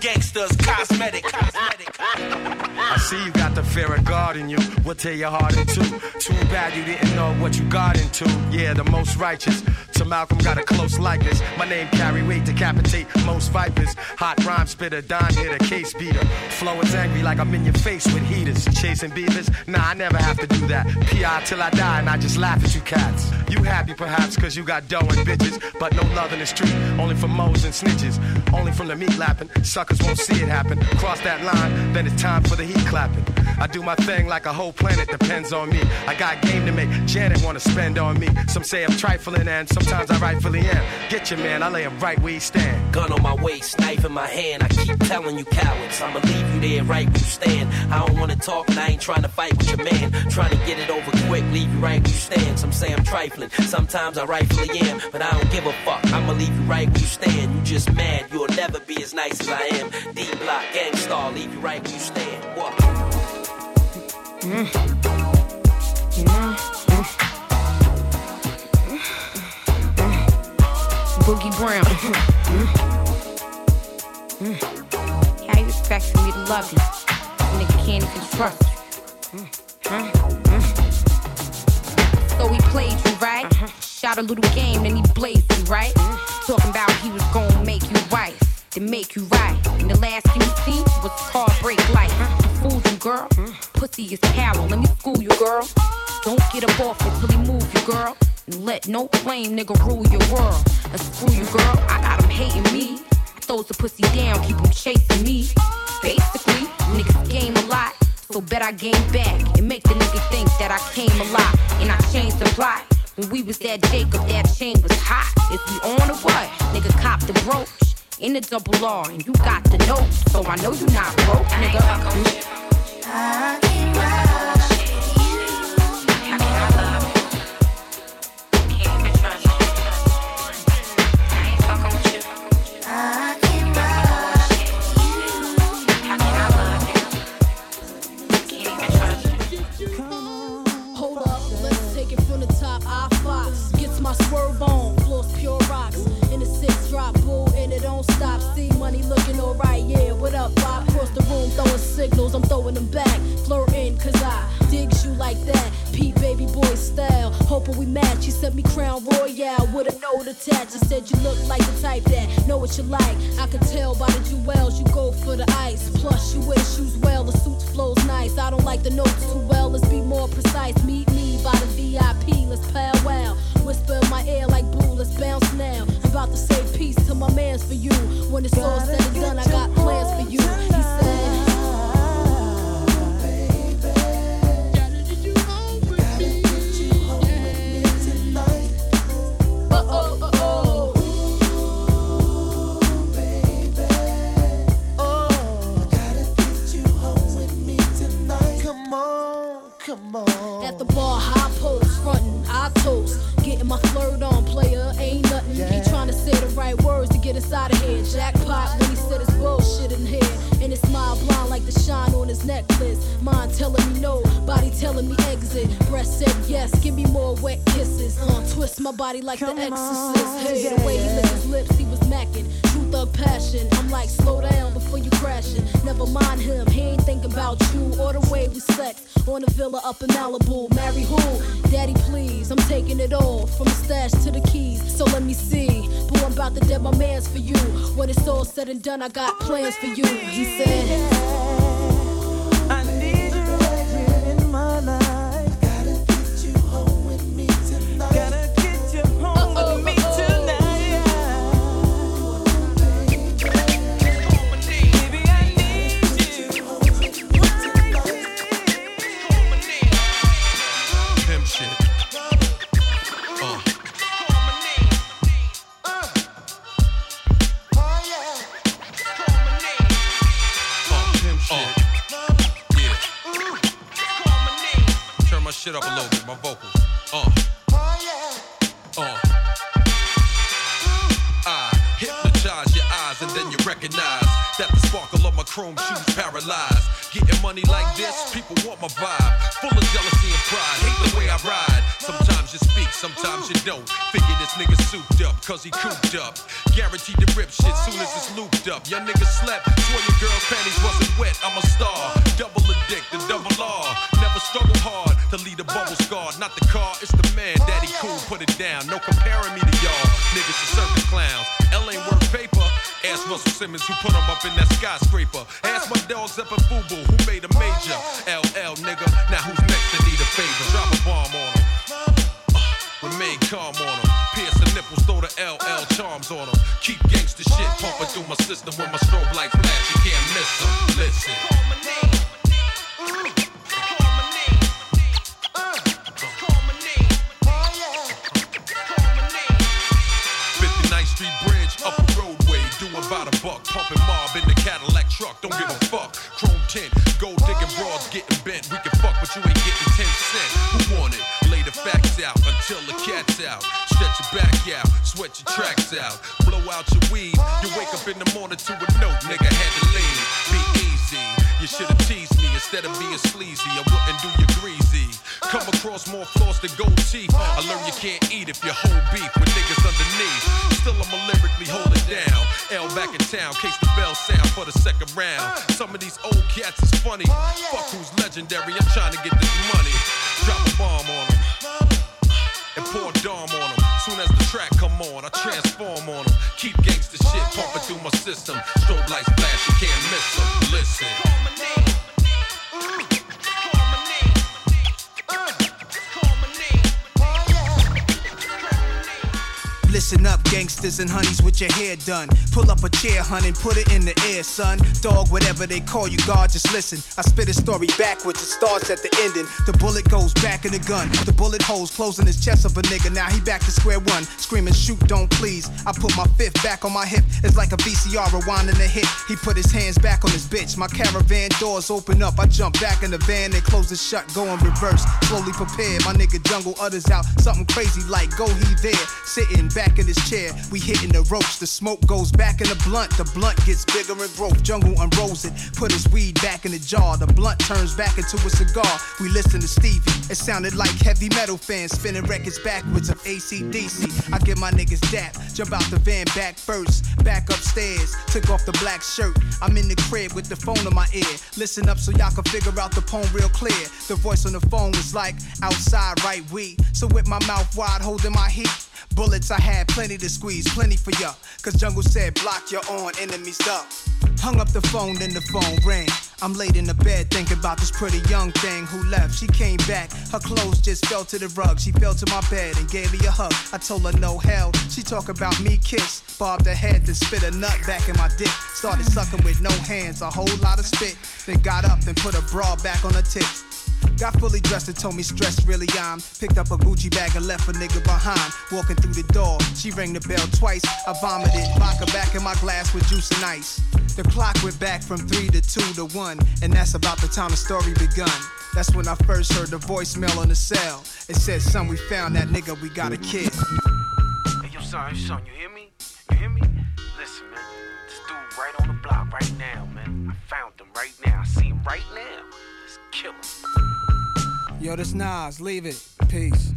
Gangsters, cosmetic. I see you got the fear of God in you. We'll tear your heart in two. Too bad you didn't know what you got into. Yeah, the most righteous. To Malcolm got a close likeness. My name carry weight, decapitate most vipers. Hot rhyme spitter, dime hitter, case beater. Flow is angry like I'm in your face with heaters. Chasing beavers? Nah, I never have to do that. P.I. till I die and I just laugh at you cats. You happy perhaps cause you got dough and bitches. But no love in the street, only from moles and snitches. Only from the meat lapping. Suckers won't see it happen. Cross that line, then it's time for the heat clapping. I do my thing like a whole planet depends on me. I got game to make, Janet wanna spend on me. Some say I'm trifling and sometimes I rightfully am. Get your man, I lay him right where he stand. Gun on my waist, knife in my hand. I keep telling you cowards, I'ma leave you there right where you stand. I don't wanna talk and I ain't trying to fight with your man. Trying to get it over quick, leave you right where you stand. Some say I'm trifling, sometimes I rightfully am. But I don't give a fuck, I'ma leave you right where you stand. You just mad, you'll never be as nice as I am. Deep block gangstar, leave you right where you stand. Walk. Boogie Brown. How you expect me to love you? Nigga can't even trust you. So he played you, right? Shot a little game, then he blazed you, right? Talking about he was gonna make you wife. To make you right. And the last thing you seen was heartbreak life. You fooled you, girl. Pussy is power. Let me school you, girl. Don't get up off it till he move you, girl. And let no flame nigga rule your world. And screw you, girl. I got him hating me. I throws the pussy down, keep him chasing me. Basically, niggas game a lot. So bet I game back. And make the nigga think that I came a lot. And I changed the plot. When we was that Jacob, that chain was hot. If we on or what? Nigga cop the roach. In the double R, and you got the note, so I know you're not broke, nigga. I can't love you. I can't love you. Can't be trusted. I ain't fucking with you. I can't love you. I can't love you. Can't be trusted. Hold up, let's take it from the top. I Fox gets my swerve on, floors pure rocks. In the six drop, bull, and it don't stop. See money looking alright, yeah. What up, Bob? Cross the room, throwing. signals, I'm throwing them back. Flirting, cause I digs you like that. P baby boy style, hoping we match. You sent me Crown Royale with a note attached. You said you look like the type that know what you like. I can tell by the jewels, you go for the ice. Plus you wear shoes well, the suit flows nice. I don't like the notes too well, let's be more precise. Meet me by the VIP, let's powwow. Whisper in my ear like boo, let's bounce now. I'm about to say peace to my mans for you. When it's all said and done, I got plans for you. He said at the bar, high post, frontin', I toast. Getting my flirt on, player, ain't nothing. Yeah. He tryna say the right words to get us out of here. Jackpot when he said his bullshit in here. And his smile blind like the shine on his necklace. Mind telling me no, body telling me exit. Breast said yes, give me more wet kisses. Twist my body like come the Exorcist. On. Hey, yeah. The way he licked his lips, he was mackin'. True thug passion, I'm like, slow down before you crashin'. Never mind him, he ain't thinking about you or the way we sex. On the villa up in Malibu, marry who? Daddy please, I'm taking it all, from the stash to the keys, so let me see. Boo, I'm about to dead my mans for you. When it's all said and done, I got plans for you. He said I need you right here in my life. Gotta get you home with me tonight. Gotta get you home with me tonight. Shit up a little bit, my vocals. I hypnotize your eyes and then you recognize that the sparkle of my chrome shoes paralyzed. Getting money like this, people want my vibe. Full of jealousy and pride, hate the way I ride. Sometimes you speak, sometimes you don't. Figure this nigga souped up, cause he cooped up. Guaranteed to rip shit soon as it's looped up. Your nigga slept, swore your girl's panties wasn't wet. I'm a star, double addicted, double R. Never struggle hard to lead a bubble scar. Not the car, it's the man, daddy cool, put it down. No comparing me to y'all, niggas are circus clowns. L ain't worth paper. Ask Russell Simmons who put him up in that skyscraper. Ask my dogs up at Fubu who made a major. LL nigga, now who's next to need a favor? Drop a bomb on him, remain calm on him. Pierce the nipples, throw the LL charms on him. Keep gangsta shit pumping through my system. When my strobe light flash, you can't miss him. Listen, call my name. About a buck, pumping mob in the Cadillac truck, don't give a fuck. Chrome tint, gold digging broads getting bent. We can fuck, but you ain't getting 10 cents. Who want it? Lay the facts out until the cat's out. Stretch your back out, sweat your tracks out, blow out your weed. You wake up in the morning to a note, nigga had to leave. Be easy, you should've teased me instead of being sleazy. I wouldn't do you greasy. Come across more flaws than gold teeth. I learned you can't eat if you hold beef with niggas underneath. Still I'ma lyrically hold it down. L back in town, case the bell sound for the second round. Some of these old cats is funny. Fuck who's legendary, I'm trying to get this money. Drop a bomb on them and pour a dom on them. Soon as the track come on, I transform on them. Keep gangsta shit pumping through my system. Strobe lights flash, you can't miss them. Listen, call my name. Listen up, gangsters and honeys with your hair done. Pull up a chair, hun, and put it in the air, son. Dog, whatever they call you, God, just listen. I spit a story backwards, it starts at the ending. The bullet goes back in the gun. The bullet holes closing his chest of a nigga. Now he back to square one, screaming, shoot, don't please. I put my fifth back on my hip. It's like a VCR rewinding a hit. He put his hands back on his bitch. My caravan doors open up. I jump back in the van, they close it shut, go in reverse. Slowly prepared, my nigga Jungle utters out something crazy like, go he there. Sitting back in his chair, air. We hitting the ropes, the smoke goes back in the blunt gets bigger and broke. Jungle unrolls it, put his weed back in the jar, the blunt turns back into a cigar. We listen to Stevie, it sounded like heavy metal fans spinning records backwards of AC/DC. I get my niggas dap, jump out the van back first, back upstairs, took off the black shirt. I'm in the crib with the phone in my ear, listen up so y'all can figure out the poem real clear. The voice on the phone was like, outside right we, so with my mouth wide holding my heat. Bullets I had plenty to squeeze, plenty for ya, cause Jungle said block your own enemies up. Hung up the phone, then the phone rang. I'm laid in the bed thinking about this pretty young thing who left. She came back, her clothes just fell to the rug. She fell to my bed and gave me a hug. I told her no hell, she talk about me kiss. Bobbed her head, then spit a nut back in my dick. Started sucking with no hands, a whole lot of spit. Then got up and put a bra back on her tits. Got fully dressed and told me stress really I'm. Picked up a Gucci bag and left a nigga behind. Walking through the door, she rang the bell twice. I vomited vodka back in my glass with juice and ice. The clock went back from 3 to 2 to 1, and that's about the time the story begun. That's when I first heard the voicemail on the cell. It said, son, we found that nigga, we got a kid. Hey, yo, son, you hear me? You hear me? Listen, man, this dude right on the block right now, man. I found him right now. I see him right now. Let's kill him. Yo, this Nas, leave it. Peace.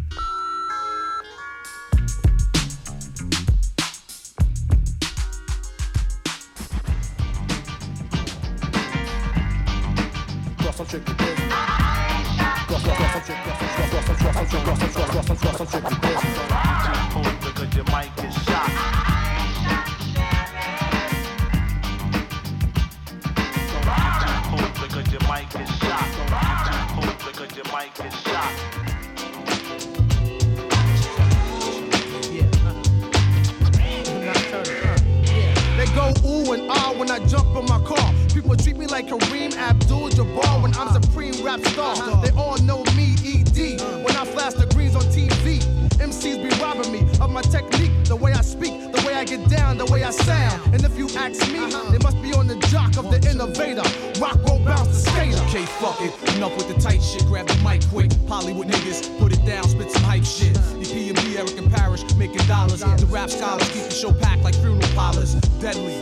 They go ooh and ah when I jump in my car. People treat me like Kareem Abdul-Jabbar when I'm supreme rap star. They all know me, ED, when I flash the greens on TV. MCs be robbing me of my technique, the way I speak, the way I get down, the way I sound. And if you ask me, they must be on the jock of the innovator. Rock won't bounce the skater. Okay, fuck it, enough with the tight shit. Grab the mic quick, Hollywood niggas, put it down, spit some hype shit. You PMB, Eric and Parrish, making dollars. The rap scholars keep the show packed like funeral parlors. Deadly,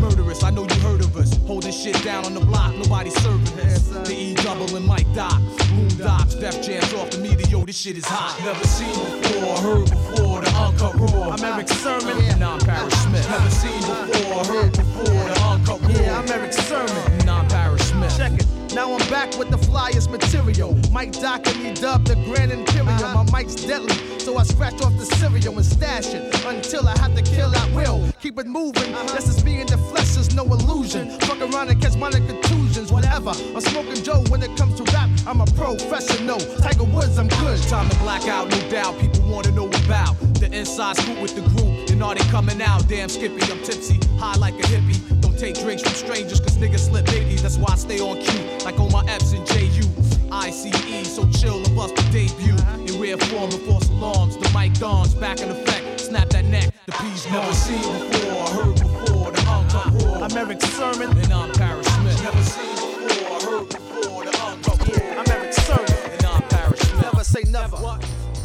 murderous, I know you heard of us. Holding shit down on the block, nobody serving us. The E-double and Mike Doc, Moon Docs, Def Jam's off the media, yo, this shit is hot. Never seen before, heard before, the uncut raw. I'm Eric Sermon, non-Parrish Smith. Never seen before, heard before, the uncut raw. Yeah, I'm Eric Sermon, non-Parrish Smith. Check it. Now I'm back with the flyest material. Mike Doc and me dubbed the Grand Imperium. My mic's deadly, so I scratch off the cereal and stash it until I have to kill at will. Keep it moving, this is me in the flesh, there's no illusion. Fuck around and catch minor contusions, whatever. I'm smoking Joe when it comes to rap, I'm a professional. Tiger Woods, I'm good. Time to black out, no doubt, people wanna know about the inside scoop with the group. And are they coming out? Damn Skippy, I'm tipsy, high like a hippie. Take drinks from strangers, cause niggas slip biggies. That's why I stay on cue, like on my F's and JUICE. So chill and bust the debut. In rare form of false alarms, the mic dawns, back in effect. Snap that neck, the P's never seen before, heard before, the uncut roar. I'm Eric Sermon, and I'm Parrish Smith. Never seen before, heard before, the uncut roar. I'm Eric Sermon, and I'm Parrish Smith. Never say never. What?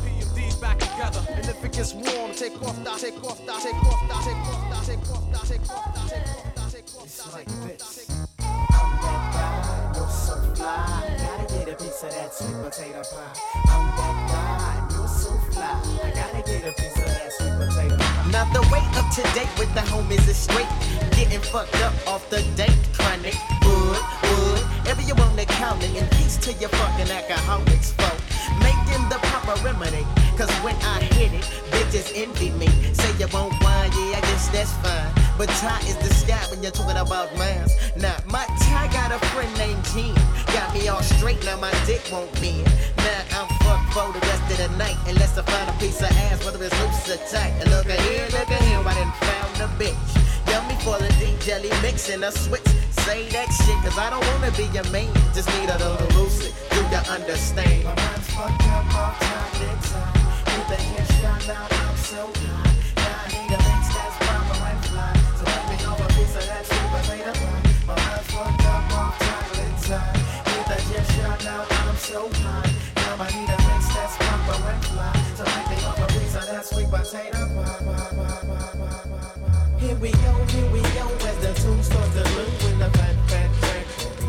PMD's back together. And if it gets warm, take off, da, take off, da, take off, da, take off, da, take off, da, take off, da, take off. It's like this. I'm that guy, you're so fly. Gotta get a piece of that sweet potato pie. I'm that guy, you're so fly. I gotta get a piece of that sweet potato pie. Now the way up to date with the homies is straight. Getting fucked up off the date. Chronic, wood. Everyone on the counter, and peace to your fucking alcoholics, folk. Making the proper remedy. Cause when I hit it, bitches envy me. Say you won't wine, yeah, I guess that's fine. But Ty is the sky when you're talking about mine. Now, my Ty got a friend named Gene. Got me all straight, now my dick won't bend. Now, I'm fucked for the rest of the night. Unless I find a piece of ass, whether it's loose or tight. And look at here, I done found a bitch. Yummy for the D jelly mix and a switch. Say that shit, cause I don't wanna be your main. Just need a little lucid, do you understand? My mind's fucked up all time, next time. With the hair shine out, I'm so high. Now I'm so high. Now I need a mix that's proper and fly. To make me off a piece of that sweet potato pie. Here we go, as the tune starts to loop when the fat,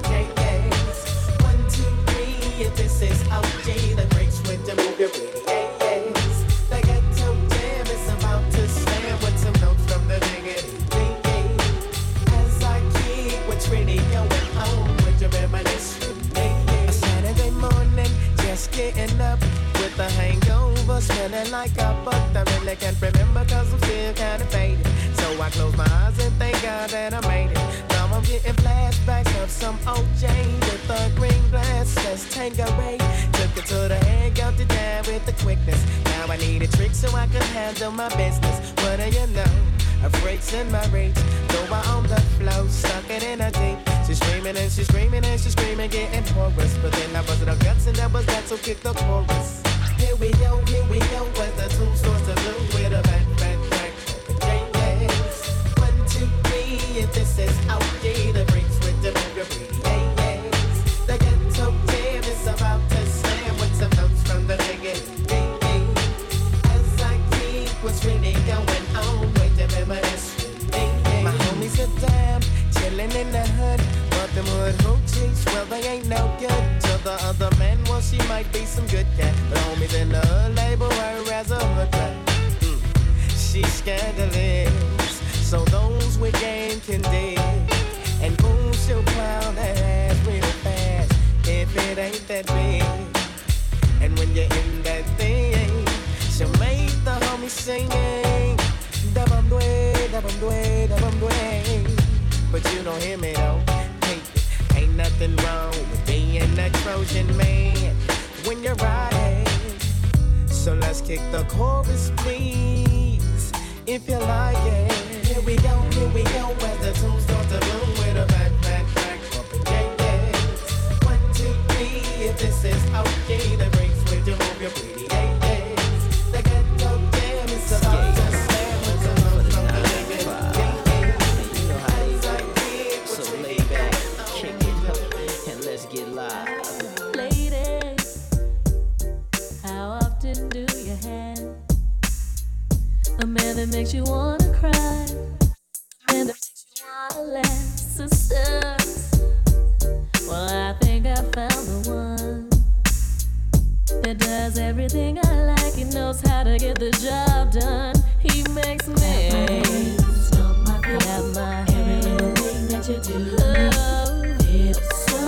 yeah. 1, 2, 3, and this is OG, the great switch to move your booty, yeah. The ghetto jam is about to slam with some notes from the diggity, yeah. As I keep with Trini going home with your reminiscence, yeah. A Saturday morning, just getting up with a hangover, smelling like a butt. I really can't remember 'cause I'm still kinda faded. So I close my eyes and thank God that I made it. Now I'm getting flashbacks of some OJ with a green glass, that's Tangeray. Took it to the head, got to die with the quickness. Now I need a trick so I can handle my business. What do you know? A break's in my reach. Though I own the flow, stuck it in a deep. She's screaming and she's screaming and she's screaming, getting porous. But then I busted her guts and that was that, so kick the chorus. Here we go, with the two stores to blue with a back. And this is OG, the breaks with the memory, yes. The ghetto jam is about to slam with some notes from the beginning. As I keep what's really going on with the memories. My homies are down, chilling in the hood. But them hood hoochies, well they ain't no good. To the other man, well she might be some good cat. But homies in the hood label her as a hood rat. She's scandalous. So those with game can dig. And boom, she'll plow that ass real fast if it ain't that big. And when you're in that thing, she'll make the homie singing. Da-bum-dway, da-bum-dway, da-bum-dway. But you don't hear me though. Hey, ain't nothing wrong with being a Trojan man when you're riding. So let's kick the chorus, please, if you like it. Here we go, as the tune starts to bloom with a back, yeah, yeah. 1, 2, 3, if this is okay, the breaks with your move, your pretty, yeah, yeah. The ghetto jam is about to slam with the notes from the niggas, yeah. You know how they do, so lay back, kick it up, and let's get live. Ladies, how often do you have a man that makes you wanna cry? And it makes you wanna laugh, sisters. Well, I think I found the one that does everything I like. He knows how to get the job done. He makes me have my hands. Every little thing that you do, oh, it's so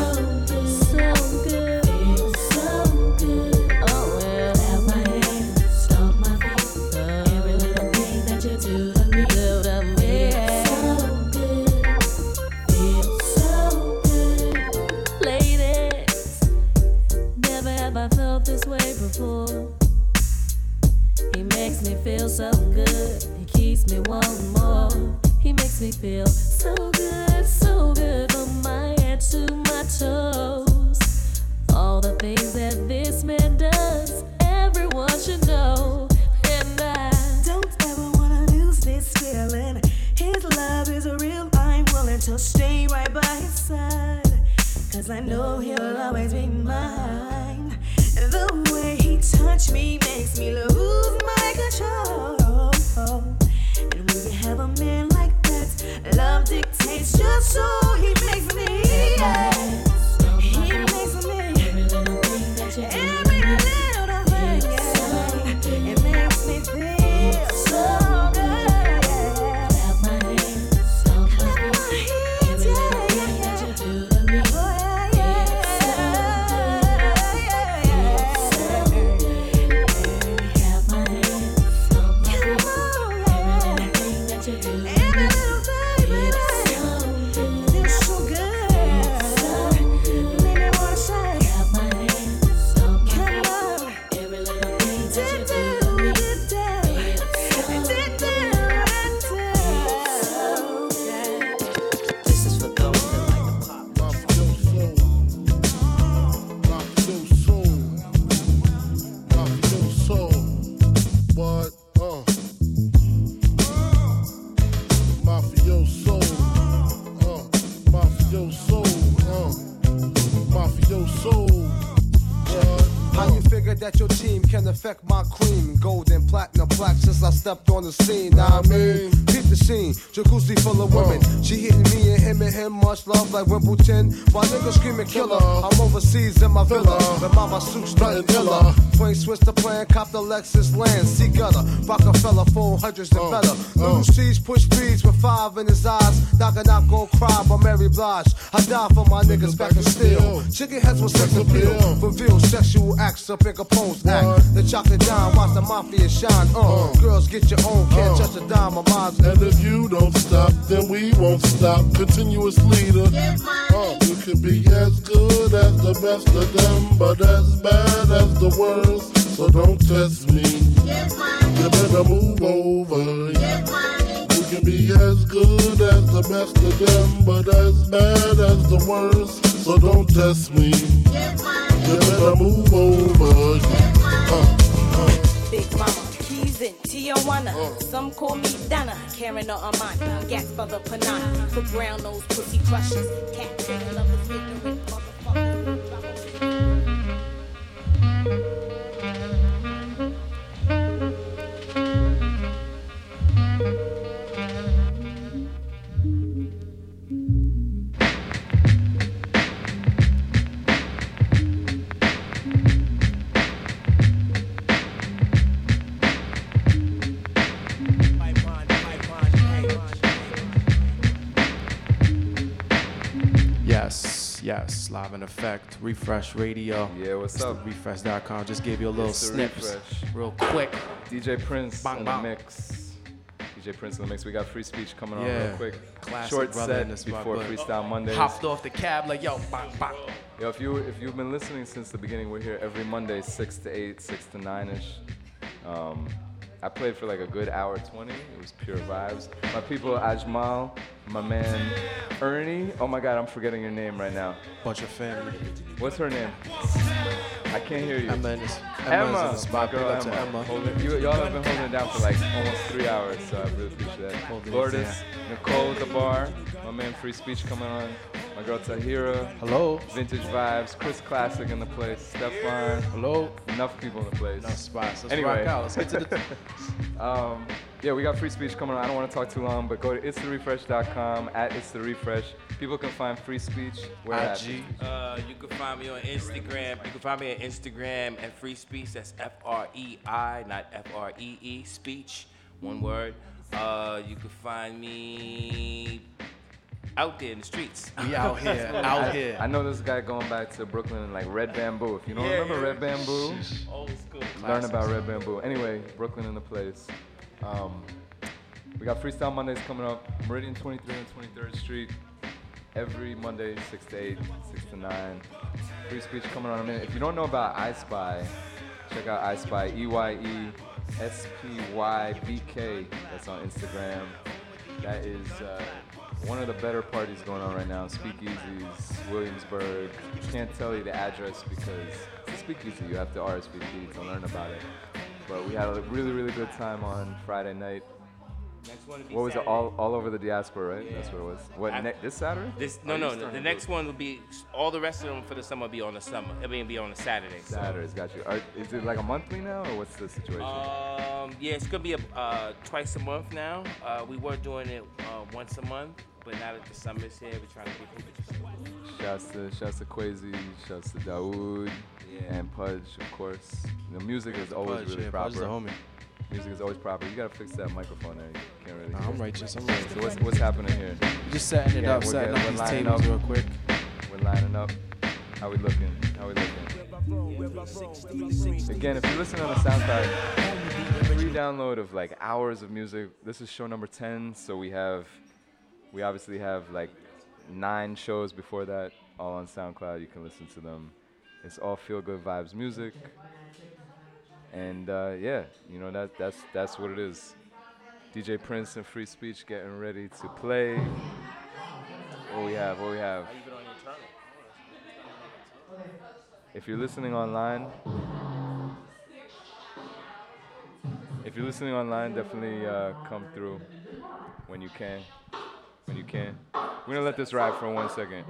good, so good. He makes me feel so good. He keeps me wanting more. He makes me feel so good from my head to my toes. All the things that this man does, everyone should know. And I don't ever wanna lose this feeling. His love is real. I'm willing to stay right by his side, 'cause I know he'll always be mine. The way he touched me makes me lose my control. And when you have a man like that, love dictates your soul. He makes me, yeah. He makes me every little thing that you do. Every little thing, yeah. It makes me feel so affect my cream, gold and platinum plaques since I stepped on the scene. I mean, check the scene. Jacuzzi full of women. She hitting me and him much love like Wimbledon. Why niggas screaming killer? I'm overseas in my villa. With mama suits, nothing killer. Plain Swiss the plan, cop the Lexus land. Sea gutter, Rockefeller, 400s and better. New seas push threes with five in his eyes. Knock and knock, go cry by Mary Blige. I die for my niggas back in steel. Chicken heads with sex appeal. Reveal sexual acts up in Capone's act. The chocolate dime, watch the mafia shine. Girls, get your own, can't touch a dime of mine. And if you don't stop, then we won't stop. Continuous leader. You can be as good as the best of them, but as bad as the worst. So don't test me. You better move over. You can be as good as the best of them, but as bad as the worst. So don't test me. You better move over. Big mama. In Tijuana, some call me Donna, Karen or Amanda, gas for the panada, for brown nose pussy crushes, cats and lovers, ignorant Yes, live in effect. Refresh Radio. Yeah, what's up? Refresh.com. Just gave you a little snips, refresh. Real quick. DJ Prince in the mix. DJ Prince in the mix. We got Free Speech coming on real quick. Classic short set before Freestyle Mondays. Hopped off the cab like yo, bang, bang. Yo, if you've been listening since the beginning, we're here every Monday, 6 to 8, 6 to 9ish. I played for like a good hour 20. It was pure vibes. My people, Ajmal, my man Ernie. Oh my God, I'm forgetting your name right now. Bunch of family. What's her name? I can't hear you. Emma. My girl Emma. Y'all have been holding it down for like almost 3 hours, so I really appreciate that. Lourdes, Nicole at the bar. My man Free Speech coming on. My girl Tahira. Hello. Vintage Vibes. Chris Classic in the place. Stefan. Hello. Enough people in the place. Enough spots. Let's rock out. Let's get to the... yeah, we got Free Speech coming on. I don't want to talk too long, but go to itstherefresh.com, at itstherefresh. People can find Free Speech. Where IG. You can find me on Instagram. You can find me on Instagram at Free Speech. That's F-R-E-I, not F-R-E-E. Speech. One word. You can find me... out there in the streets. We out here, out here. I know this guy going back to Brooklyn and like Red Bamboo. If you don't remember Red Bamboo, old school. Learn about Red Bamboo. Anyway, Brooklyn in the place. We got Freestyle Mondays coming up, Meridian 23 and 23rd Street. Every Monday, 6 to 8, 6 to 9. Free Speech coming on in a minute. If you don't know about I Spy, check out I Spy, EYESPYBK. That's on Instagram. That is... one of the better parties going on right now, Speakeasies, Williamsburg. Can't tell you the address because it's Speakeasy. You have to RSVP to learn about it. But we had a really, really good time on Friday night. Next one will be what was Saturday. It? All over the diaspora, right? Yeah. That's what it was. What, this Saturday? The next one will be, all the rest of them for the summer will be on the summer. I mean, it'll be on a Saturday. Saturdays, so. Got you. Is it like a monthly now, or what's the situation? Yeah, it's going to be twice a month now. We were doing it once a month, but now that the summer's here, we're trying to get people to shouts to Kwesi, shouts to Dawood, and Pudge, of course. The music is always Pudge, really proper. Pudge's the homie. Music is always proper. You gotta fix that microphone there. You can't really hear. I'm righteous. So what's happening here? Just setting it up, setting up these tables real quick. We're lining up. How we looking? Again, if you listen on the SoundCloud, free download of like hours of music. This is show number 10, so we obviously have like 9 shows before that, all on SoundCloud. You can listen to them. It's all feel good vibes music. And you know that's what it is. DJ Prince and Free Speech getting ready to play. What we have. If you're listening online, definitely come through when you can. We're gonna let this ride for 1 second.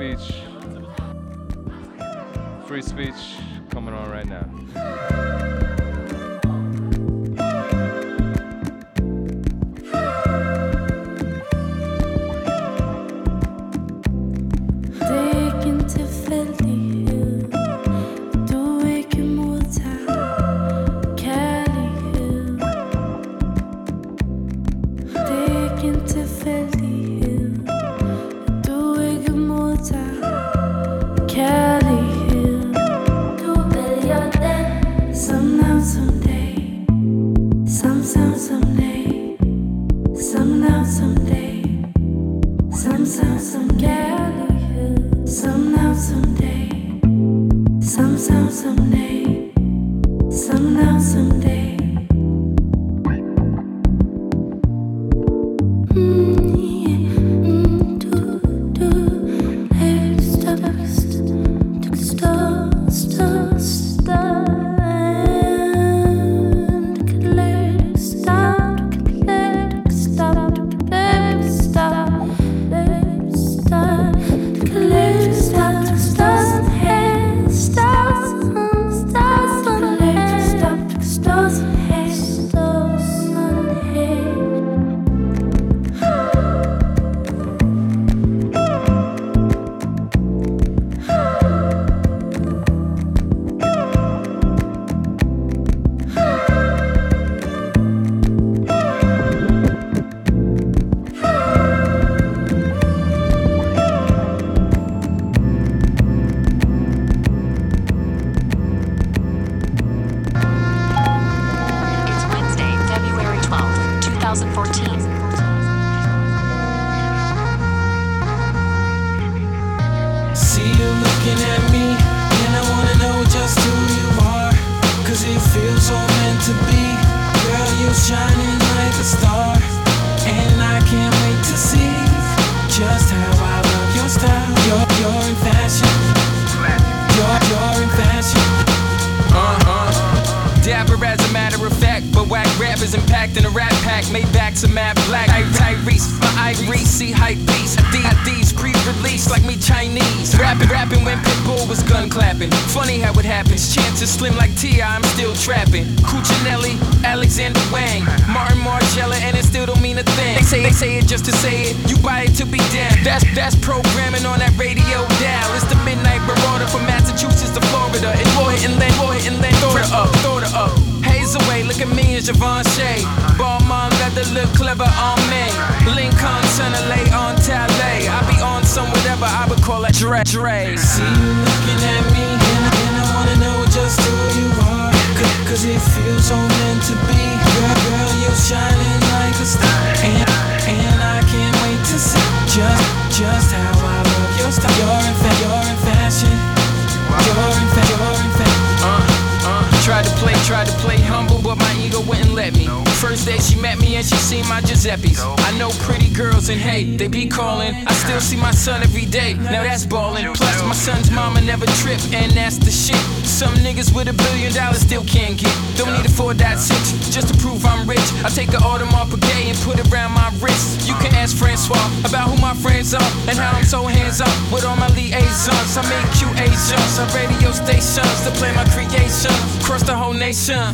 Speech. Free Speech coming on right now.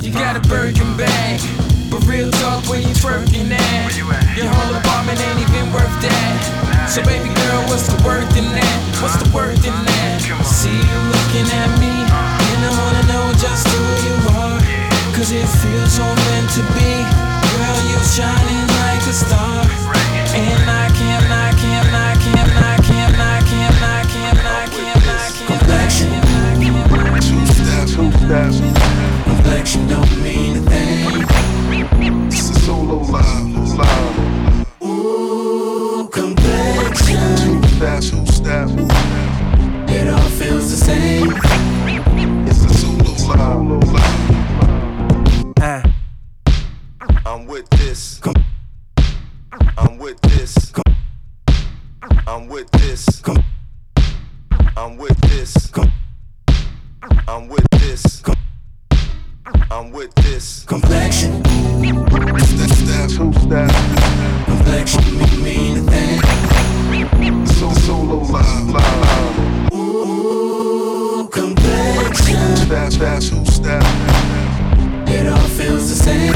You got a Birkin bag, but real talk, where you twerking at? Your whole apartment ain't even worth that. So baby girl, what's the worth in that? What's the worth in that? See you looking at me, and I wanna know just who you are, cause it feels so meant to be. Girl, you shining like a star, and I can't. Complexion, two steps. Complexion don't mean a thing. This is solo live. Ooh, complexion. Two steps. It all feels the same. It's a solo live. I'm with this. Complexion. Two steps. Complexion mean a thing. solo line. Ooh, complexion. That's who style. It all feels the same.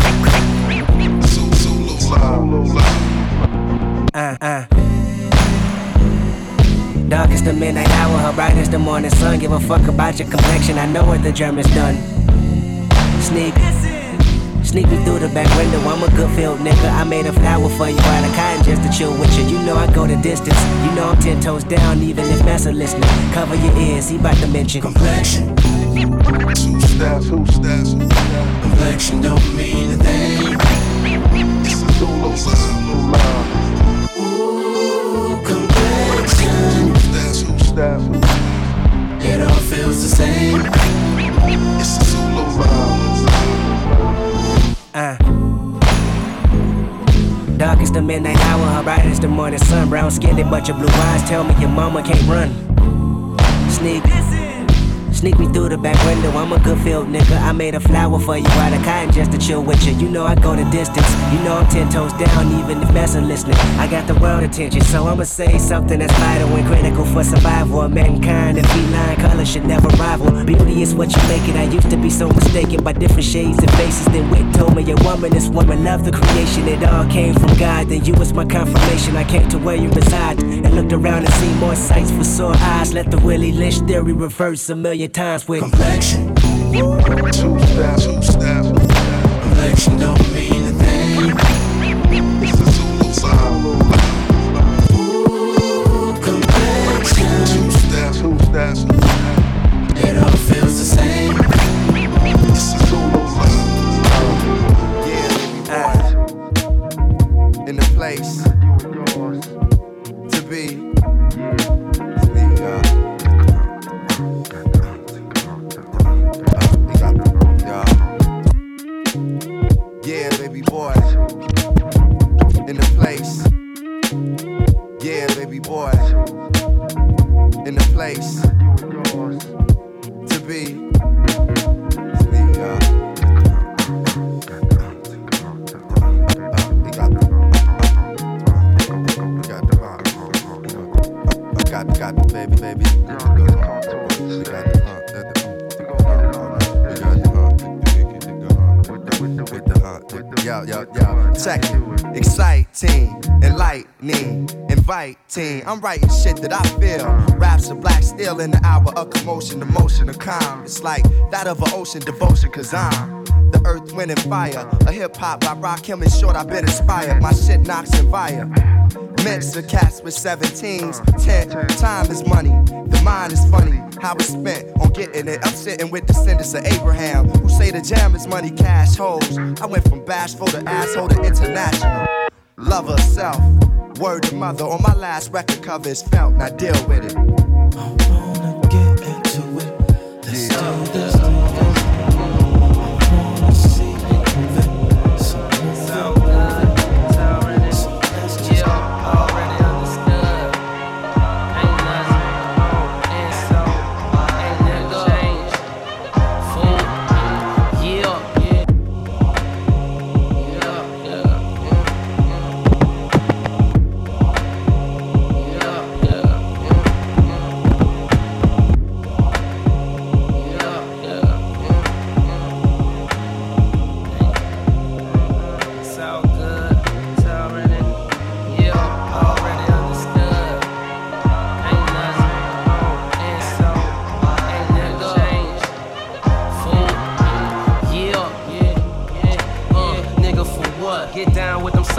Solo line. Darkest the midnight hour, her brightest the morning sun. Give a fuck about your complexion, I know what the Germans done. Sneak me through the back window, I'm a good field nigga. I made a flower for you out of cotton just to chill with you. You know I go the distance, you know I'm 10 toes down even if that's a listener. Cover your ears, he bout to mention complexion. Who steps? Complexion don't mean a thing. It's a solo line. Ooh, complexion. Who steps? It all feels the same. It's a solo line. Darkest the midnight hour, her brightest the morning sun. Brown skinned but your blue eyes tell me your mama can't run. Sneak me through the back window, I'm a good field nigga. I made a flower for you out of cotton just to chill with you. You know I go the distance, you know I'm 10 toes down even if that's a listening. I got the world attention, so I'ma say something that's vital and critical for survival of mankind. And feline color should never rival. Beauty is what you make it. I used to be so mistaken by different shades and faces. Then Wick told me a woman is woman, love the creation. It all came from God, then you was my confirmation. I came to where you reside and looked around and seen more sights for sore eyes. Let the Willie Lynch theory reverse a million times with complexion. Two step. Complexion don't mean a thing. It's a solo line. Ooh, complexion. Two step. It all feels the same. It's a solo line. Yeah, born in the place to be. Place to be. We got the baby. Yo. Check it. Exciting, enlightening, inviting. I'm writing shit that I feel. Raps of black steel in the hour of commotion, the motion of calm. It's like that of an ocean devotion, cause I'm the earth, wind, and fire. A hip hop by Rock Him in short, I've been inspired. My shit knocks and fire. Mints are cats with 17s. 10, time is money. The mind is funny. How it's spent on getting it. I'm sitting with descendants of Abraham who say the jam is money, cash hoes. I went from bashful to asshole to international. Love herself. Word to mother, on my last record cover is felt, and I deal with it. I wanna get into it, let's do this. I wanna see it moving, so it's all good, it's already, so let's just go. Already understood, ain't nothing wrong, and so ain't nothing changed.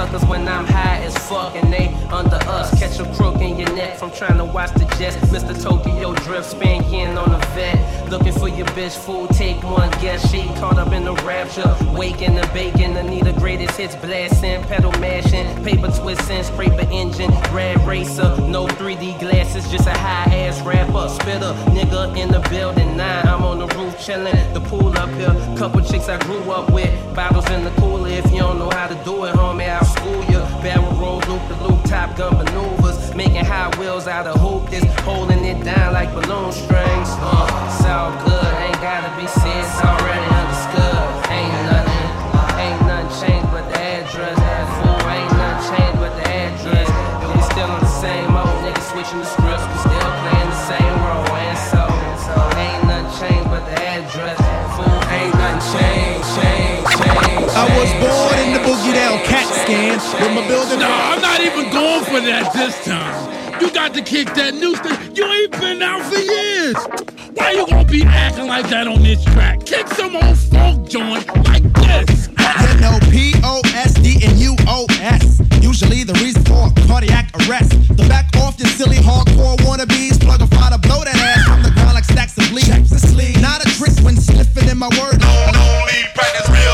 Food, when I'm high as fuck and they under us. Catch a crook in your neck from trying to watch the Jets. Mr. Tokyo Drift, spend yen on the vet. Looking for your bitch, fool, take one guess. She caught up in the rapture, waking and baking. Anita greatest hits, blasting, pedal mashing, paper twisting, scraper engine, red racer. No 3D glasses, just a high-ass rapper. Spitter, nigga in the building, 9. I'm on the roof chilling, the pool up here. Couple chicks I grew up with, bottles in the cooler. If you don't know how to do it, homie, I'll school you. Barrel roll, loop the loop, Top Gun maneuvers, making high wheels out of hoop. This holding it down like balloon strings. It's all good, ain't gotta be said. It's already understood. Ain't nothing changed but the address. Fool, ain't nothing changed but the address. And we still on the same old niggas switching the script. I was born in the boogie down cat scan with my building. No, I'm not even going for that this time. You got to kick that new thing. You ain't been out for years. Why you gonna be acting like that on this track? Kick some old folk joint like this. NOPOSDNUOS. Usually the reason for cardiac arrest. The back off your silly hardcore wannabes. Plug a fire to blow that ass from the ground like stacks of bleach. Not a trick when sniffing in my word. No leave practice real.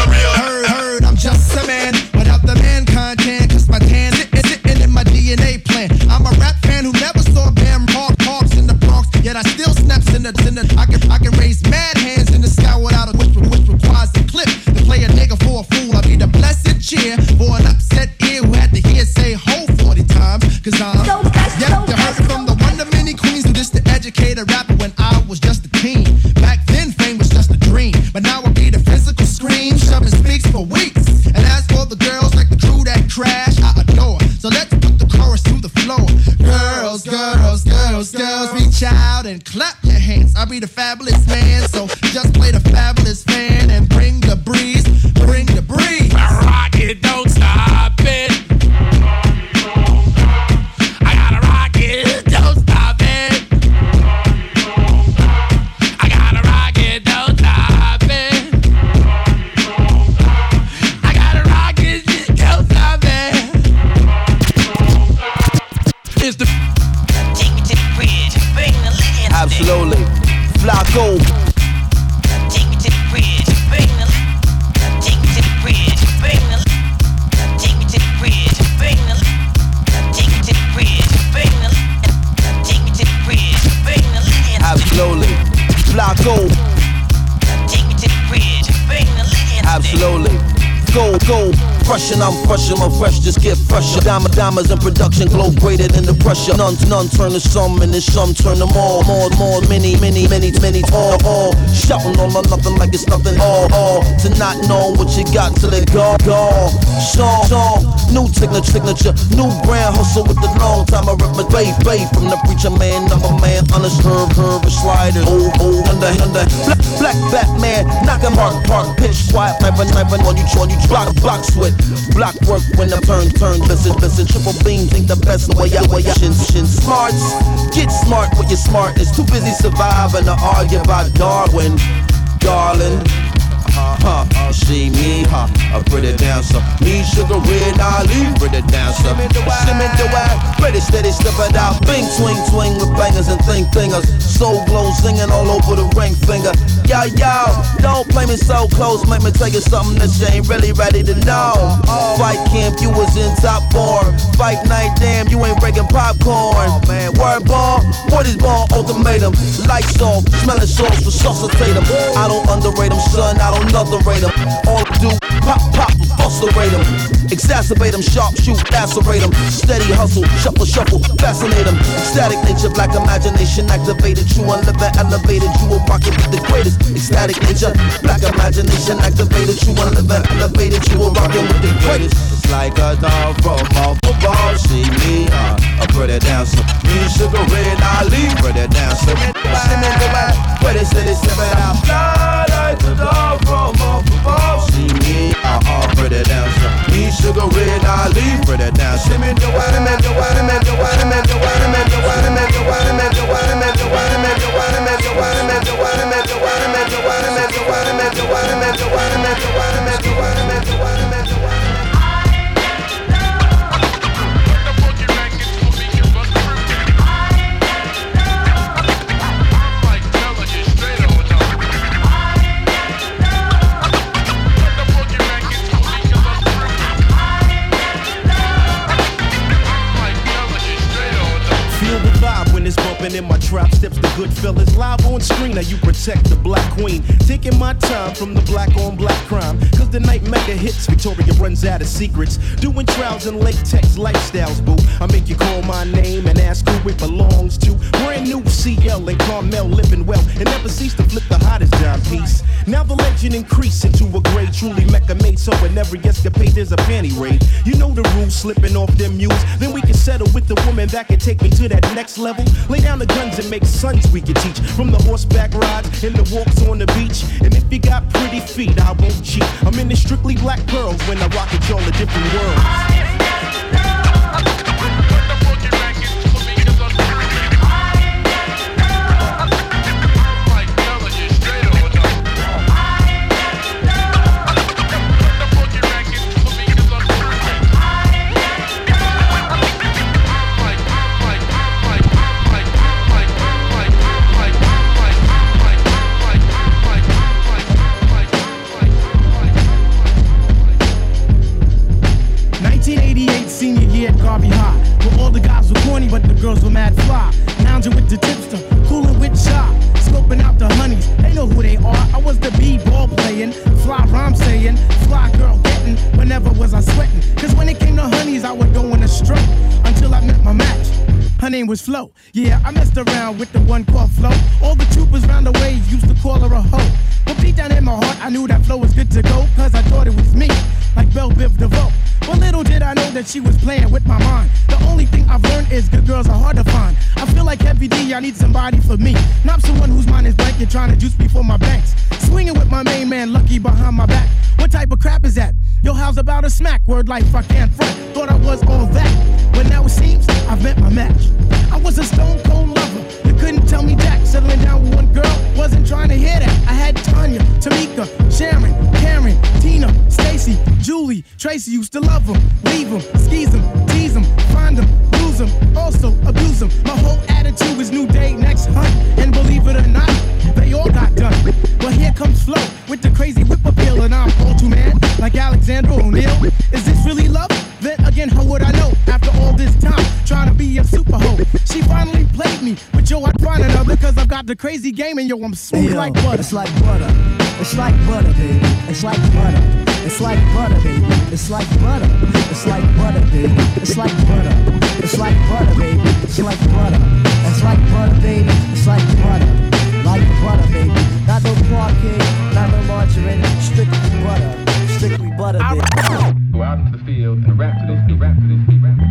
Heard, I'm just a man without the man content. Cause my tan is sitting in my DNA plan. I'm a rap fan who never saw damn raw parks in the Bronx. Yet I still snaps in the dinner. I can raise mad hands in the sky without a whisper, which requires a clip. To play a nigga for a fool, I need a blessed cheer for an upset ear who had to hear say ho 40 times. Cause I'm you heard it from the one of many queens who just to educate a rapper when I was just a teen. Back then fame was just a dream, but now I be the physical scream, shoving speaks for weeks. And as for the girls like the crew that crash, I adore. So let's put the chorus to the floor. Girls, girls, girls, girls, reach out and clap your hands. I be the fabulous man, so just play the fabulous fan and bring the breeze, bring the breeze. I rock it, don't stop it. I gotta rock it, don't stop it. I gotta rock it, don't stop it. I gotta rock it, don't stop it. It's the take it to the bridge, bring the legends. Absolutely, Flacco. Slowly, Flacco. Take me to the bridge, bring the legend. Absolutely, go. Freshin', I'm fresher, my fresh just get fresher. Diamonds in production, glow braided in the pressure. None turn to some, and then some turn them all. More, many, all. Shouting all or nothing like it's nothing, all. To not know what you got till it gone. Song, new signature, new brand. Hustle with the long time, I rip my babe. From the preacher man, I'm a man. Honest, herb, a slider. Oh, under. Black Batman, knock him hard, pitch. Quiet, knife, on you block switch. Block work when I turn, listen, triple beam, think the best way out, shin, smarts, get smart with your smartness, too busy surviving to argue about Darwin, darling, she, me, a pretty dancer, me, sugar, red, Ali, pretty dancer, shimmin' the way, pretty steady, step it out, bing, twing, with bangers and thingers, soul glow, singing all over the ring finger, yo, don't play me so close, make me tell you something that you ain't really ready to know, fight camp, you was in top form, fight night, damn, you ain't breaking popcorn, word bomb, what is bomb, ultimatum, lights off, smelling sauce, resuscitate them, I don't underrate them, son, I don't notherate them, all I do, pop, ulcerate them, exacerbate them, sharp shoot, lacerate them, steady hustle, shuffle, fascinate them, ecstatic nature, black imagination, activated, true unliving, elevated, you will rock it with the greatest, ecstatic nature, black imagination, activated, true unliving, elevated, you will rock it with the greatest, it's like a dog from off the ball, see me, a pretty dancer, me, sugar, red, Ali, pretty dancer, pretty steady, step it out, like the dog from off the ball, see me, pretty dancer, me, sugar, red, Ali, pretty dancer, in my trap steps, the good fellas live on screen. Now you protect the black queen, taking my time from the black on black crime, cause the night mega hits. Victoria runs out of secrets, doing trials and latex lifestyles, boo. I make you call my name and ask who it belongs to. Brand new CL and Carmel living well, and never cease to flip the hottest dime piece. Now the legend increase into a grade, truly mecca made. So in every escapade there's a panty raid. You know the rules, slipping off them mules. Then we can settle with the woman that can take me to that next level. Lay down the guns and make sons we can teach, from the horseback rides and the walks on the beach. And if you got pretty feet, I won't cheat. I'm in the strictly black pearls when I rock and roll a different world. Girls were mad fly, lounging with the tipster, cooling with shop, scoping out the honeys. They know who they are. I was the b-ball playing, fly rhyme saying, fly girl getting. Whenever was I sweating? Cause when it came to honeys, I was going astray until I met my match. Her name was Flo. Yeah, I messed around with the one called Flo. All the troopers round the way used to call her a hoe. But deep down in my heart, I knew that Flo was good to go, cause I thought it was me, like Belle Biv DeVoe. But little did I know that she was playing with my mind. The only thing I've learned is good girls are hard to find. I feel like Heavy D, I need somebody for me. Not someone whose mind is blank and trying to juice before my banks. Swinging with my main man, Lucky behind my back. What type of crap is that? Yo, how's about a smack? Word like fuck and front. Thought I was all that, but now it seems I've met my match. I was a stone cold lover. You couldn't tell me jack. Settling down with one girl, wasn't trying to hear that. I had Tanya, Tamika, Sharon, Karen, Tina, Stacy, Julie, Tracy. Used to love them, leave them, skeeze them, tease them, find them, lose them, also abuse them. My whole attitude is new day, next hunt. And believe it or not, they all got done. But here comes Flo with the crazy whip appeal, and I'm all too man, like Alexander O'Neal. Is this really love? Then again, how would I know? After all this time, trying to be a super hoe. She finally played me, but yo, I'd find another, cause I've got the crazy game, and yo, I'm smooth like butter. It's like butter, it's like butter, baby. It's like butter, it's like butter, baby. It's like butter, it's like butter, baby. It's like butter, it's like butter, baby. It's like butter, it's like butter, baby. It's like butter, baby. Not no parking, not no margarine, strictly butter. Strictly butter, baby. Go out into the field and rap to this, and rap to this, and rap to this.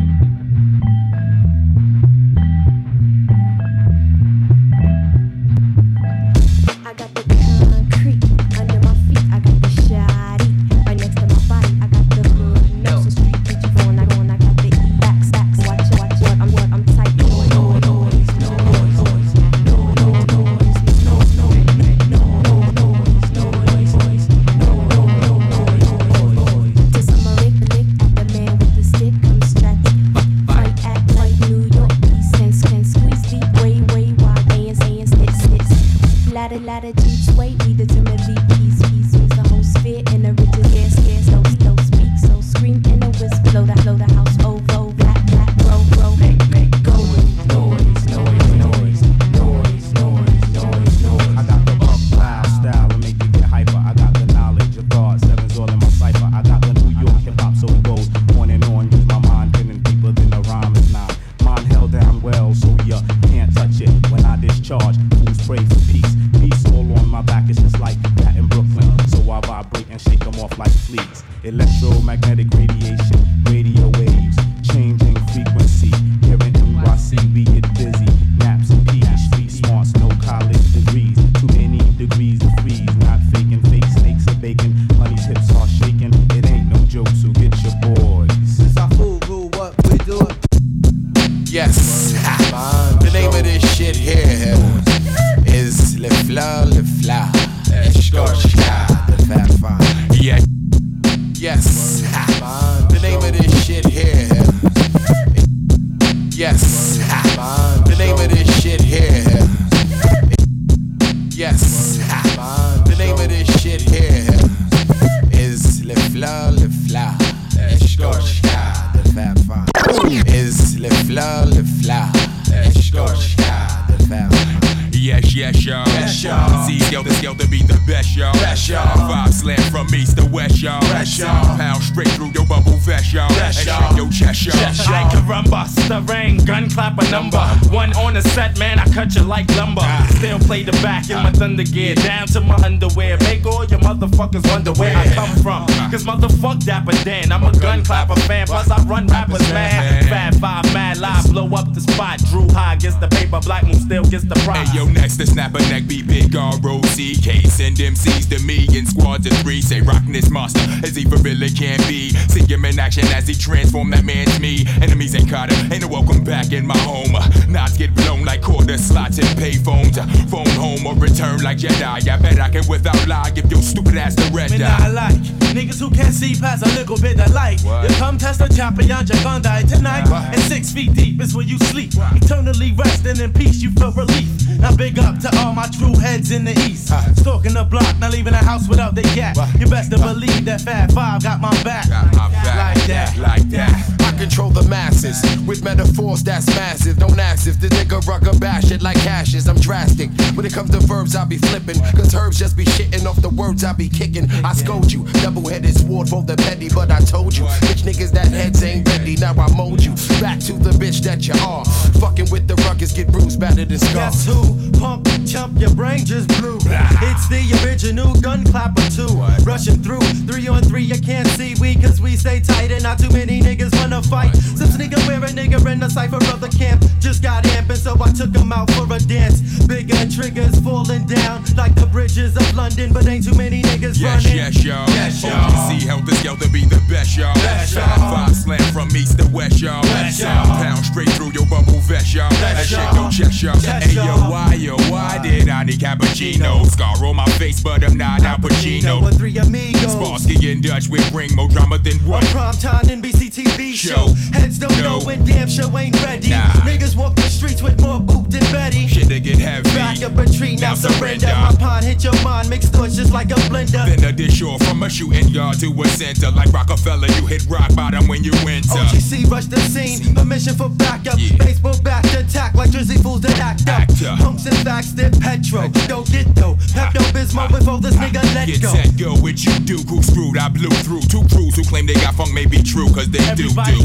to snap a neck, be big R-O-C-K. Send MCs to me in squads of three. Say rockin' this monster as he for really can be. See him in action as he transform that man's me. Enemies ain't caught him, ain't a welcome back in my home. Knots get blown like quarter slots and pay phones. Phone home or return like Jedi. I bet I can without lie give your stupid ass the red eye. I like niggas who can't see past a little bit of light. You come test a chopper, y'all just gonna die tonight. And 6 feet deep is where you sleep. Eternally resting in peace, you feel relief. Now big up to all my true heads in the east. Stalking the block, not leaving the house without the yak. You best to believe that Fat Five got my back. Like that, like that. I control the masses with metaphors that's massive. Don't ask if the nigga rugger bash it like ashes. I'm drastic. When it comes to verbs, I be flipping. Cause herbs just be shitting off the words I be kicking. I scold you. Double-headed sword for the petty, but I told you. Bitch niggas that heads ain't ready. Now I mold you. Back to the bitch that you are. Fucking with the ruckus, get bruised, battered and scarred. Guess who? Pump, chump, your brain just blew. It's the original gun clapper too. Rushing through, 3 on 3, you can't see we cause we stay tight and not too many niggas wanna fight. Some sneaker wear a nigga in the cypher of the camp. Just got amping, so I took him out for a dance. Big gun triggers falling down like the bridges of London, but ain't too many niggas running. Yes, y'all. Yes, y'all. See how this yell to be the best, y'all. Five slam from east to west, y'all. Pound straight through your bubble vest, y'all. That shit go check, y'all. Hey, yo, why did I need cappuccino? Scar on my face, but I'm not Al Pacino. With 3 amigos. Sparsky and Dutch with ring more drama than what? A primetime NBC TV show. Heads don't know when damn show ain't ready. Niggas walk the streets with more boot than Betty. Shit, they get heavy. Back up a tree, now surrender. My pond hit your mind, mixed torches just like a blender. Then a dish or from a shooting yard to a center. Like Rockefeller, you hit rock bottom when you enter. OGC rush the scene, permission for backup. Baseball back attack like Drizzy fools that act up. Pumps and facts, they're Petro. Don't get dope. Pepto Bismol before this nigga let go. Get set, go with you duke who screwed. I blew through 2 crews who claim they got funk may be true, cause they everybody do. Everybody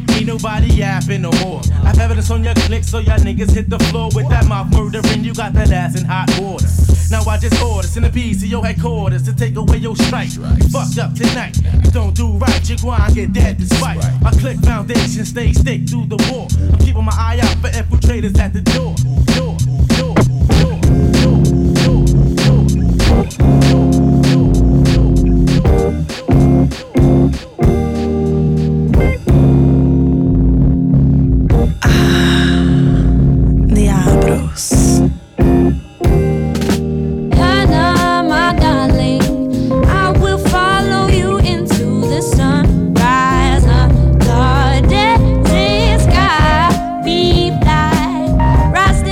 afraid, ain't nobody yapping no more. I've evidence on your click, so y'all niggas hit the floor with that mouth murdering. You got that ass in hot water. Now I just order centipedes to your headquarters to take away your stripes. Fucked up tonight. You don't do right, your grind get dead despite. My click foundation stay stick through the war. I'm keeping my eye out for infiltrators at the door. Rise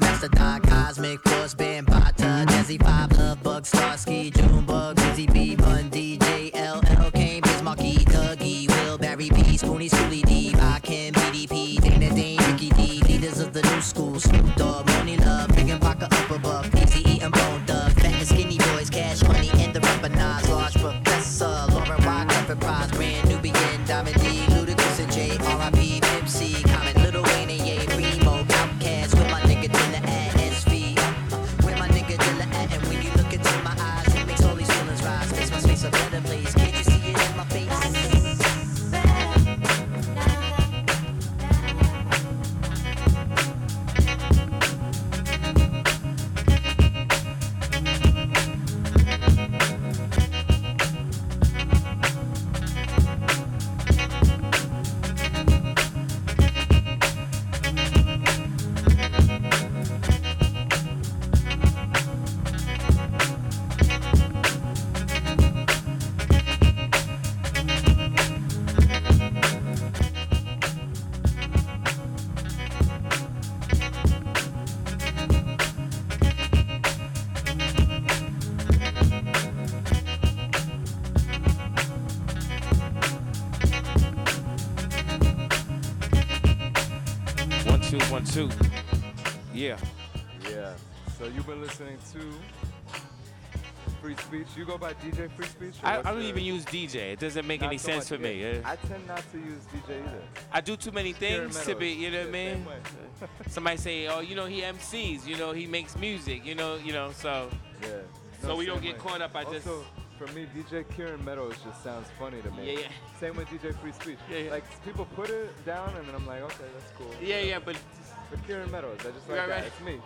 that master thought. Cosmic force, band, Bata, Desi, Bob, Love, Bug, Starsky, June, Bug, Dizzy, B, Bun, DJ, LL, Kane, Biz, Marquis, Dougie, Will, Barry, B, Spoonie, Schoolie, D, Bakken, BDP, Dana, Dane, Ricky D, leaders of the new school, Snoop Dogg, Money, Love, Big and Paca, up above, PCE, and Bone Thug, Fat and Skinny Boys, Cash Money, and the Repinage, Large Professor, Lauren Watt, Cuffin Prize, Brand Nubian, Diamond D, Ludacris, and J, RIP, MC, Common, Little Wayne, and Ye, Primo, Outcast, with my nigga Dilla at SV, with my nigga Dilla at, and when you look into my eyes, it makes all these feelings rise, makes my space a better place, can't you see it in my face? Two. Yeah. Yeah. So you've been listening to Free Speech. You go by DJ Free Speech? I don't even use DJ. It doesn't make any sense for me. I tend not to use DJ either. I do too many things to be, you know what I mean? Somebody say, oh, you know, he MCs. You know, he makes music. You know, so. Yeah. So we don't get caught up. For me, DJ Kieran Meadows just sounds funny to me. Yeah. Same with DJ Free Speech. Yeah. Like, people put it down, and then I'm like, okay, that's cool. Yeah, but... Kieran Meadows, I just like that. Right. It's me.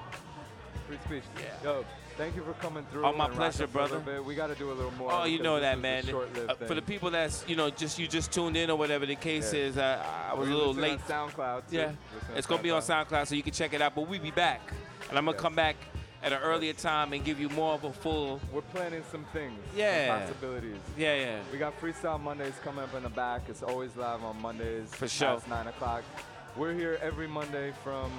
Free speech. Yeah. Yo, thank you for coming through. Oh, my pleasure, brother. We got to do a little more. Oh, you know that, man. For the people that's, you know, just tuned in or whatever the case is, I was a little late. On SoundCloud. Too. Yeah. It's going to be on SoundCloud, so you can check it out. But we'll be back, and I'm going to come back at an earlier time and give you more of a full. We're planning some things. Yeah. Some possibilities. Yeah. We got Freestyle Mondays coming up in the back. It's always live on Mondays. For sure. It's 9:00. We're here every Monday from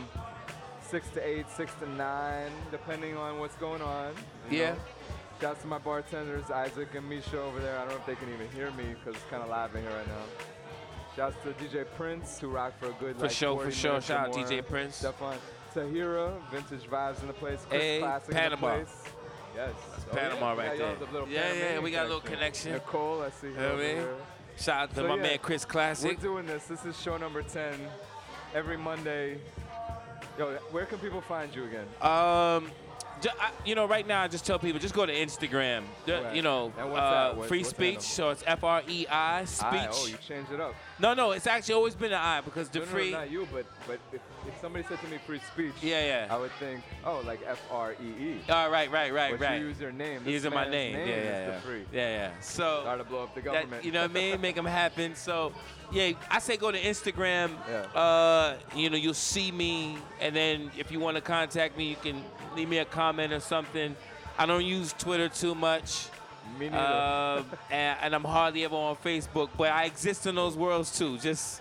6 to 8, 6 to 9, depending on what's going on. Yeah. Shout out to my bartenders, Isaac and Misha over there. I don't know if they can even hear me because it's kind of live in here right now. Shout out to DJ Prince, who rocked for a good, for sure. Shout out DJ Prince. Stefan Tahira, Vintage Vibes in the place. Chris Classic Panama. In the place. Yes. That's Panama right there. Yeah, we got a little connection. Nicole, I see her over here. Shout out to my man, Chris Classic. We're doing this. This is show number 10. Every Monday. Yo, where can people find you again? Right now I just tell people, just go to Instagram. Right. You know, Free Speech. So it's Frei Speech. Oh, you changed it up. No, it's actually always been an I because the free. No, not you, but if somebody said to me Free Speech, I would think, oh, like Free. All right. You use your name. Using my name. The free. Yeah. So. Start to blow up the government. That, you know what I mean? Make them happen. So. Yeah, I say go to Instagram. Yeah. You'll see me, and then if you want to contact me, you can leave me a comment or something. I don't use Twitter too much. Me neither. And I'm hardly ever on Facebook, but I exist in those worlds too. You just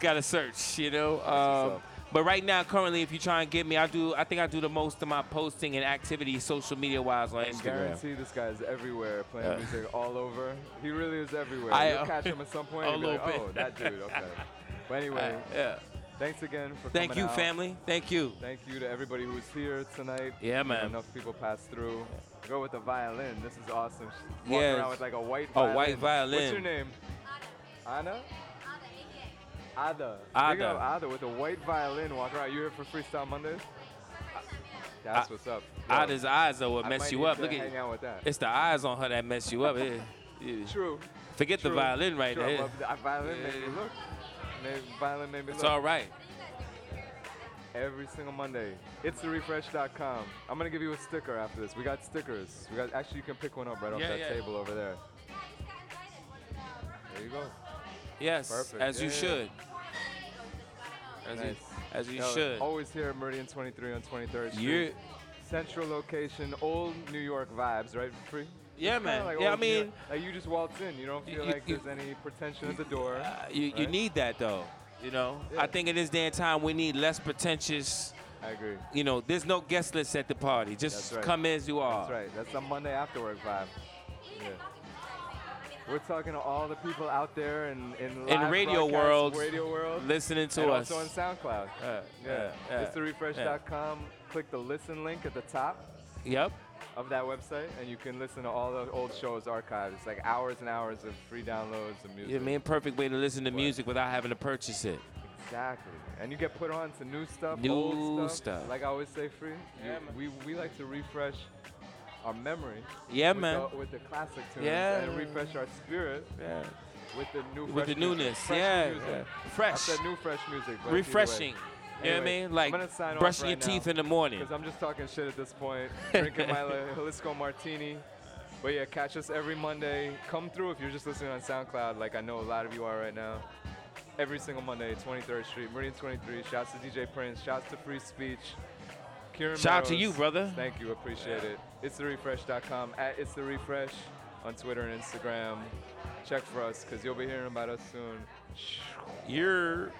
gotta search, you know. But right now, currently, if you try and get me, I think I do the most of my posting and activity, social media-wise, on Instagram. I guarantee this guy is everywhere, playing music all over. He really is everywhere. You'll catch him at some point and be like, oh, that dude, okay. But anyway, thanks again for coming out. Thank you, family. Thank you. Thank you to everybody who's here tonight. Yeah, man. Enough people passed through. Go with the violin. This is awesome. She's walking around with like a white violin. What's your name? Anna? Ada with a white violin walking around. You here for Freestyle Mondays? That's what's up. Yo, Ada's eyes are what mess you up. Look at that. It's the eyes on her that mess you up. Yeah. True. Forget the violin right there. The violin made me look. Violin made me look. It's all right. Every single Monday. itstherefresh.com. I'm going to give you a sticker after this. We got stickers. Actually, you can pick one up right off that table over there. There you go. Yes, perfect. As you should. As you should. Always here at Meridian 23 on 23rd Street. Central location, old New York vibes, right? Free? Yeah, it's man. Like I mean. Like you just waltz in. You don't feel there's any pretension at the door. You need that, though. You know? Yeah. I think in this day and time, we need less pretentious I agree. You know, there's no guest list at the party. Just come as you are. That's right. That's a Monday after work vibe. Yeah. We're talking to all the people out there in radio world listening to us. Also on SoundCloud. itstherefresh.com. Click the listen link at the top. Yep. Of that website, and you can listen to all the old shows archived. It's like hours and hours of free downloads of music. Yeah, man, perfect way to listen to music without having to purchase it. Exactly. And you get put on to new stuff, old stuff. Like I always say, Frei, we like to refresh our memory with the classic tunes and refresh our spirit with the new fresh music. Refreshing. You know what I mean? Like brushing your teeth in the morning. Because I'm just talking shit at this point. Drinking my Jalisco martini. But yeah, catch us every Monday. Come through if you're just listening on SoundCloud, like I know a lot of you are right now. Every single Monday, 23rd Street, Meridian 23. Shouts to DJ Prince. Shouts to Frei Speech. Kieran Meadows. Shout out to you, brother. Thank you. Appreciate it. itstherefresh.com. At itstherefresh on Twitter and Instagram. Check for us because you'll be hearing about us soon. You're...